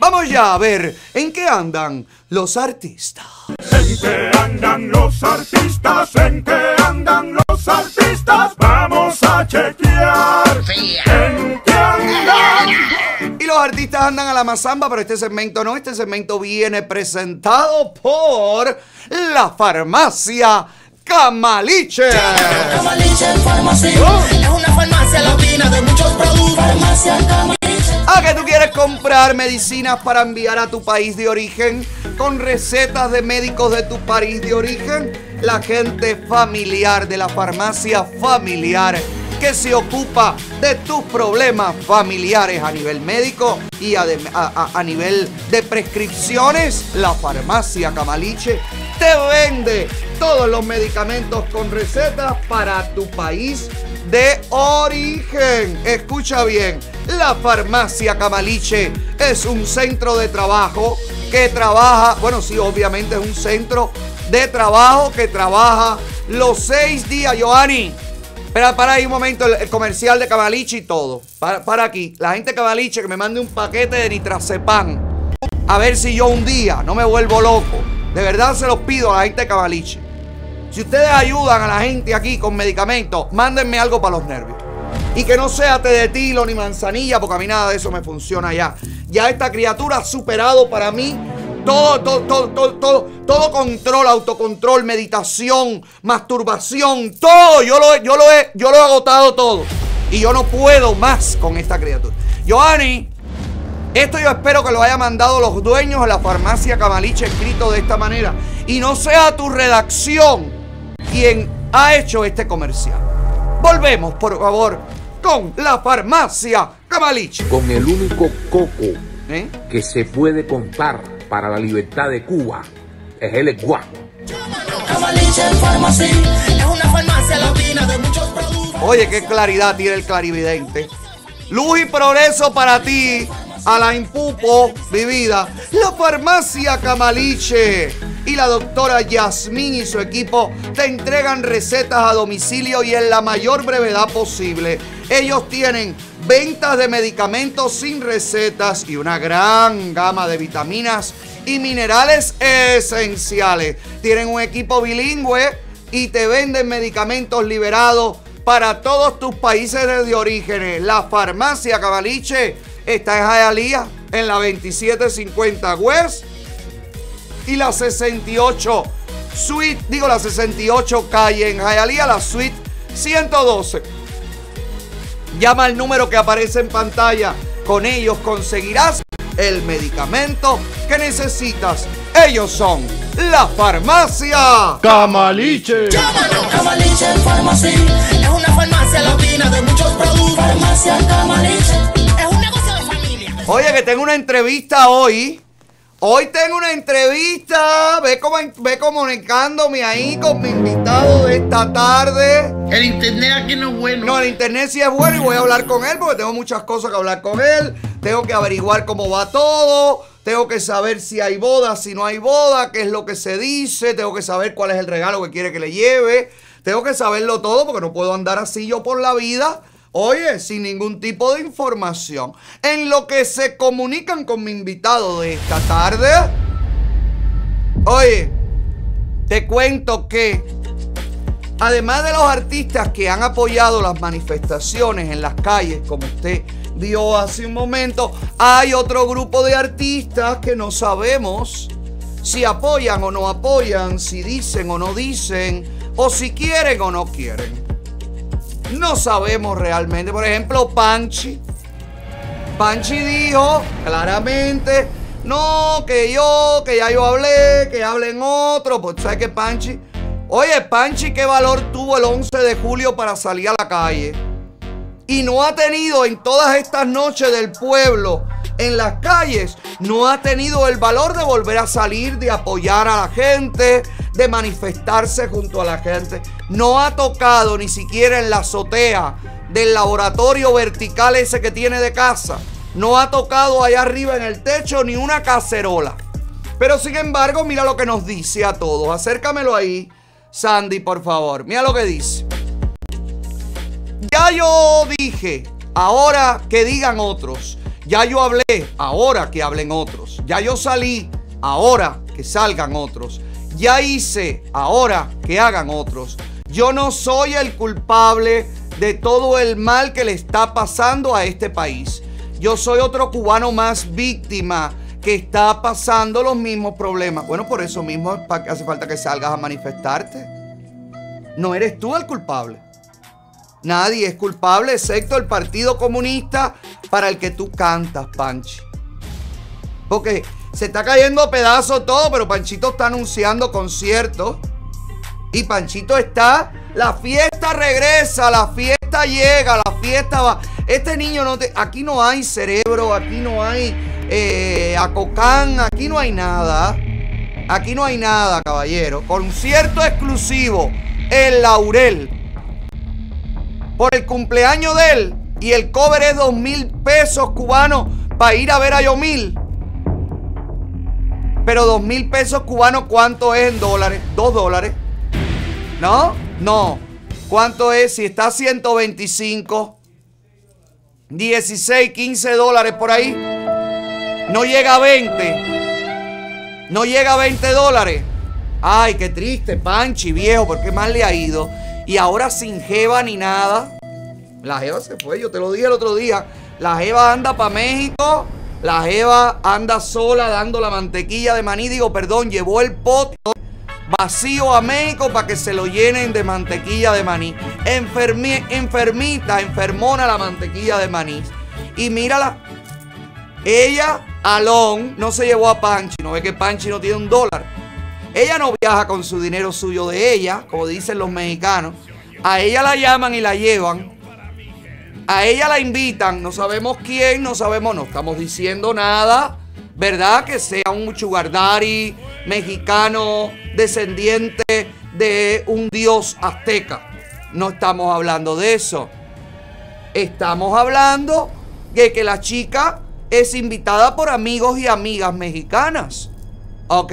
Vamos ya a ver en qué andan los artistas. ¿En qué andan los artistas? ¿En qué andan los artistas? Vamos a chequear. ¿En qué andan? los artistas andan a la mazamba, pero este segmento no. Este segmento viene presentado por la farmacia Camaliche. Camaliche Farmacia. Es una farmacia latina de muchos productos. Farmacia Camaliche. ¿A qué tú quieres comprar medicinas para enviar a tu país de origen? Con recetas de médicos de tu país de origen. La gente familiar de la farmacia familiar, que se ocupa de tus problemas familiares a nivel médico y a nivel de prescripciones. La farmacia Camaliche te vende todos los medicamentos con recetas para tu país de origen. Escucha bien, la farmacia Camaliche es un centro de trabajo que trabaja, bueno sí, obviamente es un centro de trabajo que trabaja los 6 días, Giovanni. Espera, para ahí un momento, el comercial de Camaliche y todo. Para aquí, la gente de Camaliche que me mande un paquete de nitracepam. A ver si yo un día no me vuelvo loco. De verdad se los pido a la gente de Camaliche. Si ustedes ayudan a la gente aquí con medicamentos, mándenme algo para los nervios. Y que no sea tedetilo ni manzanilla, porque a mí nada de eso me funciona ya. Ya esta criatura ha superado para mí todo control, autocontrol, meditación, masturbación, todo. Yo lo he agotado todo. Y yo no puedo más con esta criatura. Giovanni, esto yo espero que lo haya mandado los dueños de la farmacia Camaliche escrito de esta manera. Y no sea tu redacción quien ha hecho este comercial. Volvemos, por favor, con la farmacia Camaliche. Con el único coco que se puede comprar para la libertad de Cuba, es el guapo. Oye, qué claridad tiene el clarividente. Luz y progreso para ti, Alain Pupo, mi vida. La farmacia Camaliche y la doctora Yasmín y su equipo te entregan recetas a domicilio y en la mayor brevedad posible. Ellos tienen ventas de medicamentos sin recetas y una gran gama de vitaminas y minerales esenciales. Tienen un equipo bilingüe y te venden medicamentos liberados para todos tus países de origen. La farmacia Camaliche está en Hialeah, en la 2750 West y la 68 Suite, la 68 calle en Hialeah, la Suite 112. Llama al número que aparece en pantalla. Con ellos conseguirás el medicamento que necesitas. Ellos son la farmacia Camaliche. Llámanos, Camaliche Farmacy. Es una farmacia latina de muchos productos. Farmacia Camaliche. Es un negocio de familia. Oye, que tengo una entrevista hoy. Hoy tengo una entrevista. Ve comunicándome ahí con mi invitado de esta tarde. El internet aquí no es bueno. No, el internet sí es bueno y voy a hablar con él porque tengo muchas cosas que hablar con él. Tengo que averiguar cómo va todo. Tengo que saber si hay boda, si no hay boda, qué es lo que se dice. Tengo que saber cuál es el regalo que quiere que le lleve. Tengo que saberlo todo porque no puedo andar así yo por la vida. Oye, sin ningún tipo de información. En lo que se comunican con mi invitado de esta tarde. Oye, te cuento que además de los artistas que han apoyado las manifestaciones en las calles, como usted vio hace un momento, hay otro grupo de artistas que no sabemos si apoyan o no apoyan, si dicen o no dicen, o si quieren o no quieren. No sabemos realmente. Por ejemplo, Panchi dijo claramente, no, que ya yo hablé, que hablen otros. Pues sabes que Panchi, oye, Panchi, ¿qué valor tuvo el 11 de julio para salir a la calle? Y no ha tenido en todas estas noches del pueblo, en las calles, no ha tenido el valor de volver a salir, de apoyar a la gente, de manifestarse junto a la gente. No ha tocado ni siquiera en la azotea del laboratorio vertical ese que tiene de casa. No ha tocado allá arriba en el techo ni una cacerola. Pero sin embargo, mira lo que nos dice a todos. Acércamelo ahí, Sandy, por favor. Mira lo que dice. Ya yo dije, ahora que digan otros. Ya yo hablé, ahora que hablen otros. Ya yo salí, ahora que salgan otros. Ya hice, ahora que hagan otros. Yo no soy el culpable de todo el mal que le está pasando a este país. yo soy otro cubano más víctima que está pasando los mismos problemas. Bueno, por eso mismo hace falta que salgas a manifestarte. No eres tú el culpable. Nadie es culpable excepto el Partido Comunista para el que tú cantas, Panchi. Porque se está cayendo a pedazos todo, pero Panchito está anunciando conciertos. Y Panchito está, la fiesta regresa, la fiesta llega, la fiesta va. Este niño no te... Aquí no hay cerebro, aquí no hay acocán, aquí no hay nada. Aquí no hay nada, caballero. Concierto exclusivo, el Laurel. Por el cumpleaños de él. Y el cover es 2,000 pesos cubanos para ir a ver a Yomil. Pero 2,000 pesos cubanos, ¿cuánto es en dólares? $2. ¿No? No. ¿Cuánto es? Si está a 125, 16, $15 por ahí. No llega a 20. No llega a $20. Ay, qué triste, Panchi, viejo, porque más le ha ido. Y ahora sin jeva ni nada. La jeva se fue, yo te lo dije el otro día. La jeva anda para México. La jeva anda sola dando la mantequilla de maní. Digo, perdón, llevó el pote vacío a México para que se lo llenen de mantequilla de maní. Enfermona la mantequilla de maní. Y mírala. Ella, alón, no se llevó a Panchi. No ve que Panchi no tiene $1. Ella no viaja con su dinero suyo de ella, como dicen los mexicanos. A ella la llaman y la llevan. A ella la invitan, no sabemos quién, no estamos diciendo nada, ¿verdad? Que sea un sugar daddy mexicano, descendiente de un dios azteca. No estamos hablando de eso. Estamos hablando de que la chica es invitada por amigos y amigas mexicanas, ¿ok?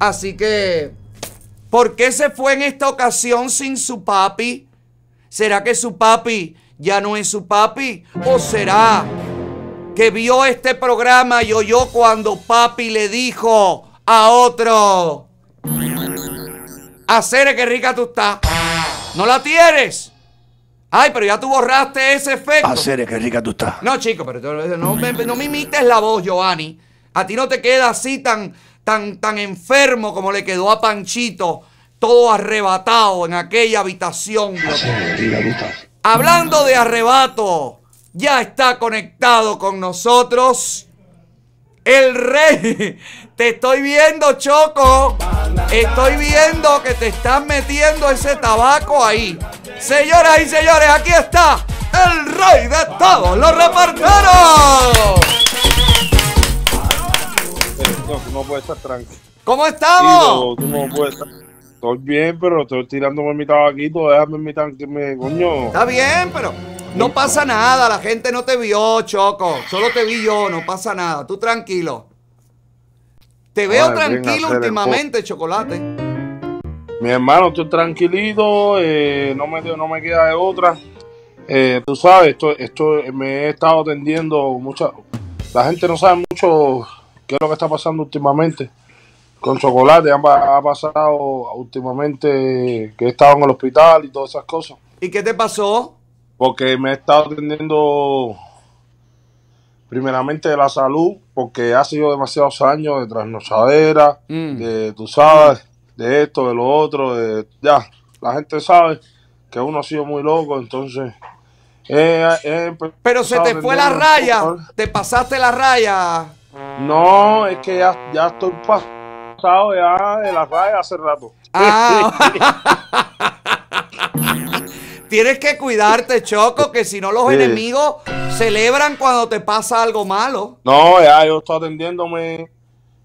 Así que, ¿por qué se fue en esta ocasión sin su papi? ¿Será que su papi ya no es su papi? ¿O será que vio este programa y oyó cuando papi le dijo a otro: "Acere, que rica tú estás"? ¿No la tienes? Ay, pero ya tú borraste ese efecto. "Acere, que rica tú estás". No, chico, pero no me imites la voz, Giovanni. A ti no te queda así tan enfermo como le quedó a Panchito, todo arrebatado en aquella habitación. "Acere, que rica tú estás". Hablando de arrebato, ya está conectado con nosotros el rey. Te estoy viendo, Choco. Estoy viendo que te estás metiendo ese tabaco ahí. Señoras y señores, aquí está el rey de todos los reporteros. No puede estar tranquilo. ¿Cómo estamos? No puede estar. Estoy bien, pero estoy tirándome mi tabaquito, déjame mi tanque, coño. Está bien, pero no pasa nada, la gente no te vio, Choco. Solo te vi yo, no pasa nada, tú tranquilo. Te veo tranquilo últimamente, Chocolate. Mi hermano, estoy tranquilito, no me queda de otra. Tú sabes, esto me he estado atendiendo mucho. La gente no sabe mucho qué es lo que está pasando últimamente. Con Chocolate ha pasado últimamente que he estado en el hospital y todas esas cosas. ¿Y qué te pasó? Porque me he estado atendiendo primeramente de la salud, porque ha sido demasiados años de trasnochadera, de tú sabes, de esto, de lo otro, ya, la gente sabe que uno ha sido muy loco, entonces... Pero se te fue la raya, te pasaste la raya. No, es que ya estoy pasando ya de las rayas hace rato. Tienes que cuidarte, Choco, que si no los enemigos celebran cuando te pasa algo malo. No, ya yo estoy atendiéndome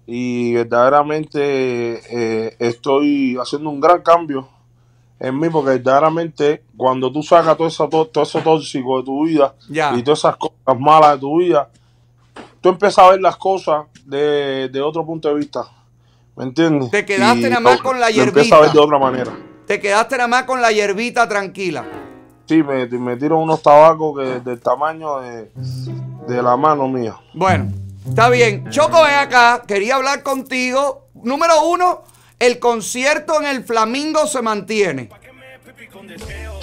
y verdaderamente estoy haciendo un gran cambio en mí, porque verdaderamente cuando tú sacas todo eso tóxico de tu vida y todas esas cosas malas de tu vida, tú empiezas a ver las cosas de otro punto de vista. ¿Me entiendes? Te quedaste nada más con la hierbita. Empieza a ver de otra manera. Te quedaste nada más con la hierbita tranquila. Sí, me tiro unos tabacos del tamaño de la mano mía. Bueno, está bien. Choco, ven acá. Quería hablar contigo. Número uno, el concierto en el Flamingo se mantiene.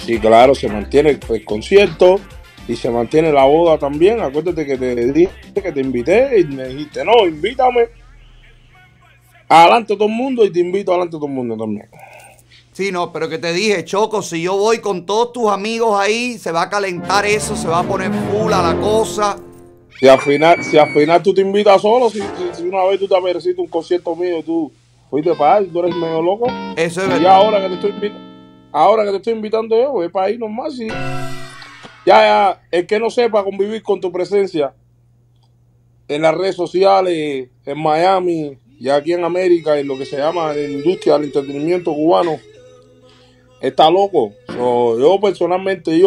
Sí, claro, se mantiene el concierto. y se mantiene la boda también. Acuérdate que te dije que te invité y me dijiste, no, invítame. Adelante todo el mundo y te invito adelante todo el mundo también. Sí, no, pero que te dije, Choco, si yo voy con todos tus amigos ahí, se va a calentar eso, se va a poner full a la cosa. Si al final tú te invitas solo, si una vez tú te mereciste un concierto mío y tú fuiste para ahí, tú eres medio loco. Eso es verdad. Y ahora que te estoy invitando yo, voy para ahí nomás y... Ya, el que no sepa convivir con tu presencia en las redes sociales, en Miami y aquí en América, en lo que se llama la industria del entretenimiento cubano, está loco. Yo personalmente,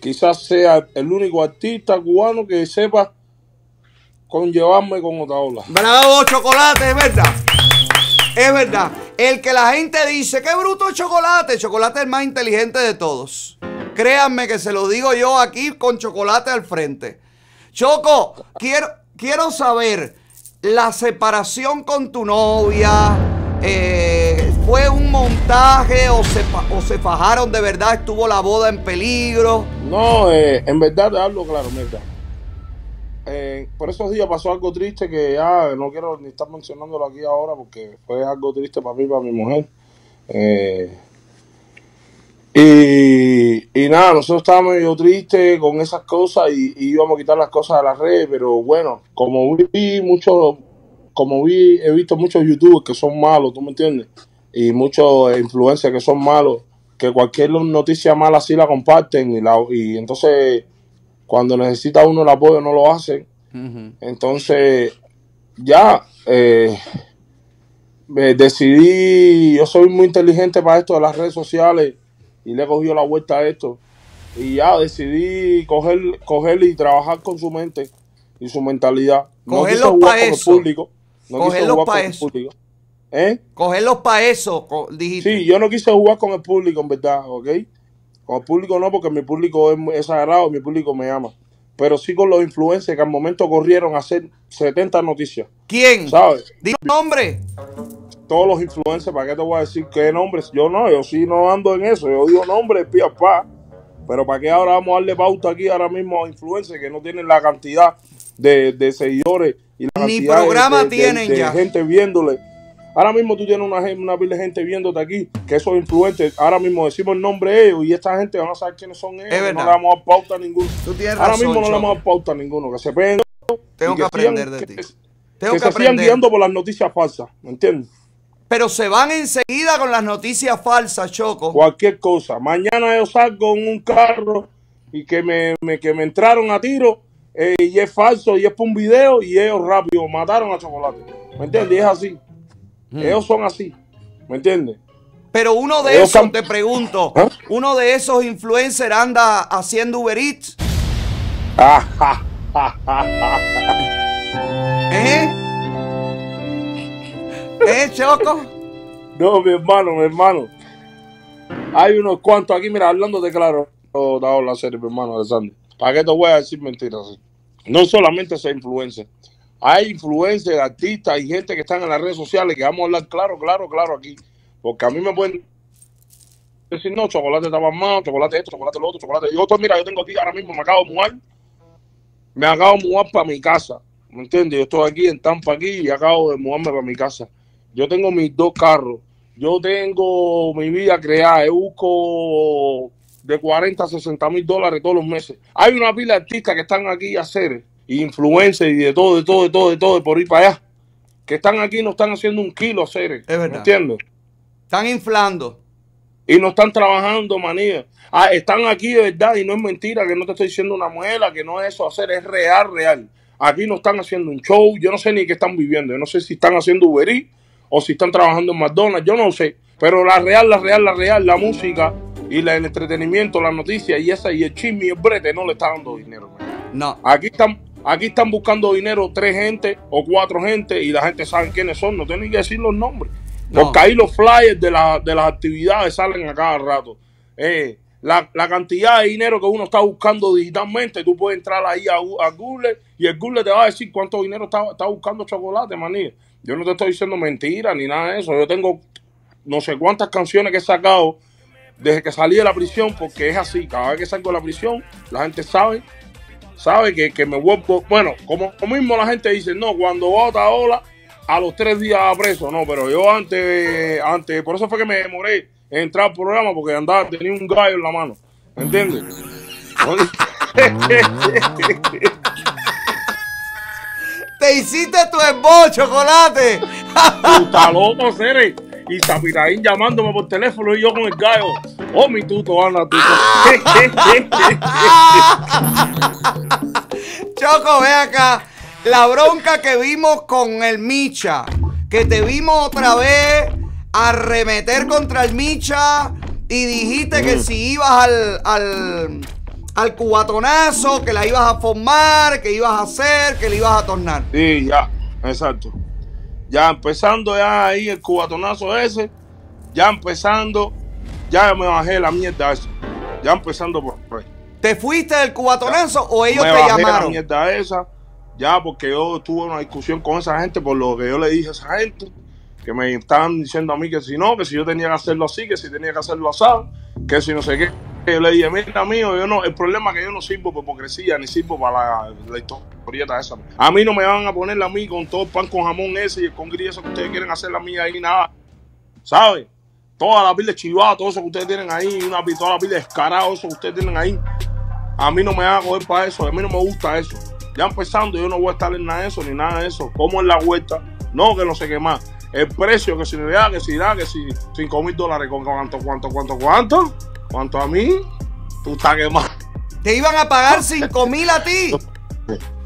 quizás sea el único artista cubano que sepa conllevarme con Otaola. ¡Bravo, Chocolate! Es verdad. Es verdad. El que la gente dice, ¡qué bruto Chocolate! Chocolate es el más inteligente de todos. Créanme que se lo digo yo aquí con Chocolate al frente. Choco, quiero saber, la separación con tu novia, ¿fue un montaje o se fajaron de verdad? ¿Estuvo la boda en peligro? No, en verdad te hablo claro, mira. Por esos días pasó algo triste que ya no quiero ni estar mencionándolo aquí ahora porque fue algo triste para mí, para mi mujer. Y nada, nosotros estábamos medio tristes con esas cosas y íbamos a quitar las cosas de las redes, pero bueno, he visto muchos youtubers que son malos, ¿tú me entiendes? Y muchos influencers que son malos, que cualquier noticia mala sí la comparten y entonces cuando necesita uno el apoyo no lo hacen. Uh-huh. Entonces ya... decidí, yo soy muy inteligente para esto de las redes sociales y le he cogido la vuelta a esto y ya decidí coger y trabajar con su mente y su mentalidad. Cogerlos para eso. Cogerlos para eso. Cogerlos para eso, dijiste. Sí, yo no quise jugar con el público, en verdad, ¿ok? Con el público no, porque mi público es sagrado, mi público me ama. Pero sí con los influencers que al momento corrieron a hacer 70 noticias. ¿Quién? ¿Sabes? Dime un nombre. Todos los influencers, ¿para qué te voy a decir qué nombres? Yo sí no ando en eso. Yo digo nombres, pía, pa. Pero ¿para qué ahora vamos a darle pauta aquí ahora mismo a influencers que no tienen la cantidad de seguidores y la cantidad ni programa tienen ya de gente viéndole? Ahora mismo tú tienes una pila de gente viéndote aquí, que esos influencers, ahora mismo decimos el nombre de ellos y esta gente van a saber quiénes son ellos. No le vamos a dar pauta a ninguno. Ahora mismo no le vamos a dar pauta a ninguno. Que se peguen. Tengo que aprender de ti. Que se sigan guiando por las noticias falsas, ¿me entiendes? Pero se van enseguida con las noticias falsas, Choco. Cualquier cosa. Mañana yo salgo en un carro y que me entraron a tiro y es falso y es por un video y ellos rápido mataron a Chocolate. ¿Me entiendes? Y es así. Ellos son así, ¿me entiendes? Pero uno de ellos te pregunto, ¿eh? ¿Uno de esos influencers anda haciendo Uber Eats? Choco? No, mi hermano. Hay unos cuantos aquí, mira, hablándote claro. Oh, dado la serie, mi hermano, de Sandy. ¿Para qué te voy a decir mentiras? No solamente ese influencer. Hay influencers, artistas y gente que están en las redes sociales que vamos a hablar claro aquí. Porque a mí me pueden decir, no, Chocolate está más mal, Chocolate esto, Chocolate lo otro, Chocolate... Yo tengo aquí ahora mismo, me acabo de mudar para mi casa, ¿me entiendes? Yo estoy aquí en Tampa aquí y acabo de mudarme para mi casa. Yo tengo mis dos carros, yo tengo mi vida creada, yo busco de 40 a 60 mil dólares todos los meses. Hay una pila de artistas que están aquí a hacer... influencers y de todo, por ir para allá. Que están aquí y no están haciendo un kilo, seres. Es verdad. ¿Me entiendes? Están inflando. Y no están trabajando, manía. Están aquí de verdad y no es mentira, que no te estoy diciendo una muela, que no es eso hacer, es real. Aquí no están haciendo un show, yo no sé ni qué están viviendo. Yo no sé si están haciendo Uber Eats o si están trabajando en McDonald's, yo no sé. Pero la real, la música y el entretenimiento, la noticia y el chisme y el brete no le está dando dinero. Man. No. Aquí están buscando dinero 3 gente o 4 gente y la gente sabe quiénes son. No tienen que decir los nombres. No. Porque ahí los flyers de las actividades salen a cada rato. La cantidad de dinero que uno está buscando digitalmente, tú puedes entrar ahí a Google y el Google te va a decir cuánto dinero está buscando Chocolate, manía. Yo no te estoy diciendo mentiras ni nada de eso. Yo tengo no sé cuántas canciones que he sacado desde que salí de la prisión, porque es así, cada vez que salgo de la prisión, la gente sabe que me vuelvo, bueno, como mismo la gente dice, no, cuando va a Otaola, a los 3 días preso, no, pero yo antes, por eso fue que me demoré en entrar al programa, porque andaba, tenía un gallo en la mano, ¿me entiendes? Te hiciste tu embocho, Chocolate. Puta loco, Cere. Y Zapitaín llamándome por teléfono y yo con el gallo. Oh, mi tuto, anda, tuto. Choco, ve acá. La bronca que vimos con el Micha. Que te vimos otra vez arremeter contra el Micha. Y dijiste que si ibas al cubatonazo, que la ibas a formar, que ibas a hacer, que le ibas a tornar. Sí, ya, exacto. Ya empezando ya ahí el cubatonazo ese, ya empezando, ya me bajé la mierda esa. Ya empezando por ahí. ¿Te fuiste del cubatonazo ya, o ellos te llamaron? Me bajé la mierda esa, ya porque yo tuve una discusión con esa gente por lo que yo le dije a esa gente, que me estaban diciendo a mí que si no, que si yo tenía que hacerlo así, que si tenía que hacerlo asado, que si no sé qué. Yo le dije, mira, amigo, yo no, el problema es que yo no sirvo para hipocresía, ni sirvo para la historieta esa. A mí no me van a poner a mí con todo el pan con jamón ese y el con gris eso que ustedes quieren hacer la mía ahí, nada. ¿Sabes? Toda la pila de chivada, todo eso que ustedes tienen ahí, toda la pila de descarado, eso que ustedes tienen ahí. A mí no me van a coger para eso, a mí no me gusta eso. Ya empezando, yo no voy a estar en nada de eso, ni nada de eso. Como en la vuelta, no, que no sé qué más. El precio, que si me da, que si da, que si $5,000 con cuánto. ¿Cuánto a mí? Tú estás quemado. ¿Te iban a pagar $5,000 a ti?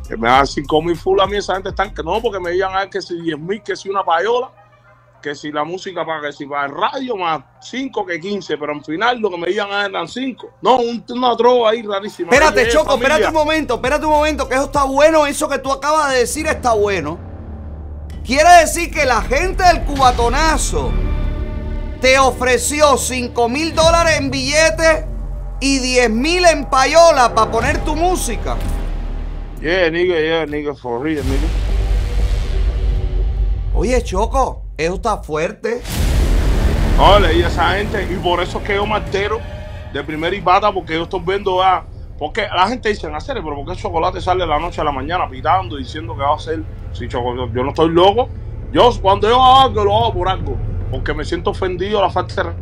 Que me dan $5,000 full a mí, esa gente está que no, porque me iban a dar que si $10,000, que si una payola, que si la música para que si para el radio, más 5 que 15, pero al final lo que me iban a dar eran 5. No, una droga ahí rarísima. Espérate, Choco, espérate un momento, que eso está bueno, eso que tú acabas de decir está bueno. Quiere decir que la gente del cubatonazo te ofreció $5,000 en billetes y $10,000 en payola para poner tu música. Yeah, nigga, for real, nigga. Oye, Choco, eso está fuerte. Ole, y esa gente, y por eso es que yo me altero de primera y pata, porque yo estoy viendo a... Porque la gente dice, hacer, pero ¿por qué el Chocolate sale de la noche a la mañana pitando, diciendo que va a hacer? Si Chocolate, yo no estoy loco. Yo, cuando yo hago algo, lo hago por algo. Porque me siento ofendido a la falta de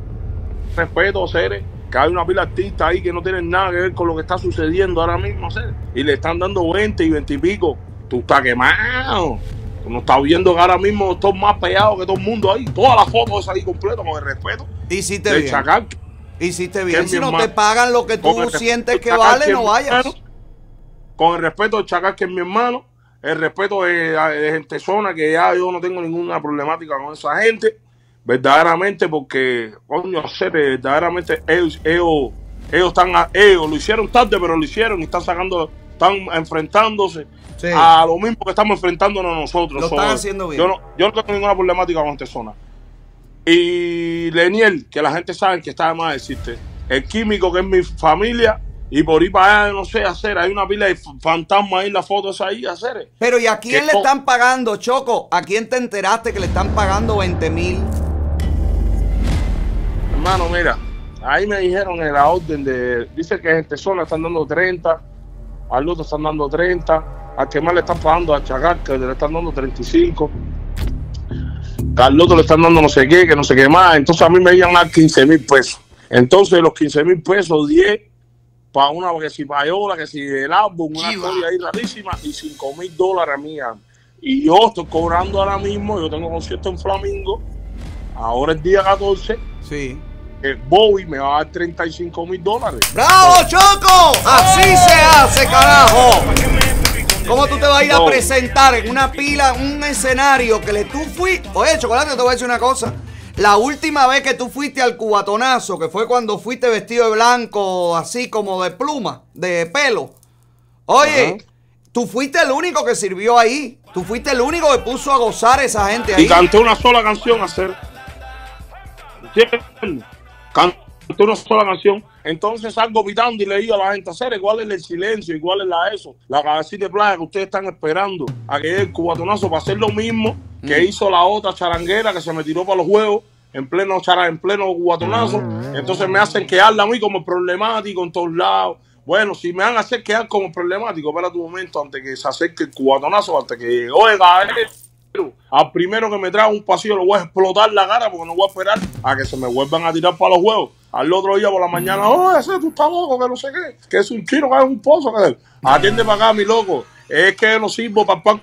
respeto, Cere, que hay una pila de artistas ahí que no tienen nada que ver con lo que está sucediendo ahora mismo, Cere, y le están dando 20 y 20 y pico. Tú estás quemado. Tú no estás viendo que ahora mismo estás más pegado que todo el mundo ahí. Todas las fotos ahí completas con el respeto. Hiciste bien. Chacal. Hiciste bien. Si no te pagan lo que tú sientes que vale, no vayas. Con el respeto del Chacal, que es mi hermano, el respeto de gente Zona, que ya yo no tengo ninguna problemática con esa gente. Verdaderamente, porque, coño, verdaderamente ellos lo hicieron tarde, pero lo hicieron y están enfrentándose sí. A lo mismo que estamos enfrentándonos nosotros. Lo están haciendo bien. Yo no tengo ninguna problemática con esta zona. Y Leniel, que la gente sabe que está de más existe. El Químico, que es mi familia, y por ahí para allá, no sé, hacer. Hay una pila de fantasmas ahí, las fotos ahí, hacer. Pero, ¿y a quién le están pagando, Choco? ¿A quién te enteraste que le están pagando $20,000? Hermano, mira, ahí me dijeron en la orden de... Dice que en Tesona están dando 30, al otro están dando 30, al que más le están pagando a Chagar, que le están dando 35, al otro le están dando no sé qué, que no sé qué más. Entonces a mí me iban a dar $15,000. Entonces los $15,000, 10 para una que si payola, que si el álbum, una historia ahí rarísima, y $5,000 mía. Y yo estoy cobrando ahora mismo, yo tengo concierto en Flamingo, ahora el día 14. Sí. El Bobby me va a dar $35,000. ¡Bravo, Choco! ¡Así se hace, carajo! ¿Cómo tú te vas a ir a presentar en una pila, un escenario que le tú fuiste? Oye, Chocolate, te voy a decir una cosa. La última vez que tú fuiste al cubatonazo, que fue cuando fuiste vestido de blanco, así como de pluma, de pelo. Oye, tú fuiste el único que sirvió ahí. Tú fuiste el único que puso a gozar a esa gente ahí. Y canté una sola canción, canté una sola canción. Entonces salgo pitando y le digo a la gente, hacer igual es el silencio, igual es la cabecita de playa que ustedes están esperando a que el cubatonazo para hacer lo mismo que hizo la otra charanguera que se me tiró para los huevos, en pleno guatonazo, entonces me hacen quedar a mí como problemático en todos lados. Bueno, si me van a hacer quedar como problemático, espera tu momento antes que se acerque el cubatonazo, antes que llegue, oiga, al primero que me trae un pasillo lo voy a explotar la cara porque no voy a esperar a que se me vuelvan a tirar para los huevos. Al otro día por la mañana, oh, ese tú estás loco, que no sé qué, que es un chino, que es un pozo, que atiende para acá, mi loco, es que no sirvo para pan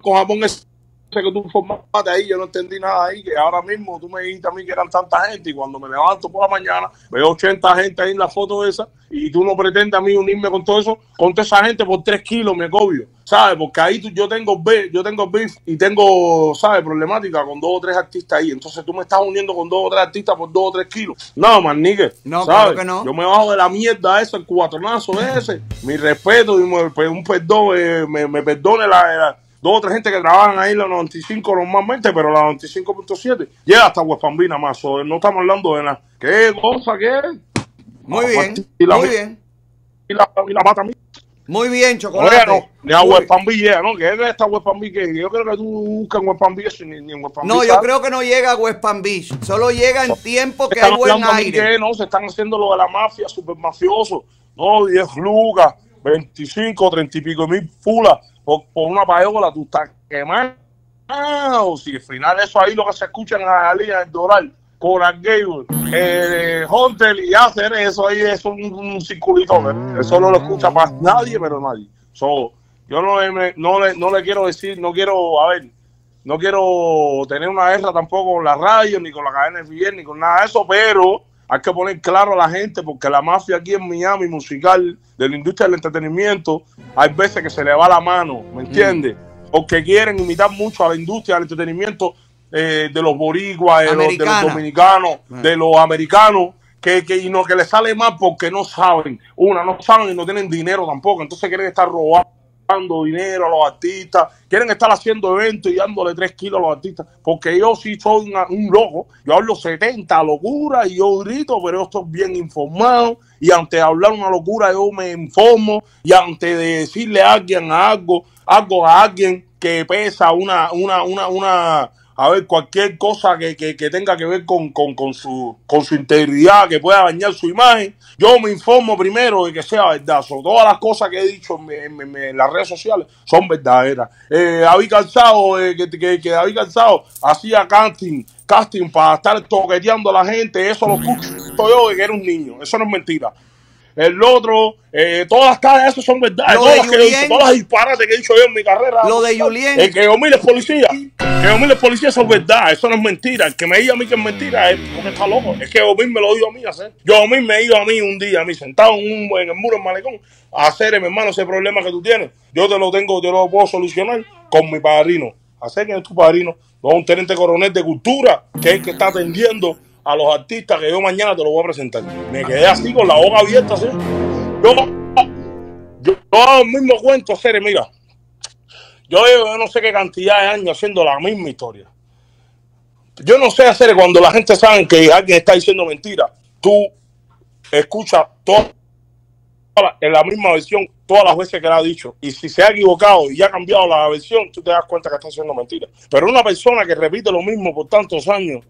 con jamón ese que tú formaste ahí, yo no entendí nada ahí, que ahora mismo tú me dijiste a mí que eran tanta gente y cuando me levanto por la mañana veo 80 gente ahí en la foto esa y tú no pretendes a mí unirme con todo eso, con toda esa gente por 3 kilos, me cobio, ¿sabes? Porque ahí yo tengo beef y tengo, ¿sabes? Problemática con 2 o 3 artistas ahí, entonces tú me estás uniendo con 2 o 3 artistas por 2 o 3 kilos. No, manique, no, ¿sabes? Claro que no. Yo me bajo de la mierda esa, el cubatonazo ese, mi respeto y un perdón, me perdone la 2 o 3 gente que trabajan ahí en la 95 normalmente, pero la 95.7 llega hasta Huespambina más. No estamos hablando de nada. ¿Qué cosa que es? Muy bien, muy bien. Y la mata a mí. Muy bien, Chocolate. Oye, no, a Huespambí llega, ¿no? Que es esta Huespambí que yo creo que tú buscas en Huespambí eso ni en Huespambí. No, yo creo que no llega a Huespambí. Solo llega en tiempo que hay buen aire. No, se están haciendo lo de la mafia, super mafioso. No, 10 lucas, 25, 30 y pico mil pulas. Por una payola, tú estás quemado. Si al final eso ahí lo que se escucha en Jalía, el Doral, Coral Gable, Hotel y hacer eso ahí es un circulito. Eso no lo escucha más nadie, pero nadie. So, yo no le quiero decir, no quiero tener una guerra tampoco con la radio, ni con la cadena FBN, ni con nada de eso, pero hay que poner claro a la gente, porque la mafia aquí en Miami musical, de la industria del entretenimiento, hay veces que se le va la mano, ¿me entiendes? Porque quieren imitar mucho a la industria del entretenimiento de los boricuas, de los dominicanos, de los americanos, que les sale mal porque no saben. No saben y no tienen dinero tampoco, entonces quieren estar robando dinero a los artistas, quieren estar haciendo eventos y dándole 3 kilos a los artistas, porque yo sí soy un loco, yo hablo 70 locuras y yo grito, pero yo estoy bien informado y antes de hablar una locura yo me informo y antes de decirle a alguien algo a alguien que pesa cualquier cosa que tenga que ver con su integridad, que pueda dañar su imagen, yo me informo primero de que sea verdad. Sobre todas las cosas que he dicho en las redes sociales son verdaderas. David Calzado, David Calzado hacía casting para estar toqueteando a la gente, eso lo escucho yo de que era un niño, eso no es mentira. El otro, todas las esas son verdad. Todas las disparates que he dicho yo en mi carrera. Lo de Julien. El que yo mire es policía. Que yo mire es policía, eso es verdad. Eso no es mentira. El que me diga a mí que es mentira es porque está loco. Es que yo mismo me lo digo a mí. Yo mismo me digo a mí un día, a mí sentado en el muro en Malecón, a hacer, mi hermano, ese problema que tú tienes. Yo te lo tengo, yo lo puedo solucionar con mi padrino. Hacer que es tu padrino, no un teniente coronel de cultura, que es el que está atendiendo a los artistas que yo mañana te los voy a presentar. Me quedé así con la boca abierta, así. Yo mismo cuento, Cere, mira. Yo llevo no sé qué cantidad de años haciendo la misma historia. Yo no sé, Cere, cuando la gente sabe que alguien está diciendo mentira, tú escuchas todo en la misma versión todas las veces que la ha dicho. Y si se ha equivocado y ha cambiado la versión, tú te das cuenta que está haciendo mentira. Pero una persona que repite lo mismo por tantos años,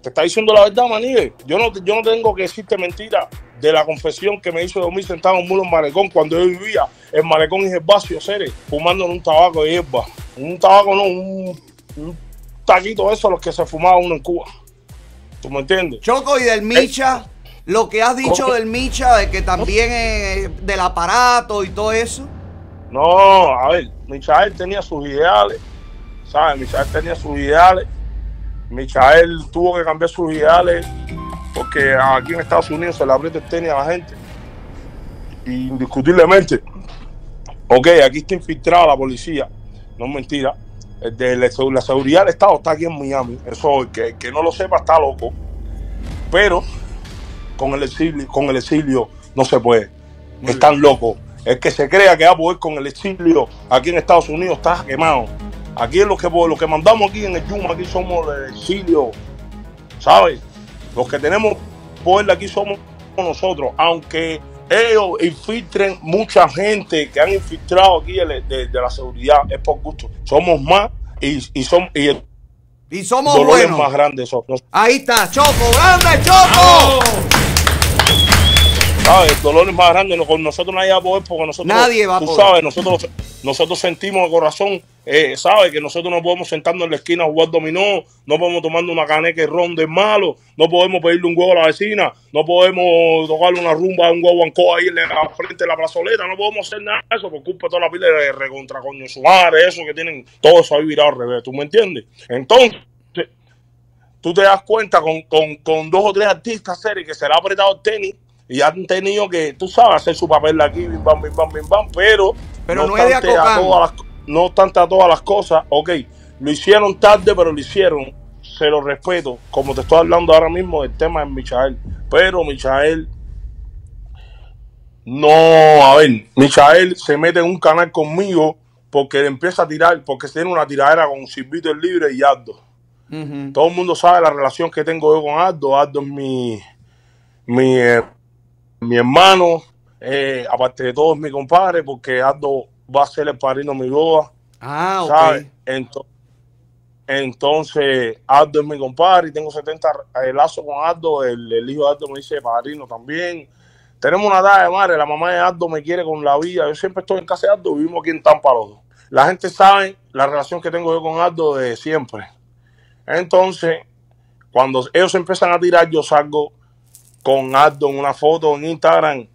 te está diciendo la verdad, manigue. Yo no tengo que decirte mentira de la confesión que me hizo de dormir sentado en un muro en Malecón cuando yo vivía en Malecón y Gervasio, Ceres, fumando un tabaco de hierba. Un tabaco no, un taquito de esos los que se fumaba uno en Cuba. ¿Tú me entiendes? Choco, y del Micha, lo que has dicho del Micha, de que también es del aparato y todo eso. No, a ver, Michael tenía sus ideales, ¿sabes? Michael tenía sus ideales. Michael tuvo que cambiar sus ideales porque aquí en Estados Unidos se le aprieta el tenis a la gente. Indiscutiblemente. Ok, aquí está infiltrada la policía. No es mentira. La seguridad del Estado está aquí en Miami. Eso, el que no lo sepa está loco. Pero con el exilio no se puede. Están locos. El que se crea que va a poder con el exilio aquí en Estados Unidos está quemado. Aquí los que mandamos aquí en el Yuma, aquí somos el exilio, ¿sabes? Los que tenemos poder aquí somos nosotros, aunque ellos infiltren mucha gente que han infiltrado aquí de la seguridad, es por gusto. Somos más y Y somos dolores buenos. Más grandes somos. Ahí está, Choco, grande Choco. ¿Sabes? Dolores más grandes, con nosotros nadie va a poder, porque nosotros, nadie va a poder. Tú sabes, nosotros sentimos el corazón, sabes, que nosotros no podemos sentarnos en la esquina a jugar dominó, no podemos tomarnos una caneca y ron de malo, no podemos pedirle un huevo a la vecina, no podemos tocarle una rumba, un guaguancó ahí en la frente de la plazoleta, no podemos hacer nada de eso por culpa de toda la pila de recontra coño su madre, eso que tienen, todo eso ahí virado al revés, ¿tú me entiendes? Entonces, tú te das cuenta con dos o tres artistas series que se le ha apretado el tenis y han tenido que, tú sabes, hacer su papel de aquí, bim, bam, bim, bam, bim, bam, pero no obstante a todas las cosas, ok, lo hicieron tarde, pero lo hicieron, se lo respeto, como te estoy hablando ahora mismo del tema de Michael, pero Michael, no, a ver, Michael se mete en un canal conmigo porque le empieza a tirar, porque tiene una tiradera con Silvito el Libre y Ardo. Uh-huh. Todo el mundo sabe la relación que tengo yo con Ardo. Ardo es mi hermano, aparte de todo es mi compadre, porque Ardo va a ser el padrino de mi boda. Ah, ¿sabes? Ok. Entonces, Ardo es mi compadre y tengo 70 lazos con Ardo. El hijo de Ardo me dice padrino también. Tenemos una edad de madre, la mamá de Ardo me quiere con la vida. Yo siempre estoy en casa de Ardo, vivimos aquí en Tampa los dos. La gente sabe la relación que tengo yo con Ardo desde siempre. Entonces, cuando ellos empiezan a tirar, yo salgo con Ardo en una foto en Instagram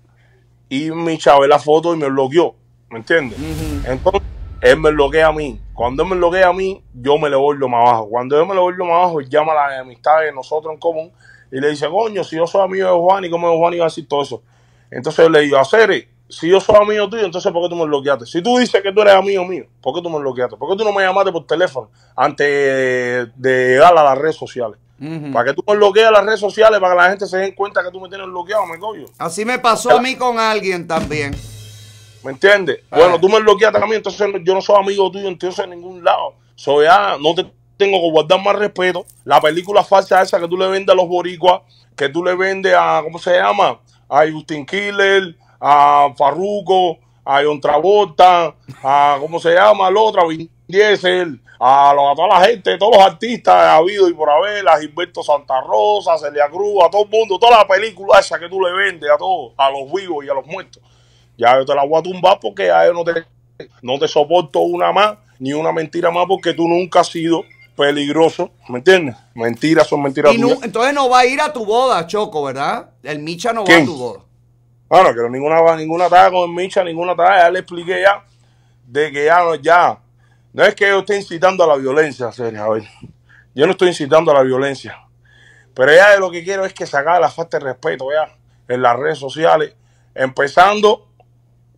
y mi chavo la foto y me bloqueó, ¿me entiendes? Uh-huh. Entonces, él me bloquea a mí. Cuando él me bloquea a mí, yo me le vuelvo más abajo. Cuando yo me le vuelvo más abajo, él llama a las amistades de nosotros en común y le dice, coño, si yo soy amigo de Juan y como Juan iba a decir todo eso. Entonces yo le digo, Aceri, si yo soy amigo tuyo, entonces ¿por qué tú me bloqueaste? Si tú dices que tú eres amigo mío, ¿por qué tú me bloqueaste? ¿Por qué tú no me llamaste por teléfono antes de llegar a las redes sociales? Uh-huh. Para que tú me bloquees las redes sociales, para que la gente se den cuenta que tú me tienes bloqueado, me coño. Así me pasó a mí con alguien también. ¿Me entiendes? Ah. Bueno, tú me bloqueaste a mí, entonces yo no soy amigo tuyo, entonces en ningún lado. Soy no te tengo que guardar más respeto. La película falsa esa que tú le vendes a los boricuas, que tú le vendes a, ¿cómo se llama? A Justin Killer, a Farruko, a John Travolta, a, ¿cómo se llama? Al otro, a Vin Diesel, a toda la gente, todos los artistas habidos y por haber, a Gilberto Santa Rosa, a Celia Cruz, a todo el mundo, toda la película esa que tú le vendes a todos, a los vivos y a los muertos. Ya yo te la voy a tumbar porque a yo no te soporto una más, ni una mentira más, porque tú nunca has sido peligroso, ¿me entiendes? Mentiras son mentiras. Entonces no va a ir a tu boda, Choco, ¿verdad? El Micha no ¿Quién? Va a tu boda. Bueno, que ninguna talla con el Micha, ninguna talla, ya le expliqué ya, de que ya, no es que yo esté incitando a la violencia, serio, a ver, yo no estoy incitando a la violencia, pero ya lo que quiero es que se acabe la falta de respeto ya, en las redes sociales, empezando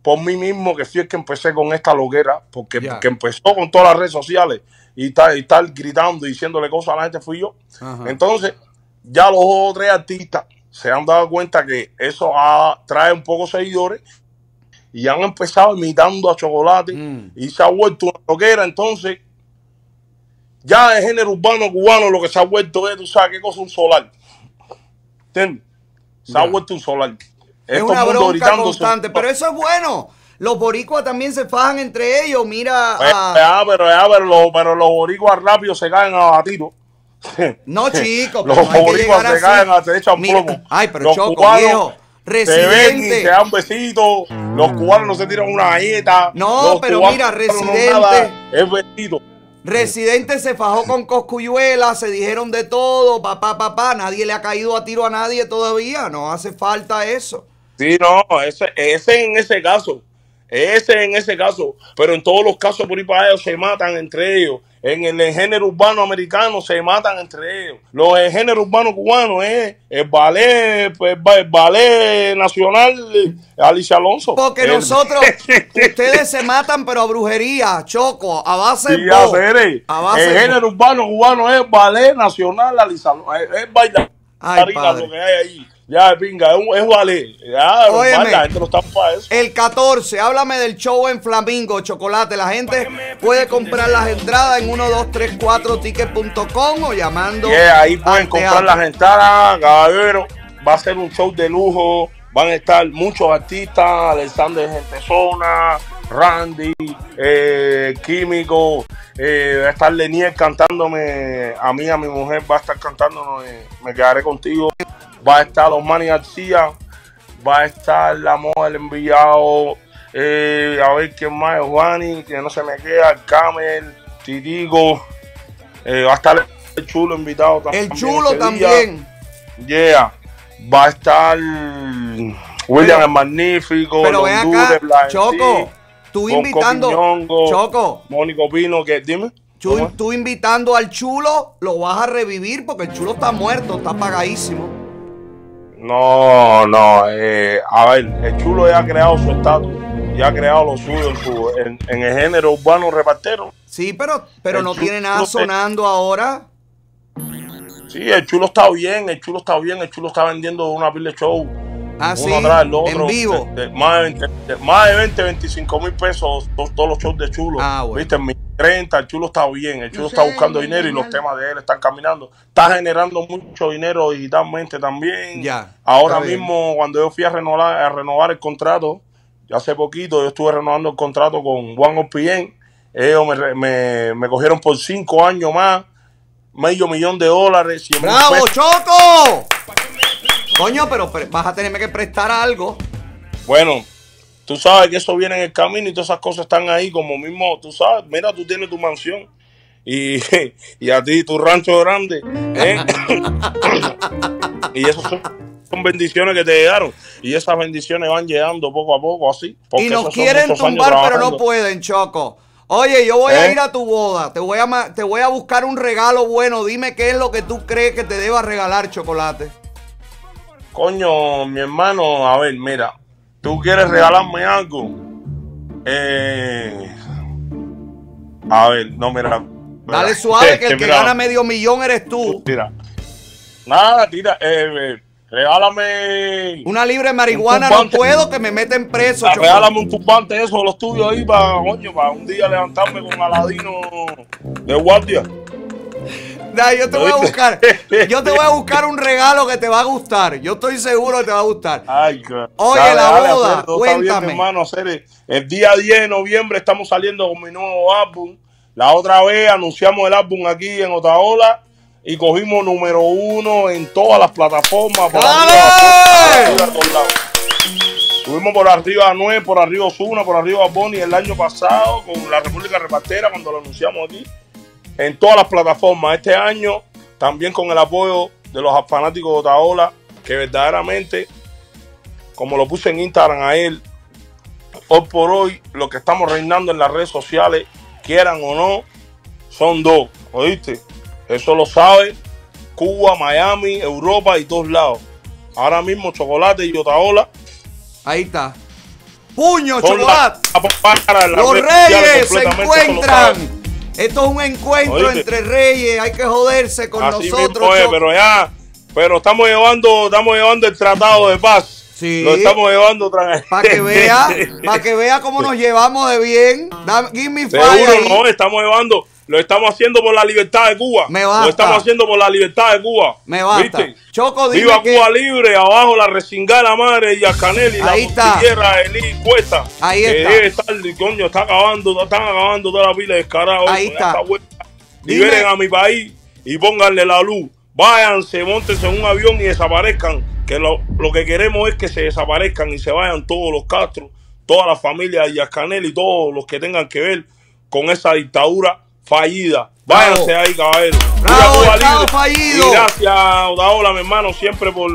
por mí mismo, que fui el que empecé con esta loquera, porque yeah. que empezó con todas las redes sociales, y estar gritando y diciéndole cosas a la gente fui yo. Uh-huh. Entonces, ya los otros tres artistas se han dado cuenta que eso trae un poco seguidores y han empezado imitando a Chocolate y se ha vuelto una loquera. Entonces, ya el género urbano cubano lo que se ha vuelto es, tú sabes, qué cosa, un solar. ¿Entiendes? Se ha vuelto un solar. Es una bronca constante, pero eso es bueno. Los boricuas también se fajan entre ellos, mira. Pero los boricuas rápido se caen a tiro. No, chicos, los boricuas se caen a derecha plomo. Ay, pero los Choco, cubanos viejo, se ven y se dan besitos. Los cubanos no se tiran una galleta. No, pero mira, Residente. Es besito. Residente se fajó con Coscuyuela, se dijeron de todo, papá, nadie le ha caído a tiro a nadie todavía, no hace falta eso. Sí, no, ese en ese caso, pero en todos los casos por ahí para ellos se matan entre ellos, en el género urbano americano se matan entre ellos, los géneros urbanos cubanos es el ballet nacional, Alicia Alonso. Porque nosotros, ustedes se matan pero a brujería, Choco, a base de el género urbano cubano es ballet nacional, Alicia Alonso, es bailarina lo que hay ahí. Ya, venga, es vale. Ya, óyeme, la gente no está para eso. El 14, háblame del show en Flamingo, Chocolate. La gente puede comprar las entradas en 1234ticket.com o llamando. Ahí pueden comprar las entradas, caballero. Va a ser un show de lujo. Van a estar muchos artistas, Alexander Gente Zona, Randy, Químico, Va a estar Lenier cantándome a mí, a mi mujer, va a estar cantándonos Me Quedaré Contigo. Va a estar Osmani García, va a estar la moda del enviado, a ver quién más, Juani, que no se me queda, Camel, Titico, va a estar el Chulo invitado también. El Chulo también. Yeah, va a estar William el Magnífico, pero ven acá, Choco, tú invitando, Choco, Mónico Pino, que dime. Tú invitando al Chulo, lo vas a revivir porque el Chulo está muerto, está apagadísimo. No, a ver, el Chulo ya ha creado su estatus, ya ha creado lo suyo en el género urbano repartero. Sí, pero no tiene nada sonando ahora. Sí, el Chulo está bien, el Chulo está vendiendo una pila de show. Ah, uno sí, atrás del otro, en vivo. Más de 20, 25 mil pesos todos los shows de Chulo. Ah, bueno. Viste, en 1030, el Chulo está bien, el Chulo está buscando dinero y los temas de él están caminando. Está generando mucho dinero digitalmente también. Ya, ahora mismo, cuando yo fui a renovar el contrato, hace poquito yo estuve renovando el contrato con OneVPN. Ellos me cogieron por 5 años más, $500,000. ¡Bravo, Choco! Coño, pero vas a tenerme que prestar algo. Bueno, tú sabes que eso viene en el camino y todas esas cosas están ahí como mismo, tú sabes. Mira, tú tienes tu mansión y a ti tu rancho grande, ¿eh? Y esas son bendiciones que te llegaron y esas bendiciones van llegando poco a poco así. Y nos quieren tumbar, pero no pueden, Choco. Oye, yo voy a ir a tu boda, te voy a buscar un regalo bueno. Dime qué es lo que tú crees que te deba regalar, Chocolate. Coño, mi hermano, a ver, mira, tú quieres regalarme algo. A ver, no, mira. Dale suave, que el que gana $500,000 eres tú. Tira. Nada, tira. Regálame. Una libra de marihuana, no puedo, que me meten preso. Regálame un turbante, eso, los tuyos ahí, para un día levantarme con Aladino de guardia. Nah, yo te voy a buscar un regalo que te va a gustar. Yo estoy seguro que te va a gustar. Ay, oye, dale, la boda, acuerdo, cuéntame. Bien, hermano, el día 10 de noviembre estamos saliendo con mi nuevo álbum. La otra vez anunciamos el álbum aquí en Otaola y cogimos número 1 en todas las plataformas. Estuvimos por arriba a Noé, por arriba a Zona, por arriba a Bonnie el año pasado con la República Repartera cuando lo anunciamos aquí. En todas las plataformas este año, también con el apoyo de los fanáticos de Otaola, que verdaderamente, como lo puse en Instagram a él, hoy por hoy, lo que estamos reinando en las redes sociales, quieran o no, son dos, ¿oíste? Eso lo sabe Cuba, Miami, Europa y todos lados. Ahora mismo Chocolate y Otaola. Ahí está. ¡Puño, Chocolate! Los reyes se encuentran. Esto es un encuentro entre reyes, hay que joderse con así nosotros. Mismo es, pero estamos llevando el tratado de paz. Sí. Lo estamos llevando para que vea cómo nos llevamos de bien. Give me fire. Seguro no, lo estamos haciendo por la libertad de Cuba. Me basta. Lo estamos haciendo por la libertad de Cuba. Me basta. ¿Viste? Choco, dime viva que... Cuba libre, abajo la resingada madre y a Canel y ahí la tierra Eli Cuesta. Ahí está. Que debe estar, coño, están acabando toda la pila de descarados. Ahí está. Liberen a mi país y pónganle la luz. Váyanse, móntense en un avión y desaparezcan. Que lo que queremos es que se desaparezcan y se vayan todos los Castro, todas las familias de Canel y todos los que tengan que ver con esa dictadura fallida. Váyanse bravo. Ahí, caballero. Bravo, estado fallido. Y gracias, Otaola, mi hermano, siempre por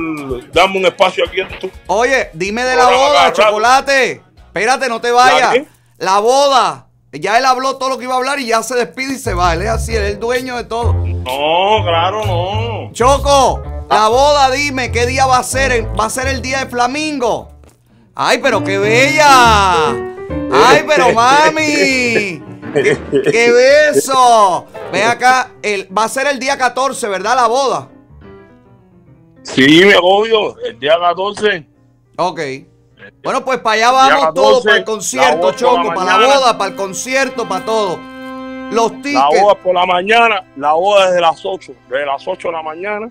darme un espacio aquí en tu. Oye, dime de la boda, Chocolate. Espérate, no te vayas. La boda. Ya él habló todo lo que iba a hablar y ya se despide y se va. Él es así, él es el dueño de todo. No, claro, no. Choco, la boda, dime, ¿qué día va a ser? Va a ser el día de Flamingo. ¡Ay, pero qué bella! ¡Ay, pero mami! ¡Qué beso! Ven acá, va a ser el día 14, ¿verdad? La boda. Sí, obvio, el día 14. Ok. Bueno, pues para allá vamos todos, para el concierto, Choco, para la boda, para el concierto, para todo. Los tickets. La boda por la mañana, la boda desde las 8. Desde las 8 de la mañana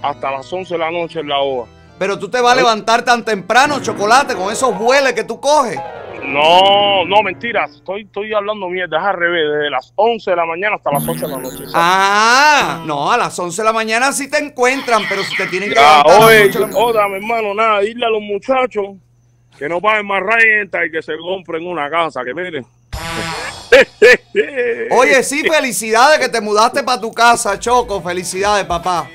hasta las 11 de la noche es la boda. Pero tú te vas a levantar tan temprano, Chocolate, con esos vuelos que tú coges. No, mentiras. Estoy hablando mierda, es al revés. Desde las 11 de la mañana hasta las 8 de la noche. ¿Sabes? Ah, no, a las 11 de la mañana sí te encuentran, pero si te tienen que levantar. Oye, otra, mi hermano, nada, dile a los muchachos que no paguen más renta y que se compren una casa, que miren. Oye, sí, felicidades que te mudaste para tu casa, Choco. Felicidades, papá.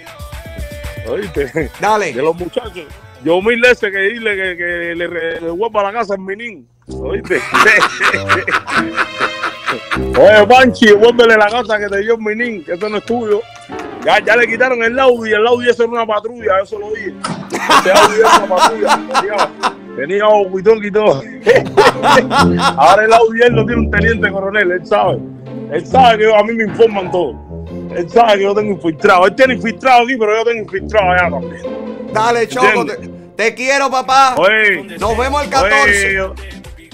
Oíste. Dale. De los muchachos. Yo mil veces que dile que le vuelva a la casa al Minín. ¿Oíste? Oye, Panchi, vuélvele la casa que te dio el Minín, que eso no es tuyo. Ya le quitaron el Audi, eso era una patrulla, eso lo dije. Ese Audi era una patrulla. Tenía agujitón y todo. Ahora el Audi él no tiene un teniente coronel, él sabe. Él sabe que a mí me informan todo. Él sabe que yo tengo infiltrado. Él tiene infiltrado aquí, pero yo tengo infiltrado allá también. Dale, Choco, te quiero, papá. Oye, nos vemos el 14. Oye,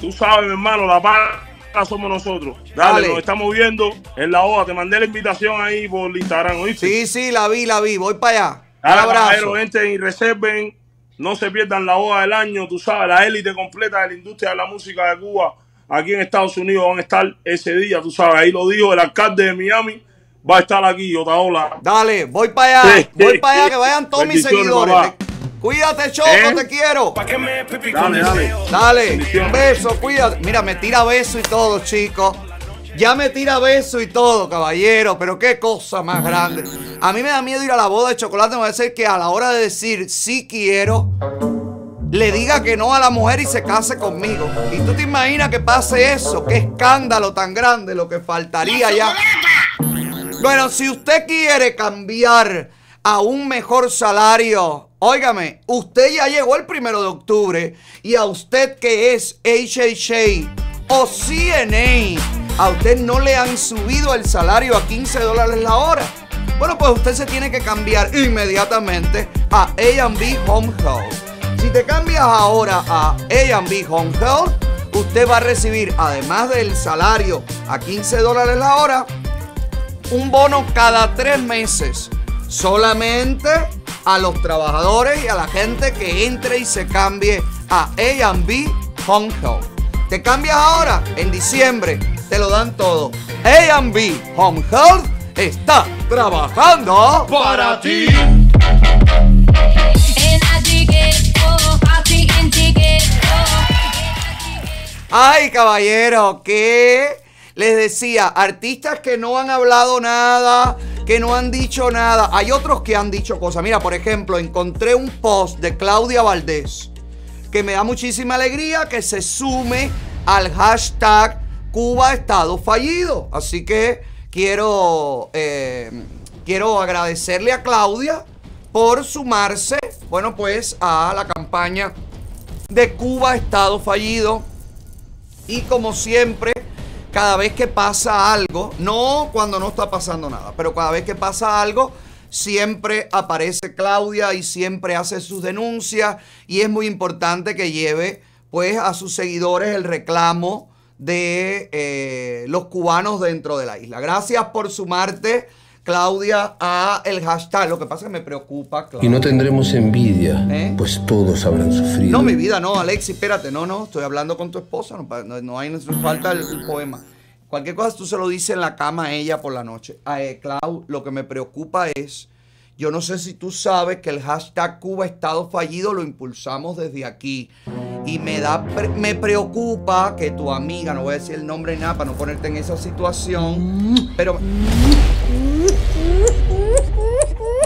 tú sabes, mi hermano, la pana somos nosotros. Dale, nos estamos viendo en la hoja. Te mandé la invitación ahí por Instagram, ¿oíste? Sí, la vi. Voy para allá. Dale, un abrazo. Pero entren y reserven. No se pierdan la hoja del año. Tú sabes, la élite completa de la industria de la música de Cuba aquí en Estados Unidos van a estar ese día. Tú sabes, ahí lo dijo el alcalde de Miami. Va a estar aquí, Otaola. Dale, voy para allá. Sí. Voy para allá, que vayan todos mis seguidores. Cuídate, Choco, te quiero. Dale, un beso, cuídate. Mira, me tira beso y todo, chicos. Ya me tira beso y todo, caballero. Pero qué cosa más grande. A mí me da miedo ir a la boda de Chocolate. Me va a decir que a la hora de decir sí quiero, le diga que no a la mujer y se case conmigo. Y tú te imaginas que pase eso. Qué escándalo tan grande, lo que faltaría ya. Bueno, si usted quiere cambiar a un mejor salario, óigame, usted ya llegó el 1 de octubre y a usted que es HHA o CNA, a usted no le han subido el salario a $15 la hora. Bueno, pues usted se tiene que cambiar inmediatamente a A&B Home Health. Si te cambias ahora a A&B Home Health, usted va a recibir, además del salario a $15 la hora, un bono cada 3 meses solamente a los trabajadores y a la gente que entre y se cambie a A&B Home Health. Te cambias ahora, en diciembre te lo dan todo. A&B Home Health está trabajando para ti. Ay, caballero, ¿qué? Les decía, artistas que no han hablado nada, que no han dicho nada. Hay otros que han dicho cosas. Mira, por ejemplo, encontré un post de Claudia Valdés que me da muchísima alegría que se sume al hashtag Cuba Estado Fallido. Así que quiero agradecerle a Claudia por sumarse, bueno, pues a la campaña de Cuba Estado Fallido. Y como siempre, cada vez que pasa algo, no cuando no está pasando nada, pero cada vez que pasa algo, siempre aparece Claudia y siempre hace sus denuncias y es muy importante que lleve pues a sus seguidores el reclamo de los cubanos dentro de la isla. Gracias por sumarte, Claudia, a el hashtag. Lo que pasa es que me preocupa, Claudia. Y no tendremos envidia, pues todos habrán sufrido. No, mi vida, no, Alexi, espérate, no, estoy hablando con tu esposa, no hay falta el poema. Cualquier cosa tú se lo dices en la cama a ella por la noche. Clau, lo que me preocupa es, yo no sé si tú sabes que el hashtag Cuba Estado Fallido lo impulsamos desde aquí. Y me preocupa que tu amiga, no voy a decir el nombre ni nada para no ponerte en esa situación, pero...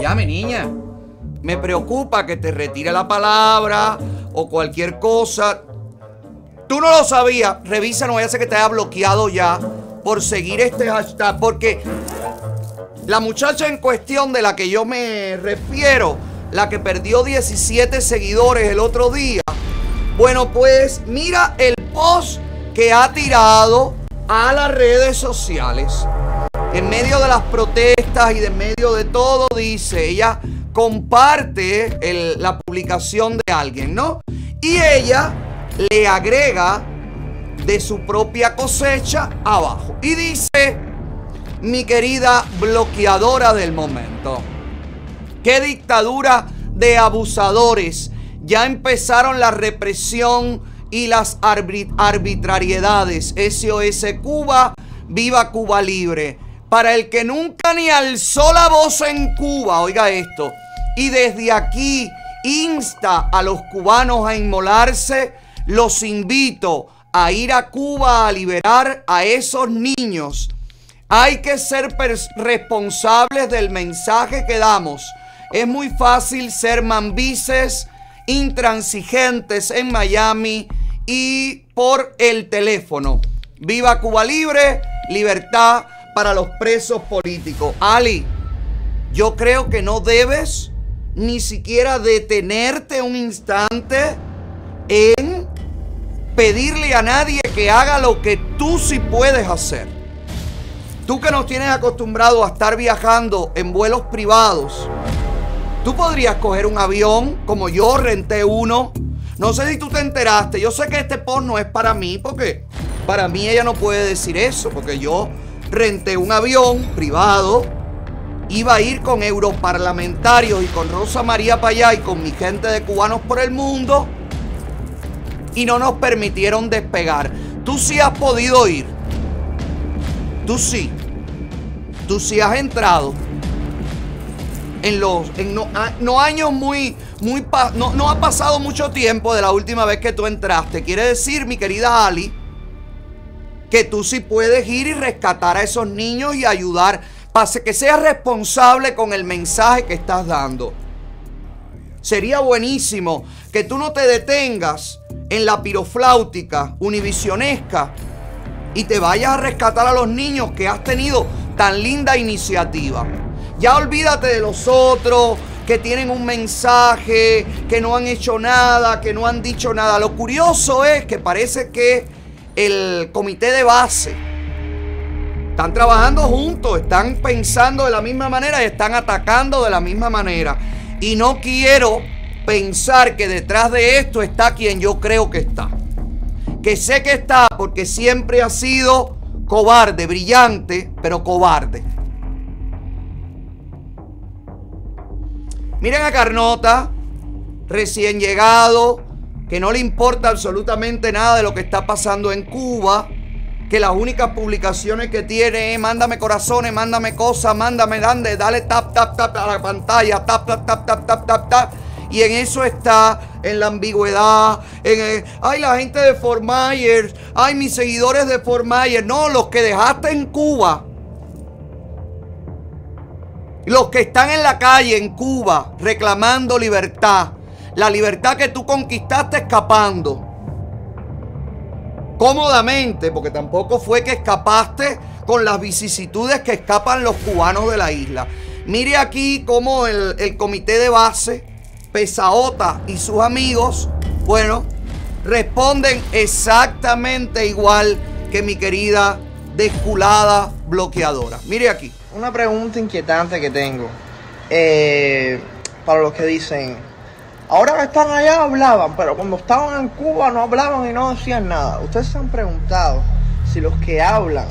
Ya, mi niña, me preocupa que te retire la palabra o cualquier cosa. Tú no lo sabías, revisa, no vaya a ser que te haya bloqueado ya por seguir este hashtag, porque la muchacha en cuestión de la que yo me refiero, la que perdió 17 seguidores el otro día, bueno, pues mira el post que ha tirado a las redes sociales. En medio de las protestas y en medio de todo, dice, ella comparte la publicación de alguien, ¿no? Y ella le agrega de su propia cosecha abajo. Y dice, mi querida bloqueadora del momento, qué dictadura de abusadores. Ya empezaron la represión, y las arbitrariedades. SOS Cuba, viva Cuba Libre. Para el que nunca ni alzó la voz en Cuba, oiga esto, y desde aquí insta a los cubanos a inmolarse, los invito a ir a Cuba a liberar a esos niños. Hay que ser responsables del mensaje que damos. Es muy fácil ser mambises, intransigentes en Miami y por el teléfono. Viva Cuba Libre, libertad para los presos políticos. Ali, yo creo que no debes ni siquiera detenerte un instante en pedirle a nadie que haga lo que tú sí puedes hacer. Tú que nos tienes acostumbrado a estar viajando en vuelos privados, tú podrías coger un avión, como yo renté uno. No sé si tú te enteraste. Yo sé que este post no es para mí, porque para mí ella no puede decir eso, porque yo renté un avión privado. Iba a ir con europarlamentarios y con Rosa María Payá y con mi gente de Cubanos por el Mundo, y no nos permitieron despegar. Tú sí has podido ir. Tú sí has entrado en años no ha pasado mucho tiempo de la última vez que tú entraste. Quiere decir, mi querida Ali, que tú sí puedes ir y rescatar a esos niños y ayudar, para que seas responsable con el mensaje que estás dando. Sería buenísimo que tú no te detengas en la pirofláutica univisionesca y te vayas a rescatar a los niños, que has tenido tan linda iniciativa. Ya olvídate de los otros que tienen un mensaje, que no han hecho nada, que no han dicho nada. Lo curioso es que parece que el comité de base están trabajando juntos, están pensando de la misma manera y están atacando de la misma manera. Y no quiero pensar que detrás de esto está quien yo creo que está. Que sé que está, porque siempre ha sido cobarde, brillante, pero cobarde. Miren a Carnota, recién llegado, que no le importa absolutamente nada de lo que está pasando en Cuba, que las únicas publicaciones que tiene es mándame corazones, mándame cosas, mándame, dale tap, tap, tap a la pantalla, tap, tap, tap, tap, tap, tap, tap. Y en eso está, en la ambigüedad, ay, la gente de Fort Myers, ay, mis seguidores de Fort Myers. No, los que dejaste en Cuba, los que están en la calle en Cuba reclamando libertad, la libertad que tú conquistaste escapando, cómodamente, porque tampoco fue que escapaste con las vicisitudes que escapan los cubanos de la isla. Mire aquí cómo el comité de base, Pesaota y sus amigos, bueno, responden exactamente igual que mi querida desculada bloqueadora. Mire aquí. Una pregunta inquietante que tengo para los que dicen, ahora que están allá hablaban, pero cuando estaban en Cuba no hablaban y no decían nada. Ustedes se han preguntado si los que hablan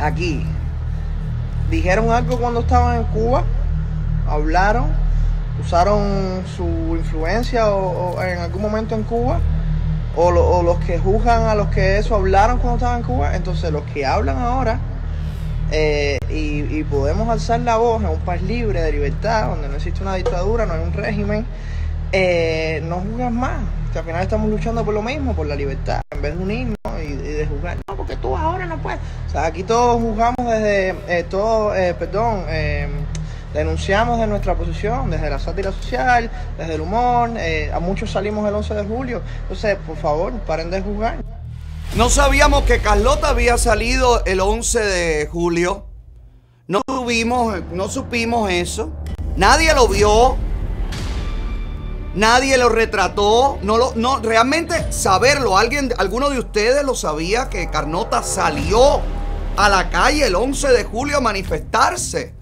aquí dijeron algo cuando estaban en Cuba, hablaron, usaron su influencia o en algún momento en Cuba, o los que juzgan a los que eso hablaron cuando estaban en Cuba. Entonces los que hablan ahora y podemos alzar la voz en un país libre de libertad, donde no existe una dictadura, no hay un régimen, no juzgan más, que al final estamos luchando por lo mismo, por la libertad, en vez de unirnos y de juzgar, no, porque tú ahora no puedes. O sea, aquí todos juzgamos desde denunciamos de nuestra posición, desde la sátira social, desde el humor, a muchos salimos el 11 de julio. Entonces, por favor, paren de juzgar. No sabíamos que Carlota había salido el 11 de julio. No supimos eso. Nadie lo vio. Nadie lo retrató. No, realmente saberlo. Alguno de ustedes lo sabía, que Carlota salió a la calle el 11 de julio a manifestarse.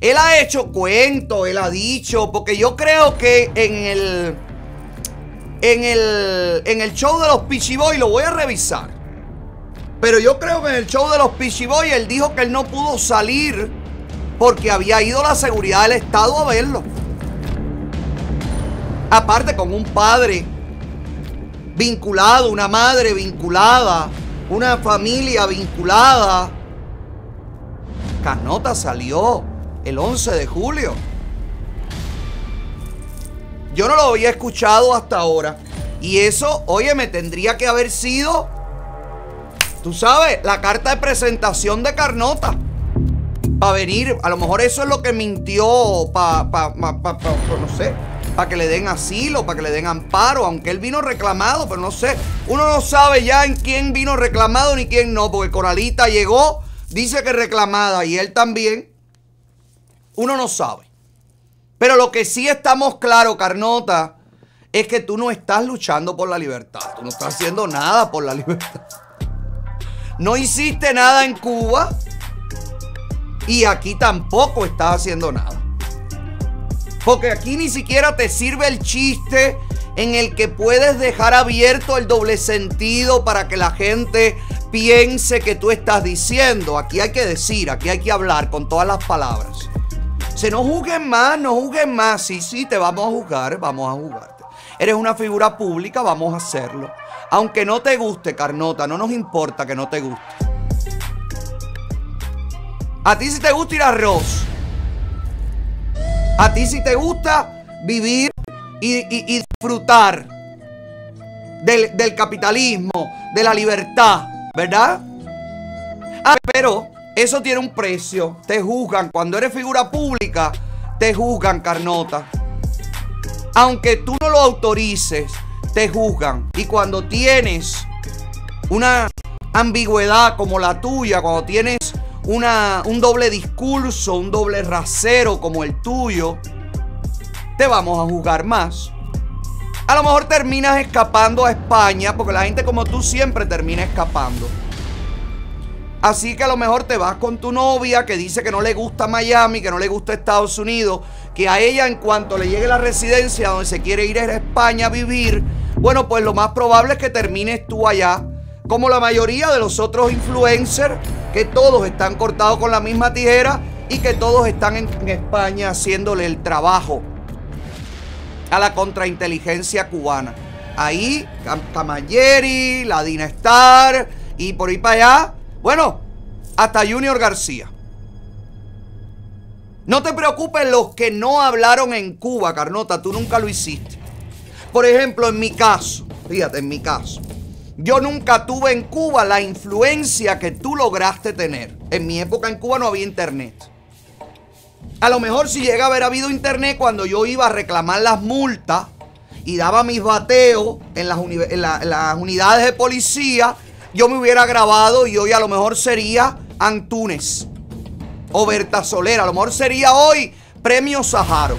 Él ha hecho cuentos, él ha dicho, porque yo creo que en el show de los Pichiboy, lo voy a revisar, pero yo creo que en el show de los Pichiboy él dijo que él no pudo salir porque había ido la seguridad del Estado a verlo. Aparte, con un padre vinculado, una madre vinculada, una familia vinculada. Carnota salió el 11 de julio. Yo no lo había escuchado hasta ahora. Y eso, oye, me tendría que haber sido, tú sabes, la carta de presentación de Carnota. Para venir, a lo mejor eso es lo que mintió, no sé, para que le den asilo, para que le den amparo, aunque él vino reclamado, pero no sé. Uno no sabe ya en quién vino reclamado ni quién no, porque Coralita llegó, dice que reclamada, y él también. Uno no sabe. Pero lo que sí estamos claros, Carnota, es que tú no estás luchando por la libertad. Tú no estás haciendo nada por la libertad. No hiciste nada en Cuba y aquí tampoco estás haciendo nada. Porque aquí ni siquiera te sirve el chiste en el que puedes dejar abierto el doble sentido para que la gente piense que tú estás diciendo. Aquí hay que decir, aquí hay que hablar con todas las palabras. Se no juzguen más, no juzguen más. Sí, te vamos a juzgar, vamos a juzgarte. Eres una figura pública, vamos a hacerlo. Aunque no te guste, Carnota, no nos importa que no te guste. A ti sí te gusta ir a arroz. A ti sí te gusta vivir y disfrutar del capitalismo, de la libertad, ¿verdad? Ah, pero eso tiene un precio. Te juzgan. Cuando eres figura pública, te juzgan, Carnota. Aunque tú no lo autorices, te juzgan. Y cuando tienes una ambigüedad como la tuya, cuando tienes un doble discurso, un doble rasero como el tuyo, te vamos a juzgar más. A lo mejor terminas escapando a España, porque la gente como tú siempre termina escapando. Así que a lo mejor te vas con tu novia que dice que no le gusta Miami, que no le gusta Estados Unidos, que a ella en cuanto le llegue la residencia donde se quiere ir a España a vivir, bueno, pues lo más probable es que termines tú allá, como la mayoría de los otros influencers, que todos están cortados con la misma tijera y que todos están en España haciéndole el trabajo a la contrainteligencia cubana. Ahí, Camagüey, la Dina Star y por ahí para allá. Bueno, hasta Junior García. No te preocupes los que no hablaron en Cuba, Carnota. Tú nunca lo hiciste. Por ejemplo, en mi caso, fíjate, en mi caso, yo nunca tuve en Cuba la influencia que tú lograste tener. En mi época en Cuba no había internet. A lo mejor si llega a haber habido internet cuando yo iba a reclamar las multas y daba mis bateos en las unidades de policía, yo me hubiera grabado y hoy a lo mejor sería Antúnez o Berta Soler. A lo mejor sería hoy Premio Sájarov.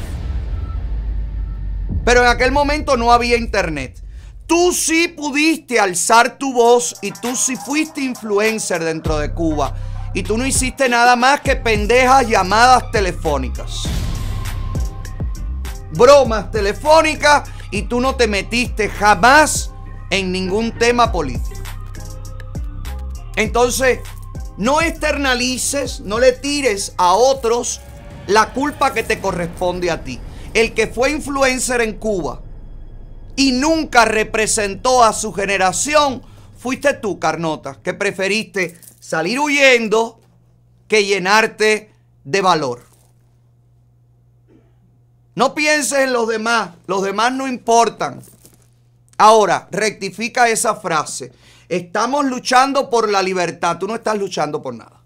Pero en aquel momento no había internet. Tú sí pudiste alzar tu voz y tú sí fuiste influencer dentro de Cuba. Y tú no hiciste nada más que pendejas llamadas telefónicas. Bromas telefónicas y tú no te metiste jamás en ningún tema político. Entonces, no externalices, no le tires a otros la culpa que te corresponde a ti. El que fue influencer en Cuba y nunca representó a su generación, fuiste tú, Carnota, que preferiste salir huyendo que llenarte de valor. No pienses en los demás no importan. Ahora, rectifica esa frase. Estamos luchando por la libertad. Tú no estás luchando por nada.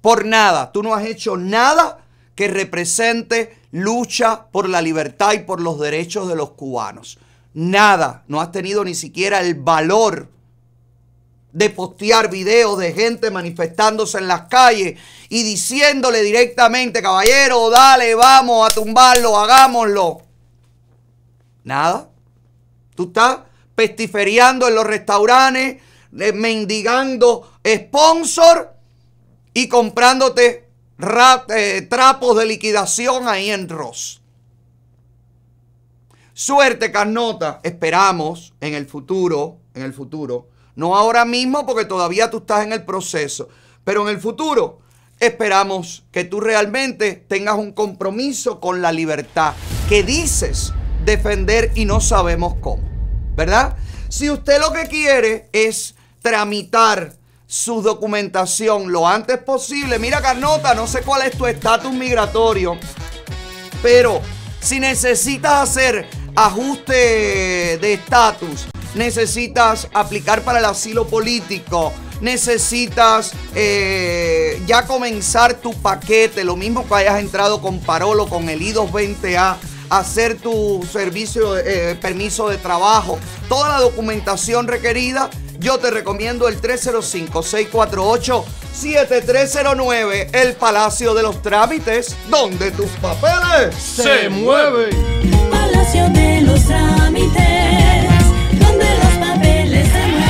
Por nada. Tú no has hecho nada que represente lucha por la libertad y por los derechos de los cubanos. Nada. No has tenido ni siquiera el valor de postear videos de gente manifestándose en las calles y diciéndole directamente, caballero, dale, vamos a tumbarlo, hagámoslo. Nada. Tú estás pestiferiando en los restaurantes, mendigando sponsor y comprándote trapos de liquidación ahí en Ross. Suerte, Carnota. Esperamos en el futuro, no ahora mismo porque todavía tú estás en el proceso, pero en el futuro esperamos que tú realmente tengas un compromiso con la libertad que dices defender y no sabemos cómo. ¿verdad? Si usted lo que quiere es tramitar su documentación lo antes posible, mira, Carnota, no sé cuál es tu estatus migratorio, pero si necesitas hacer ajuste de estatus, necesitas aplicar para el asilo político, necesitas ya comenzar tu paquete, lo mismo que hayas entrado con parol o con el I-220A, hacer tu servicio, permiso de trabajo, toda la documentación requerida, yo te recomiendo el 305-648-7309, el Palacio de los Trámites, donde tus papeles se mueven. Palacio de los Trámites, donde los papeles se mueven.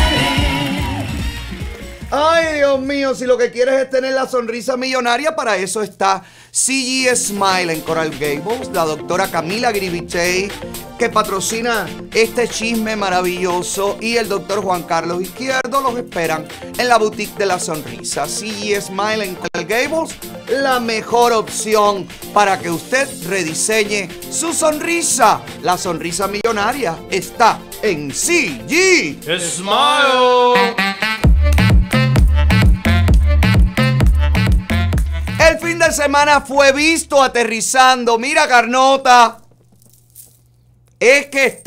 Ay, Dios mío, si lo que quieres es tener la sonrisa millonaria, para eso está CG Smile en Coral Gables, la doctora Camila Gribichey, que patrocina este chisme maravilloso, y el doctor Juan Carlos Izquierdo los esperan en la Boutique de la Sonrisa. CG Smile en Coral Gables, la mejor opción para que usted rediseñe su sonrisa. La sonrisa millonaria está en CG Smile. El fin de semana fue visto aterrizando. Mira, Carnota, es que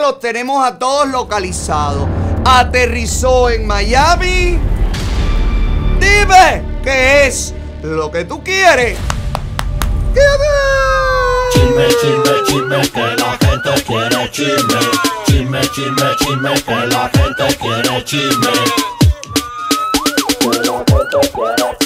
los tenemos a todos localizados. Aterrizó en Miami. Dime qué es lo que tú quieres. Chisme, chisme, chisme, que la gente quiere chisme. Chisme, chisme, chisme, que la gente quiere chisme. Que la gente quiere chisme.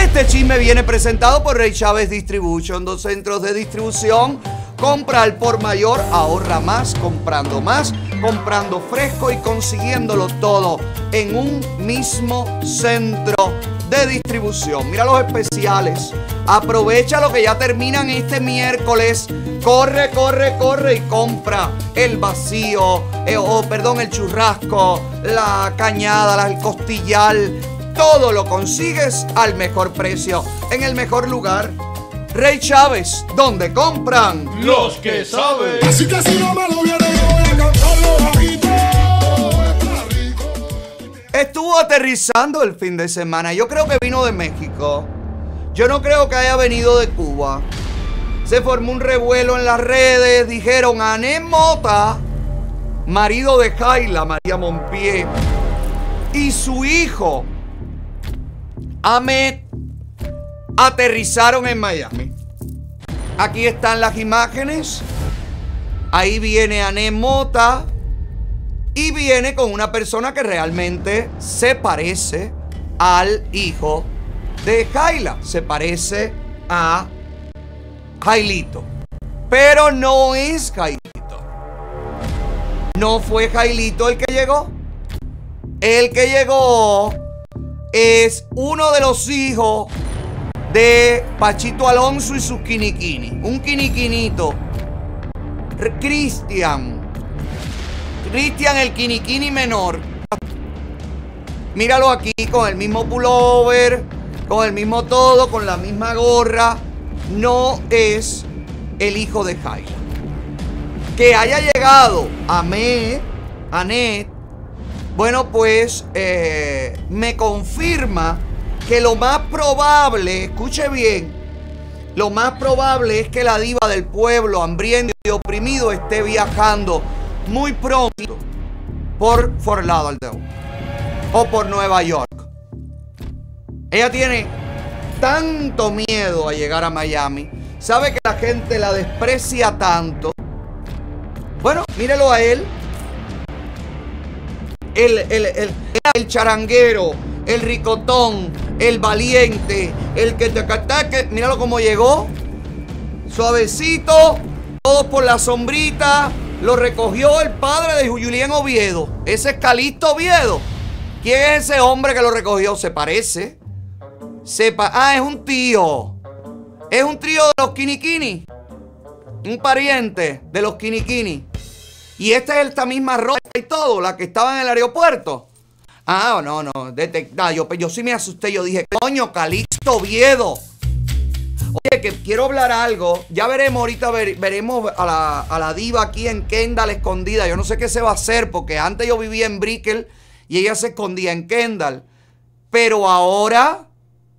Este chisme viene presentado por Rey Chávez Distribution, dos centros de distribución. Compra al por mayor, ahorra más, comprando fresco y consiguiéndolo todo en un mismo centro de distribución. Mira los especiales, aprovecha lo que ya terminan este miércoles. Corre, corre, corre y compra el vacío, el churrasco, la cañada, el costillar. Todo lo consigues al mejor precio, en el mejor lugar. Rey Chávez, donde compran los que saben. Así que si no me lo vieron, yo voy a cantarlo bajito. Estuvo aterrizando el fin de semana. Yo creo que vino de México. Yo no creo que haya venido de Cuba. Se formó un revuelo en las redes. Dijeron, Ané Mota, marido de Jaila, María Monpié, y su hijo Ahmed, aterrizaron en Miami. Aquí están las imágenes. Ahí viene Ané Mota y viene con una persona que realmente se parece al hijo de Jaila. Se parece a Jailito, pero no es Jailito. No fue Jailito el que llegó. El que llegó es uno de los hijos de Pachito Alonso y sus quiniquini. Un quiniquinito. Cristian. Cristian, el quiniquini menor. Míralo aquí con el mismo pullover, con el mismo todo, con la misma gorra. No es el hijo de Jairo. Que haya llegado Anet, bueno, pues me confirma que lo más probable, escuche bien, lo más probable es que la diva del pueblo, hambriento y oprimido, esté viajando muy pronto por Fort Lauderdale o por Nueva York. Ella tiene tanto miedo a llegar a Miami, sabe que la gente la desprecia tanto. Bueno, mírelo a él. El charanguero, el ricotón, el valiente, el que te cataque. Míralo cómo llegó. Suavecito, todos por la sombrita. Lo recogió el padre de Julián Oviedo. Ese es Calixto Oviedo. ¿Quién es ese hombre que lo recogió? Se parece. Es un tío. Es un tío de los quiniquini. Un pariente de los quiniquini. Y esta es esta misma ropa y todo, la que estaba en el aeropuerto. Ah, no, no, detectada. Yo sí me asusté. Yo dije, coño, Calixto Oviedo. Oye, que quiero hablar algo. Ya veremos, ahorita veremos a la diva aquí en Kendall escondida. Yo no sé qué se va a hacer, porque antes yo vivía en Brickell y ella se escondía en Kendall. Pero ahora,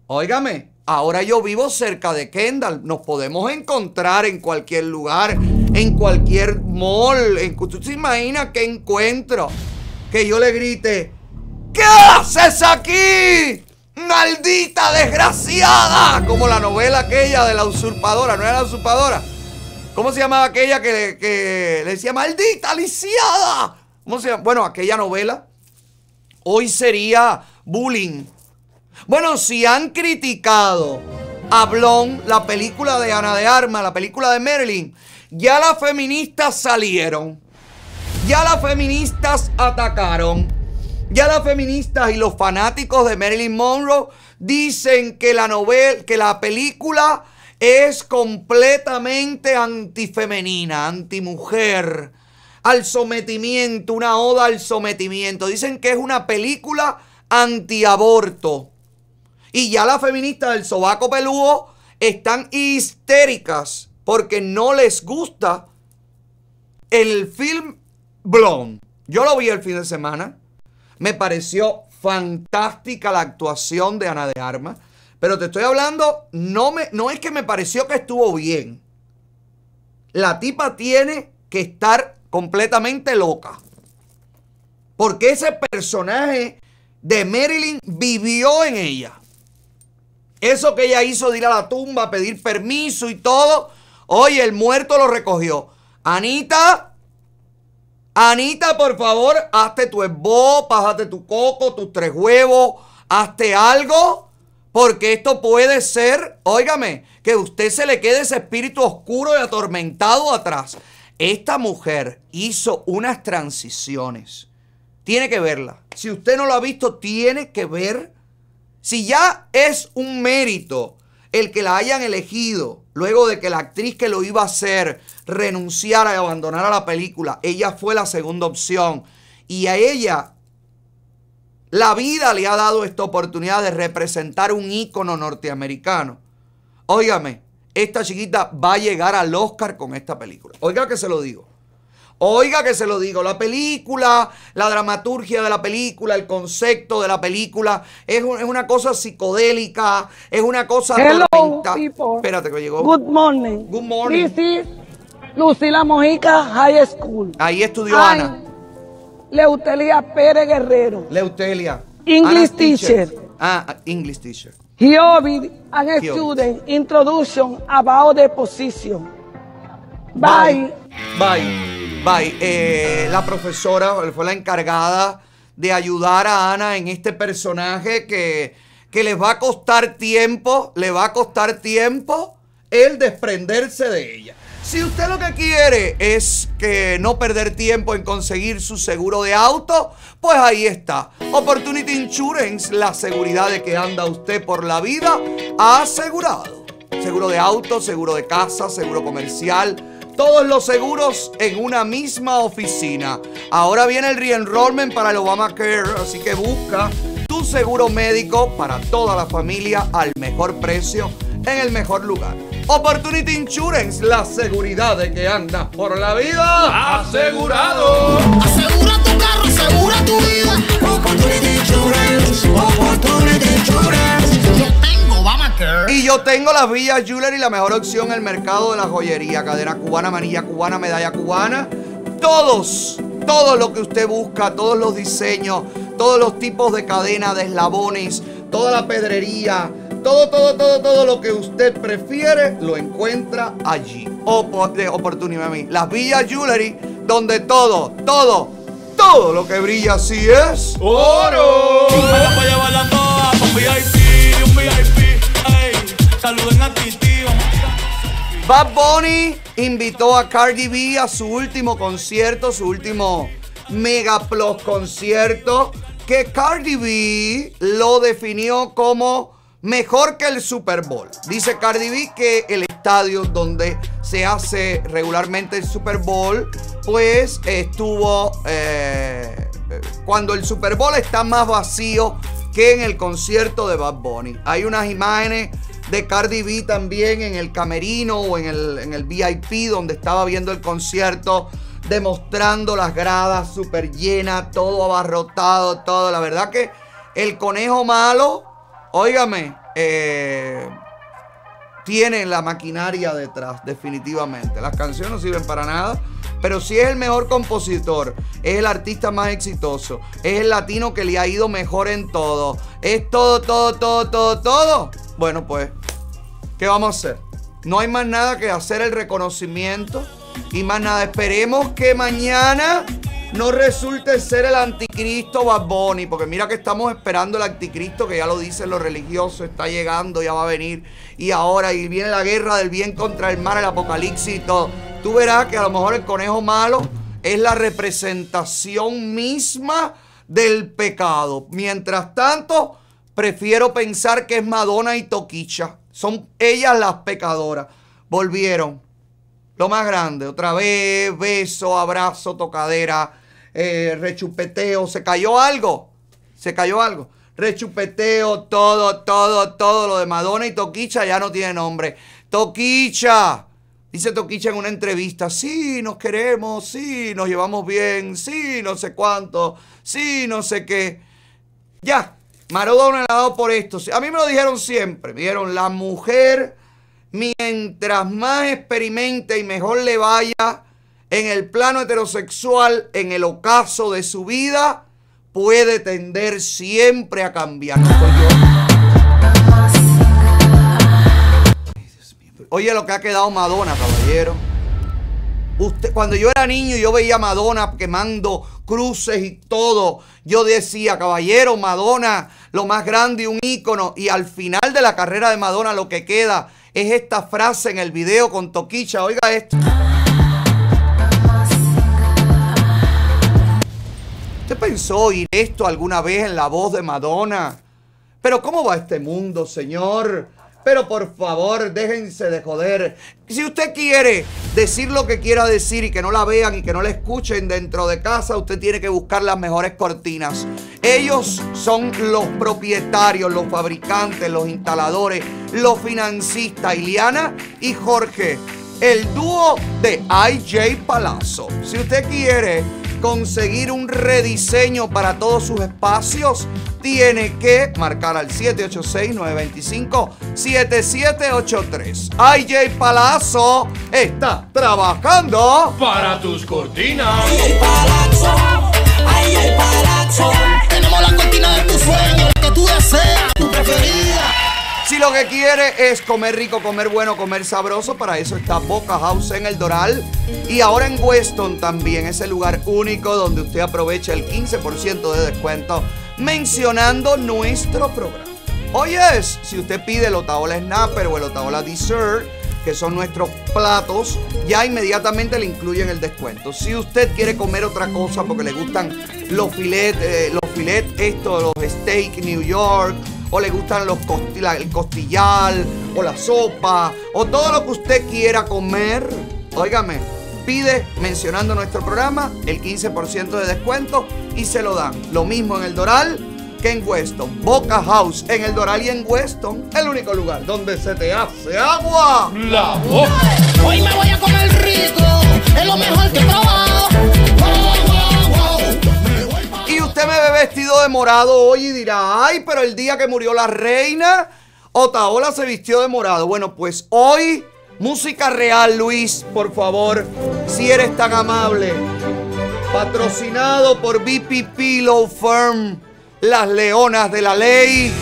óigame, ahora yo vivo cerca de Kendall. Nos podemos encontrar en cualquier lugar, en cualquier mall. ¿Tú te imaginas qué encuentro? Que yo le grite, ¿qué haces aquí? ¡Maldita desgraciada! Como la novela aquella de la usurpadora, ¿no era la usurpadora? ¿Cómo se llamaba aquella que le decía, ¡maldita lisiada! ¿Cómo se llama? Bueno, aquella novela. Hoy sería bullying. Bueno, si han criticado a Blonde, la película de Ana de Armas, la película de Marilyn, ya las feministas salieron. Ya las feministas atacaron. Ya las feministas y los fanáticos de Marilyn Monroe dicen que la película es completamente antifemenina, antimujer, al sometimiento, una oda al sometimiento. Dicen que es una película antiaborto. Y ya las feministas del sobaco peludo están histéricas porque no les gusta el film Blonde. Yo lo vi el fin de semana. Me pareció fantástica la actuación de Ana de Armas. Pero te estoy hablando, no es que me pareció que estuvo bien. La tipa tiene que estar completamente loca. Porque ese personaje de Marilyn vivió en ella. Eso que ella hizo de ir a la tumba, pedir permiso y todo. Oye, el muerto lo recogió. Anita, por favor, hazte tu esbo, pásate tu coco, tus tres huevos, hazte algo, porque esto puede ser, óigame, que a usted se le quede ese espíritu oscuro y atormentado atrás. Esta mujer hizo unas transiciones. Tiene que verla. Si usted no lo ha visto, tiene que ver. Si ya es un mérito el que la hayan elegido, luego de que la actriz que lo iba a hacer renunciara y abandonara la película, ella fue la segunda opción. Y a ella, la vida le ha dado esta oportunidad de representar un ícono norteamericano. Óigame, esta chiquita va a llegar al Oscar con esta película. Oiga que se lo digo. Oiga que se lo digo. La película, la dramaturgia de la película, el concepto de la película, es una cosa psicodélica, es una cosa... Hello, people. Espérate que llegó. Good morning. Good morning. This is Lucila Mojica High School. Ahí estudió Ana. Leutelia Pérez Guerrero. Leutelia. English teacher. English teacher. Hiobi and a student introduction about the position. Bye. Bye. Bye. La profesora fue la encargada de ayudar a Ana en este personaje que les va a costar tiempo, le va a costar tiempo el desprenderse de ella. Si usted lo que quiere es que no perder tiempo en conseguir su seguro de auto, pues ahí está. Opportunity Insurance, la seguridad de que anda usted por la vida asegurado. Seguro de auto, seguro de casa, seguro comercial. Todos los seguros en una misma oficina. Ahora viene el re-enrollment para el Obamacare, así que busca tu seguro médico para toda la familia al mejor precio en el mejor lugar. Opportunity Insurance, la seguridad de que andas por la vida asegurado. Asegura tu carro, asegura tu vida. Opportunity Insurance, Opportunity Insurance. Yo tengo Obamacare. Y yo tengo las Villas Jewelry, la mejor opción en el mercado de la joyería. Cadena cubana, manilla cubana, medalla cubana. Todo lo que usted busca, todos los diseños, todos los tipos de cadena, de eslabones, toda la pedrería. Todo lo que usted prefiere lo encuentra allí. Oportunidad a mí. Las Villas Jewelry, donde todo lo que brilla así es oro. Vamos a llevarla toda con VIP, un VIP. Ey, saluden a ti, tío. Bad Bunny invitó a Cardi B a su último concierto, su último Mega Plus concierto, que Cardi B lo definió como mejor que el Super Bowl. Dice Cardi B que el estadio donde se hace regularmente el Super Bowl, pues estuvo cuando el Super Bowl está más vacío que en el concierto de Bad Bunny. Hay unas imágenes de Cardi B también en el camerino o en el VIP donde estaba viendo el concierto, demostrando las gradas súper llenas, todo abarrotado, todo. La verdad que el conejo malo, óigame, tiene la maquinaria detrás, definitivamente. Las canciones no sirven para nada, pero sí es el mejor compositor, es el artista más exitoso, es el latino que le ha ido mejor en todo, es todo. Bueno, pues, ¿qué vamos a hacer? No hay más nada que hacer el reconocimiento y más nada. Esperemos que mañana no resulte ser el anticristo Bad Bunny, porque mira que estamos esperando el anticristo, que ya lo dicen los religiosos, está llegando, ya va a venir, y ahora, y viene la guerra del bien contra el mal, el apocalipsis y todo. Tú verás que a lo mejor el conejo malo es la representación misma del pecado. Mientras tanto, prefiero pensar que es Madonna y Toquicha. Son ellas las pecadoras. Volvieron. Lo más grande. Otra vez, beso, abrazo, tocadera, rechupeteo. ¿Se cayó algo? ¿Se cayó algo? Rechupeteo, todo. Lo de Madonna y Toquicha ya no tiene nombre. Toquicha. Dice Toquicha en una entrevista, sí, nos queremos, sí, nos llevamos bien, sí, no sé cuánto, sí, no sé qué. Ya, Maradona le ha dado por esto. A mí me lo dijeron siempre, me dijeron, la mujer, mientras más experimente y mejor le vaya en el plano heterosexual, en el ocaso de su vida, puede tender siempre a cambiar. ¿No soy yo? Oye lo que ha quedado Madonna, caballero. Usted, cuando yo era niño y yo veía a Madonna quemando cruces y todo, yo decía, caballero, Madonna, lo más grande, un ícono. Y al final de la carrera de Madonna lo que queda es esta frase en el video con Toquicha. Oiga esto. ¿Usted pensó oír esto alguna vez en la voz de Madonna? Pero ¿cómo va este mundo, señor? Pero por favor, déjense de joder. Si usted quiere decir lo que quiera decir y que no la vean y que no la escuchen dentro de casa, usted tiene que buscar las mejores cortinas. Ellos son los propietarios, los fabricantes, los instaladores, los financistas, Ileana y Jorge, el dúo de IJ Palazzo. Si usted quiere conseguir un rediseño para todos sus espacios, tiene que marcar al 786-925-7783. IJ Palazzo está trabajando para tus cortinas. IJ Palazzo, IJ Palazzo. Tenemos la cortina de tus sueños, la que tú deseas, tu preferida. Si lo que quiere es comer rico, comer bueno, comer sabroso, para eso está Boca House en El Doral. Y ahora en Weston también, es el lugar único donde usted aprovecha el 15% de descuento mencionando nuestro programa. Oye, si usted pide el Otaola Snapper o el Otaola Dessert, que son nuestros platos, ya inmediatamente le incluyen el descuento. Si usted quiere comer otra cosa porque le gustan los filetes, los steak New York, o le gustan el costillar, o la sopa, o todo lo que usted quiera comer, óigame, pide mencionando nuestro programa el 15% de descuento y se lo dan. Lo mismo en El Doral que en Weston. Boca House en El Doral y en Weston, el único lugar donde se te hace agua la boca. Hoy me voy a comer rico, es lo mejor que he probado. Usted me ve vestido de morado hoy y dirá, ay, pero el día que murió la reina, Otaola se vistió de morado. Bueno, pues hoy, música real, Luis, por favor, si eres tan amable. Patrocinado por BPP Law Firm, las leonas de la ley,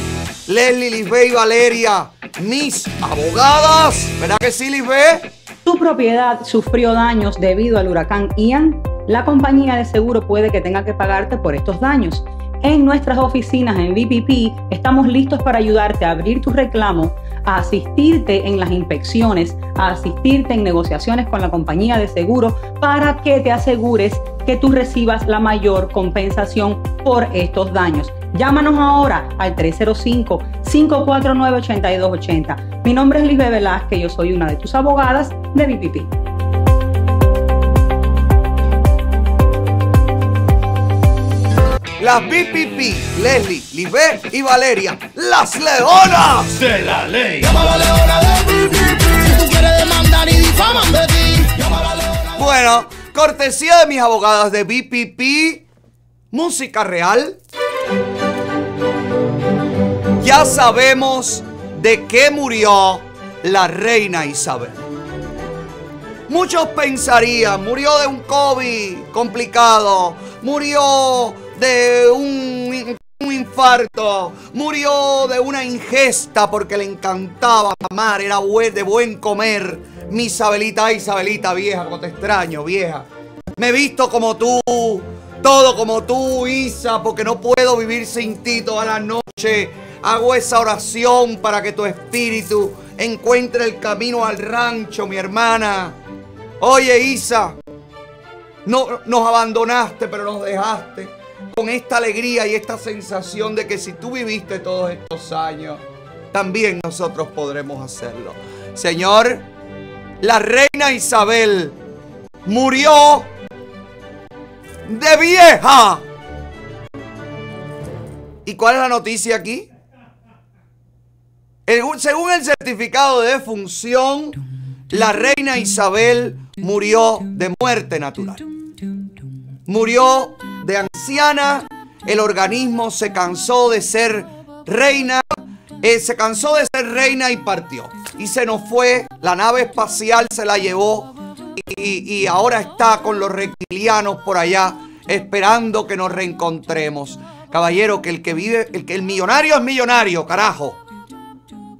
Leslie, Lisbeth y Valeria, mis abogadas. ¿Verdad que sí, Lisbeth? Tu propiedad sufrió daños debido al huracán Ian. La compañía de seguro puede que tenga que pagarte por estos daños. En nuestras oficinas en BPP estamos listos para ayudarte a abrir tu reclamo, a asistirte en las inspecciones, a asistirte en negociaciones con la compañía de seguro para que te asegures que tú recibas la mayor compensación por estos daños. Llámanos ahora al 305-549-8280. Mi nombre es Lisbeth Velázquez, yo soy una de tus abogadas de BPP. las BPP, Leslie, Libé y Valeria, las leonas de la ley. Llama a la leona de BPP, si tú quieres demandar y difaman de ti. Llama a la leona. Bueno, cortesía de mis abogadas de BPP, música real. Ya sabemos de qué murió la reina Isabel. Muchos pensarían, murió de un COVID complicado, murió de un infarto, murió de una ingesta porque le encantaba amar, era de buen comer. Mi Isabelita, ay Isabelita vieja, como te extraño vieja. Me he visto como tú, todo como tú, Isa, porque no puedo vivir sin ti toda la noche. Hago esa oración para que tu espíritu encuentre el camino al rancho, mi hermana. Oye, Isa, no nos abandonaste, pero nos dejaste con esta alegría y esta sensación de que si tú viviste todos estos años, también nosotros podremos hacerlo. Señor, la reina Isabel murió de vieja. ¿Y cuál es la noticia aquí? Según el certificado de defunción, la reina Isabel murió de muerte natural. Murió de anciana, el organismo se cansó de ser reina, y partió. Y se nos fue, la nave espacial se la llevó y ahora está con los reptilianos por allá esperando que nos reencontremos. Caballero, que el que vive, el millonario es millonario, carajo.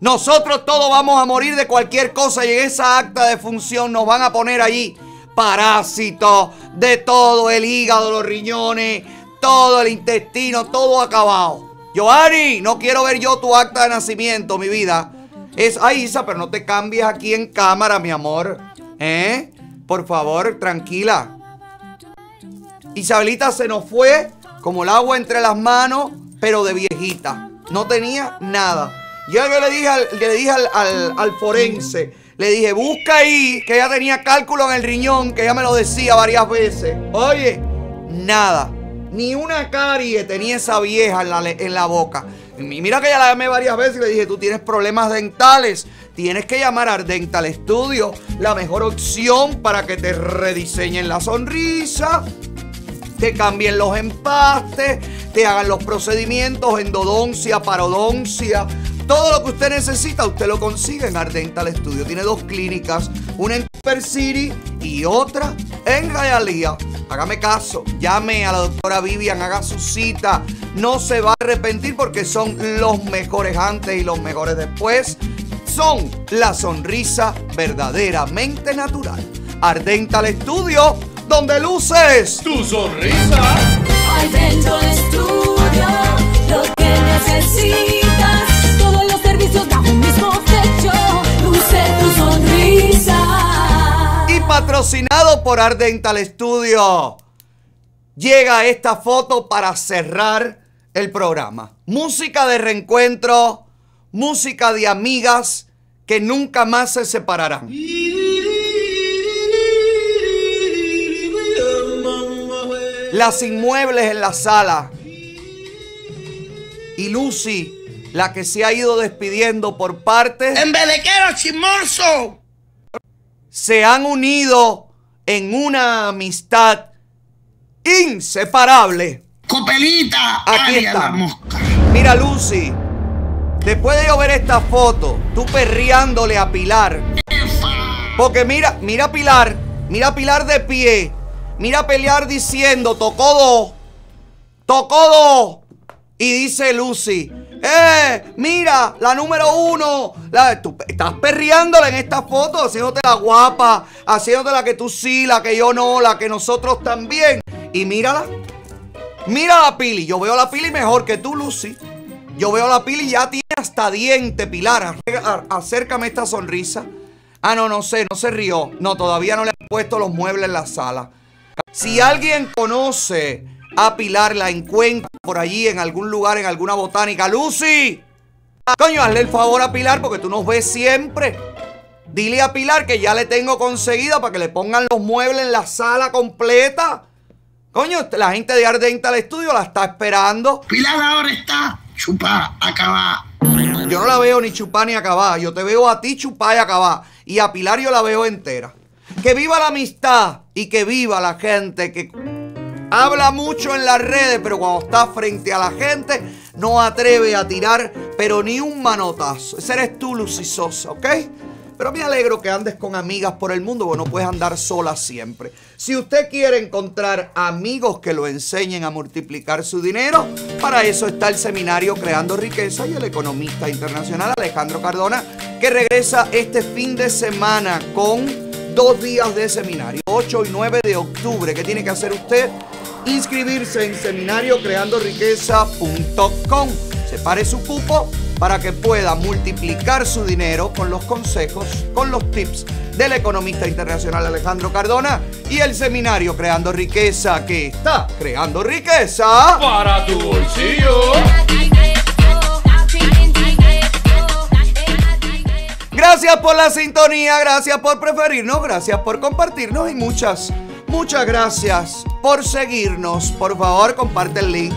Nosotros todos vamos a morir de cualquier cosa y en esa acta de función nos van a poner allí parásitos de todo, el hígado, los riñones, todo el intestino, todo acabado. Giovanni, no quiero ver yo tu acta de nacimiento, mi vida. Es, ay Isa, pero no te cambies aquí en cámara, mi amor. ¿Eh? Por favor, tranquila. Isabelita se nos fue como el agua entre las manos, pero de viejita. No tenía nada. Yo le dije al forense, le dije, busca ahí, que ella tenía cálculo en el riñón, que ella me lo decía varias veces. Oye, nada, ni una carie tenía esa vieja en la boca. Y mira que ella la llamé varias veces y le dije, tú tienes problemas dentales, tienes que llamar a Dental Studio, la mejor opción para que te rediseñen la sonrisa, te cambien los empastes, te hagan los procedimientos, endodoncia, parodoncia. Todo lo que usted necesita, usted lo consigue en Ardental Studio. Tiene dos clínicas, una en Super City y otra en Hialeah. Hágame caso, llame a la doctora Vivian, haga su cita. No se va a arrepentir porque son los mejores antes y los mejores después. Son la sonrisa verdaderamente natural. Ardental Studio, donde luces tu sonrisa. Ardental Studio, lo que necesitas. Todos los servicios bajo un mismo techo, luce tu sonrisa. Y patrocinado por Ardental Studio, llega esta foto para cerrar el programa. Música de reencuentro, música de amigas que nunca más se separarán. Las inmuebles en la sala. Y Lucy, la que se ha ido despidiendo por partes. ¡Embelequero chismoso! Se han unido en una amistad inseparable. ¡Copelita! Aquí está. Mira, Lucy, después de yo ver esta foto, tú perreándole a Pilar. Porque mira a Pilar. Mira a Pilar de pie. Mira a Pilar diciendo, tocó dos. Y dice Lucy, mira, la número uno. Tú estás perreándola en esta foto, haciéndote la guapa, haciéndote la que tú sí, la que yo no, la que nosotros también. Y mírala Pili. Yo veo a la Pili mejor que tú, Lucy. Yo veo a la Pili, ya tiene hasta diente, Pilar. Acércame esta sonrisa. Ah, no sé, no se rió. No, todavía no le han puesto los muebles en la sala. Si alguien conoce a Pilar, la encuentra por allí en algún lugar, en alguna botánica. ¡Lucy! Coño, hazle el favor a Pilar porque tú nos ves siempre. Dile a Pilar que ya le tengo conseguida para que le pongan los muebles en la sala completa. Coño, la gente de Art Dental Studio la está esperando. Pilar ahora está chupada, acabada. Yo no la veo ni chupada ni acabada. Yo te veo a ti chupada y acabada. Y a Pilar yo la veo entera. Que viva la amistad y que viva la gente que habla mucho en las redes, pero cuando está frente a la gente no atreve a tirar, pero ni un manotazo. Ese eres tú, Lucy Sosa, ¿ok? Pero me alegro que andes con amigas por el mundo, porque no puedes andar sola siempre. Si usted quiere encontrar amigos que lo enseñen a multiplicar su dinero, para eso está el seminario Creando Riqueza y el economista internacional Alejandro Cardona, que regresa este fin de semana con 2 días de seminario, 8 y 9 de octubre. ¿Qué tiene que hacer usted? Inscribirse en seminariocreandoriqueza.com. Separe su cupo para que pueda multiplicar su dinero con los consejos, con los tips del economista internacional Alejandro Cardona y el seminario Creando Riqueza, que está creando riqueza para tu bolsillo. Gracias por la sintonía, gracias por preferirnos, gracias por compartirnos y muchas gracias por seguirnos. Por favor, comparte el link.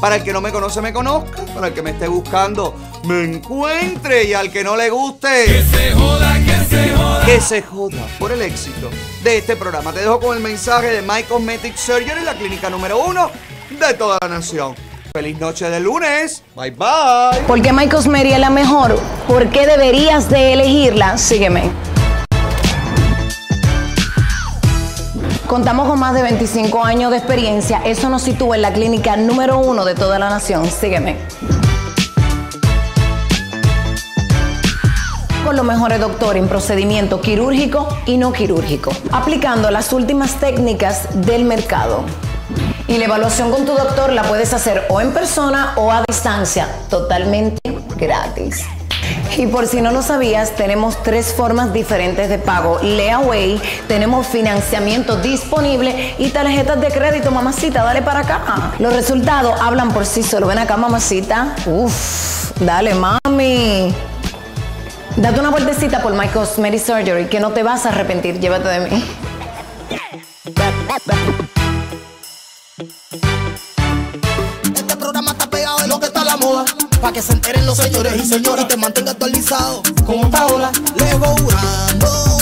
Para el que no me conoce, me conozca. Para el que me esté buscando, me encuentre. Y al que no le guste, que se joda, que se joda. Que se joda por el éxito de este programa. Te dejo con el mensaje de My Cosmetic Surgery, la clínica número 1 de toda la nación. Feliz noche de lunes. Bye, bye. ¿Por qué My Cosmería es la mejor? ¿Por qué deberías de elegirla? Sígueme. Contamos con más de 25 años de experiencia. Eso nos sitúa en la clínica número 1 de toda la nación. Sígueme. Con los mejores doctores en procedimiento quirúrgico y no quirúrgico, aplicando las últimas técnicas del mercado. Y la evaluación con tu doctor la puedes hacer o en persona o a distancia, totalmente gratis. Y por si no lo sabías, tenemos 3 formas diferentes de pago. Layaway, tenemos financiamiento disponible y tarjetas de crédito. Mamacita, dale para acá. Los resultados hablan por sí solos. Ven acá, mamacita. Uf, dale, mami. Date una vueltecita por My Cosmetic Surgery, que no te vas a arrepentir. Llévate de mí. Este programa está pegado de lo que está a la moda, pa' que se enteren los señores y señoras y te mantenga actualizado. Como Otaola, le voy dando.